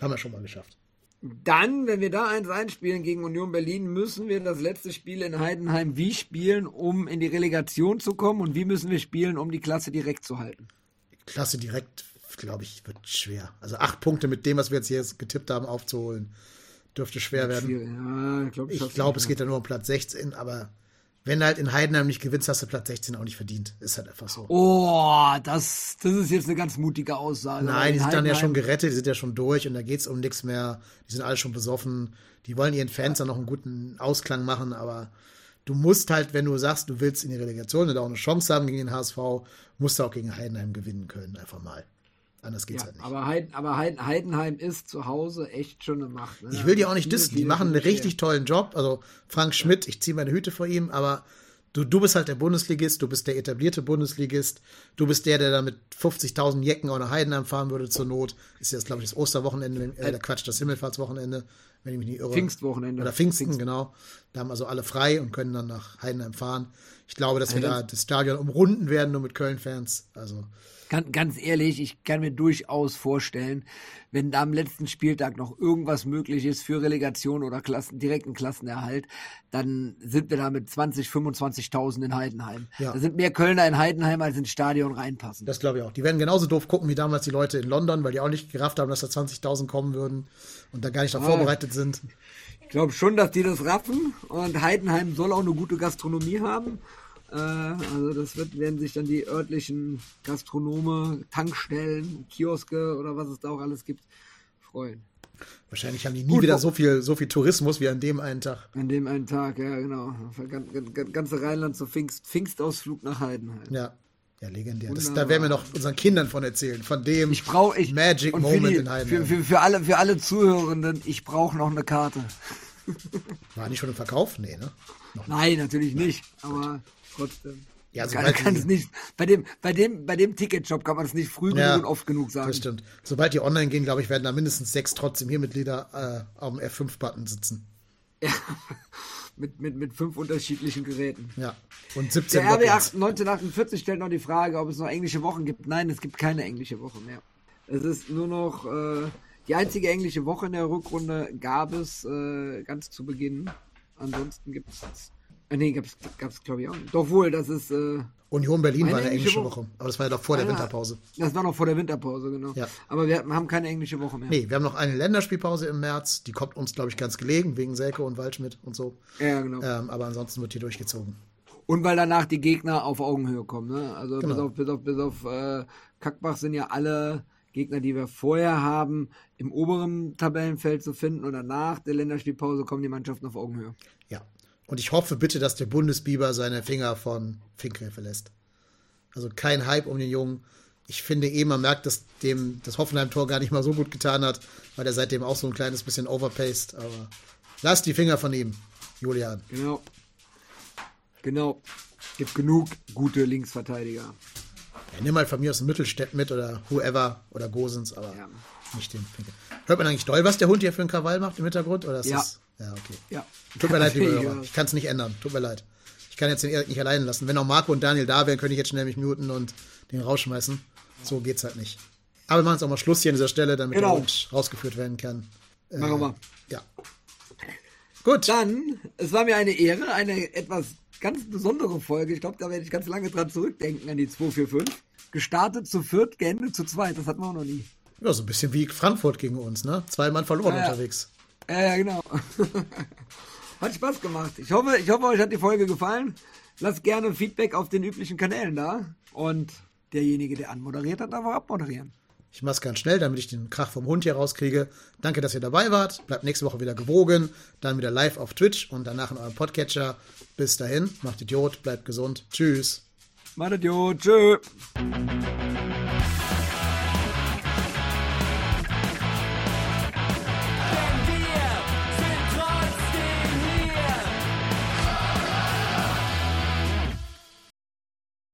Haben wir schon mal geschafft. Dann, wenn wir da eins eins spielen gegen Union Berlin, müssen wir das letzte Spiel in Heidenheim wie spielen, um in die Relegation zu kommen? Und wie müssen wir spielen, um die Klasse direkt zu halten? Die Klasse direkt, glaube ich, wird schwer. Also acht Punkte mit dem, was wir jetzt hier getippt haben, aufzuholen, dürfte schwer werden. Ja, ich glaube, ich glaub, es geht ja nur um Platz sechzehn, aber wenn du halt in Heidenheim nicht gewinnst, hast du Platz sechzehn auch nicht verdient. Ist halt einfach so. Oh, das, das ist jetzt eine ganz mutige Aussage. Nein, die sind Heidenheim dann ja schon gerettet, die sind ja schon durch und da geht's um nichts mehr. Die sind alle schon besoffen. Die wollen ihren Fans dann noch einen guten Ausklang machen, aber du musst halt, wenn du sagst, du willst in die Relegation und auch eine Chance haben gegen den H S V, musst du auch gegen Heidenheim gewinnen können, einfach mal. Anders geht's ja, halt nicht. Aber, Heiden, aber Heiden, Heidenheim ist zu Hause echt schon eine Macht. Ne? Ich will die auch nicht dissen. Die machen einen richtig tollen Job. Also Frank Schmidt, ich ziehe meine Hüte vor ihm, aber du, du bist halt der Bundesligist, du bist der etablierte Bundesligist, du bist der, der da mit fünfzigtausend Jecken auch nach Heidenheim fahren würde zur Not. Ist jetzt, glaube ich, das Osterwochenende, äh, der Quatsch, das Himmelfahrtswochenende, wenn ich mich nicht irre. Pfingstwochenende. Oder Pfingsten, Pfingsten, genau. Da haben also alle frei und können dann nach Heidenheim fahren. Ich glaube, dass Heidenheim. wir da das Stadion umrunden werden, nur mit Köln-Fans. Also ganz ehrlich, ich kann mir durchaus vorstellen, wenn da am letzten Spieltag noch irgendwas möglich ist für Relegation oder Klassen, direkten Klassenerhalt, dann sind wir da mit zwanzig, fünfundzwanzigtausend in Heidenheim. Ja. Da sind mehr Kölner in Heidenheim, als ins Stadion reinpassen. Das glaube ich auch. Die werden genauso doof gucken wie damals die Leute in London, weil die auch nicht gerafft haben, dass da zwanzigtausend kommen würden und da gar nicht darauf ah. vorbereitet sind. Ich glaube schon, dass die das raffen und Heidenheim soll auch eine gute Gastronomie haben. Also das wird, werden sich dann die örtlichen Gastronome, Tankstellen, Kioske oder was es da auch alles gibt, freuen. Wahrscheinlich haben die nie Gut, wieder so viel, so viel Tourismus wie an dem einen Tag. An dem einen Tag, ja genau. Ganze Rheinland so Pfingst, Pfingstausflug nach Heidenheim. Ja, ja legendär. Das, da werden wir noch unseren Kindern von erzählen, von dem ich brauch, ich, Magic Moment die, in Heidenheim. Für, für, für, alle, für alle Zuhörenden, ich brauche noch eine Karte. War nicht schon im Verkauf? Nee, ne? Noch Nein, natürlich nicht, Nein. aber trotzdem. Ja, sobald kann, kann die, es nicht, bei dem, bei dem, bei dem Ticketshop kann man es nicht früh ja, genug und oft genug sagen. Das stimmt. Sobald die online gehen, glaube ich, werden da mindestens sechs trotzdem hier Mitglieder äh, auf dem F fünf Button sitzen. Ja, mit, mit, mit fünf unterschiedlichen Geräten. Ja, und siebzehn Der R B neunzehnhundertachtundvierzig stellt noch die Frage, ob es noch englische Wochen gibt. Nein, es gibt keine englische Woche mehr. Es ist nur noch äh, die einzige englische Woche in der Rückrunde gab es äh, ganz zu Beginn. Ansonsten gibt es Nee, gab's, gab's glaube ich auch nicht. Doch wohl, das ist äh, Union Berlin war eine englische Woche. Woche. Aber das war ja doch vor eine, der Winterpause. Das war noch vor der Winterpause, genau. Ja. Aber wir haben keine englische Woche mehr. Nee, wir haben noch eine Länderspielpause im März. Die kommt uns, glaube ich, ganz gelegen, wegen Selke und Waldschmidt und so. Ja, genau. Ähm, aber ansonsten wird hier durchgezogen. Und weil danach die Gegner auf Augenhöhe kommen. Ne? Also genau. bis auf, bis auf, bis auf äh, Kackbach sind ja alle Gegner, die wir vorher haben, im oberen Tabellenfeld zu finden. Und danach der Länderspielpause kommen die Mannschaften auf Augenhöhe. Ja. Und ich hoffe bitte, dass der Bundesbiber seine Finger von Finkgräfe lässt. Also kein Hype um den Jungen. Ich finde eh, man merkt, dass dem das Hoffenheim-Tor gar nicht mal so gut getan hat, weil er seitdem auch so ein kleines bisschen overpaced. Aber lass die Finger von ihm, Julian. Genau. Genau. Gibt genug gute Linksverteidiger. Ja, nimm mal von mir aus dem Mittelstädt mit oder whoever oder Gosens, aber ja. nicht den Finkgräfe. Hört man eigentlich doll, was der Hund hier für einen Krawall macht im Hintergrund? Oder ist ja. Das Ja, okay. Ja. Tut mir leid, liebe Hörer. Ich kann es nicht ändern. Tut mir leid. Ich kann jetzt den Erik nicht allein lassen. Wenn auch Marco und Daniel da wären, könnte ich jetzt schnell mich muten und den rausschmeißen. So geht's halt nicht. Aber wir machen jetzt auch mal Schluss hier an dieser Stelle, damit genau. der Hund rausgeführt werden kann. Äh, machen wir mal. Ja. Gut. Dann, es war mir eine Ehre, eine etwas ganz besondere Folge. Ich glaube, da werde ich ganz lange dran zurückdenken an die zwei vier fünf. Gestartet zu viert, geendet zu zweit. Das hatten wir auch noch nie. Ja, so ein bisschen wie Frankfurt gegen uns, ne? Zwei Mann verloren ja, unterwegs. Ja, ja, genau. Hat Spaß gemacht. Ich hoffe, ich hoffe, euch hat die Folge gefallen. Lasst gerne Feedback auf den üblichen Kanälen da. Und derjenige, der anmoderiert hat, darf auch abmoderieren. Ich mach's ganz schnell, damit ich den Krach vom Hund hier rauskriege. Danke, dass ihr dabei wart. Bleibt nächste Woche wieder gewogen. Dann wieder live auf Twitch und danach in eurem Podcatcher. Bis dahin, macht Idiot, bleibt gesund. Tschüss. Macht's gut. Tschö.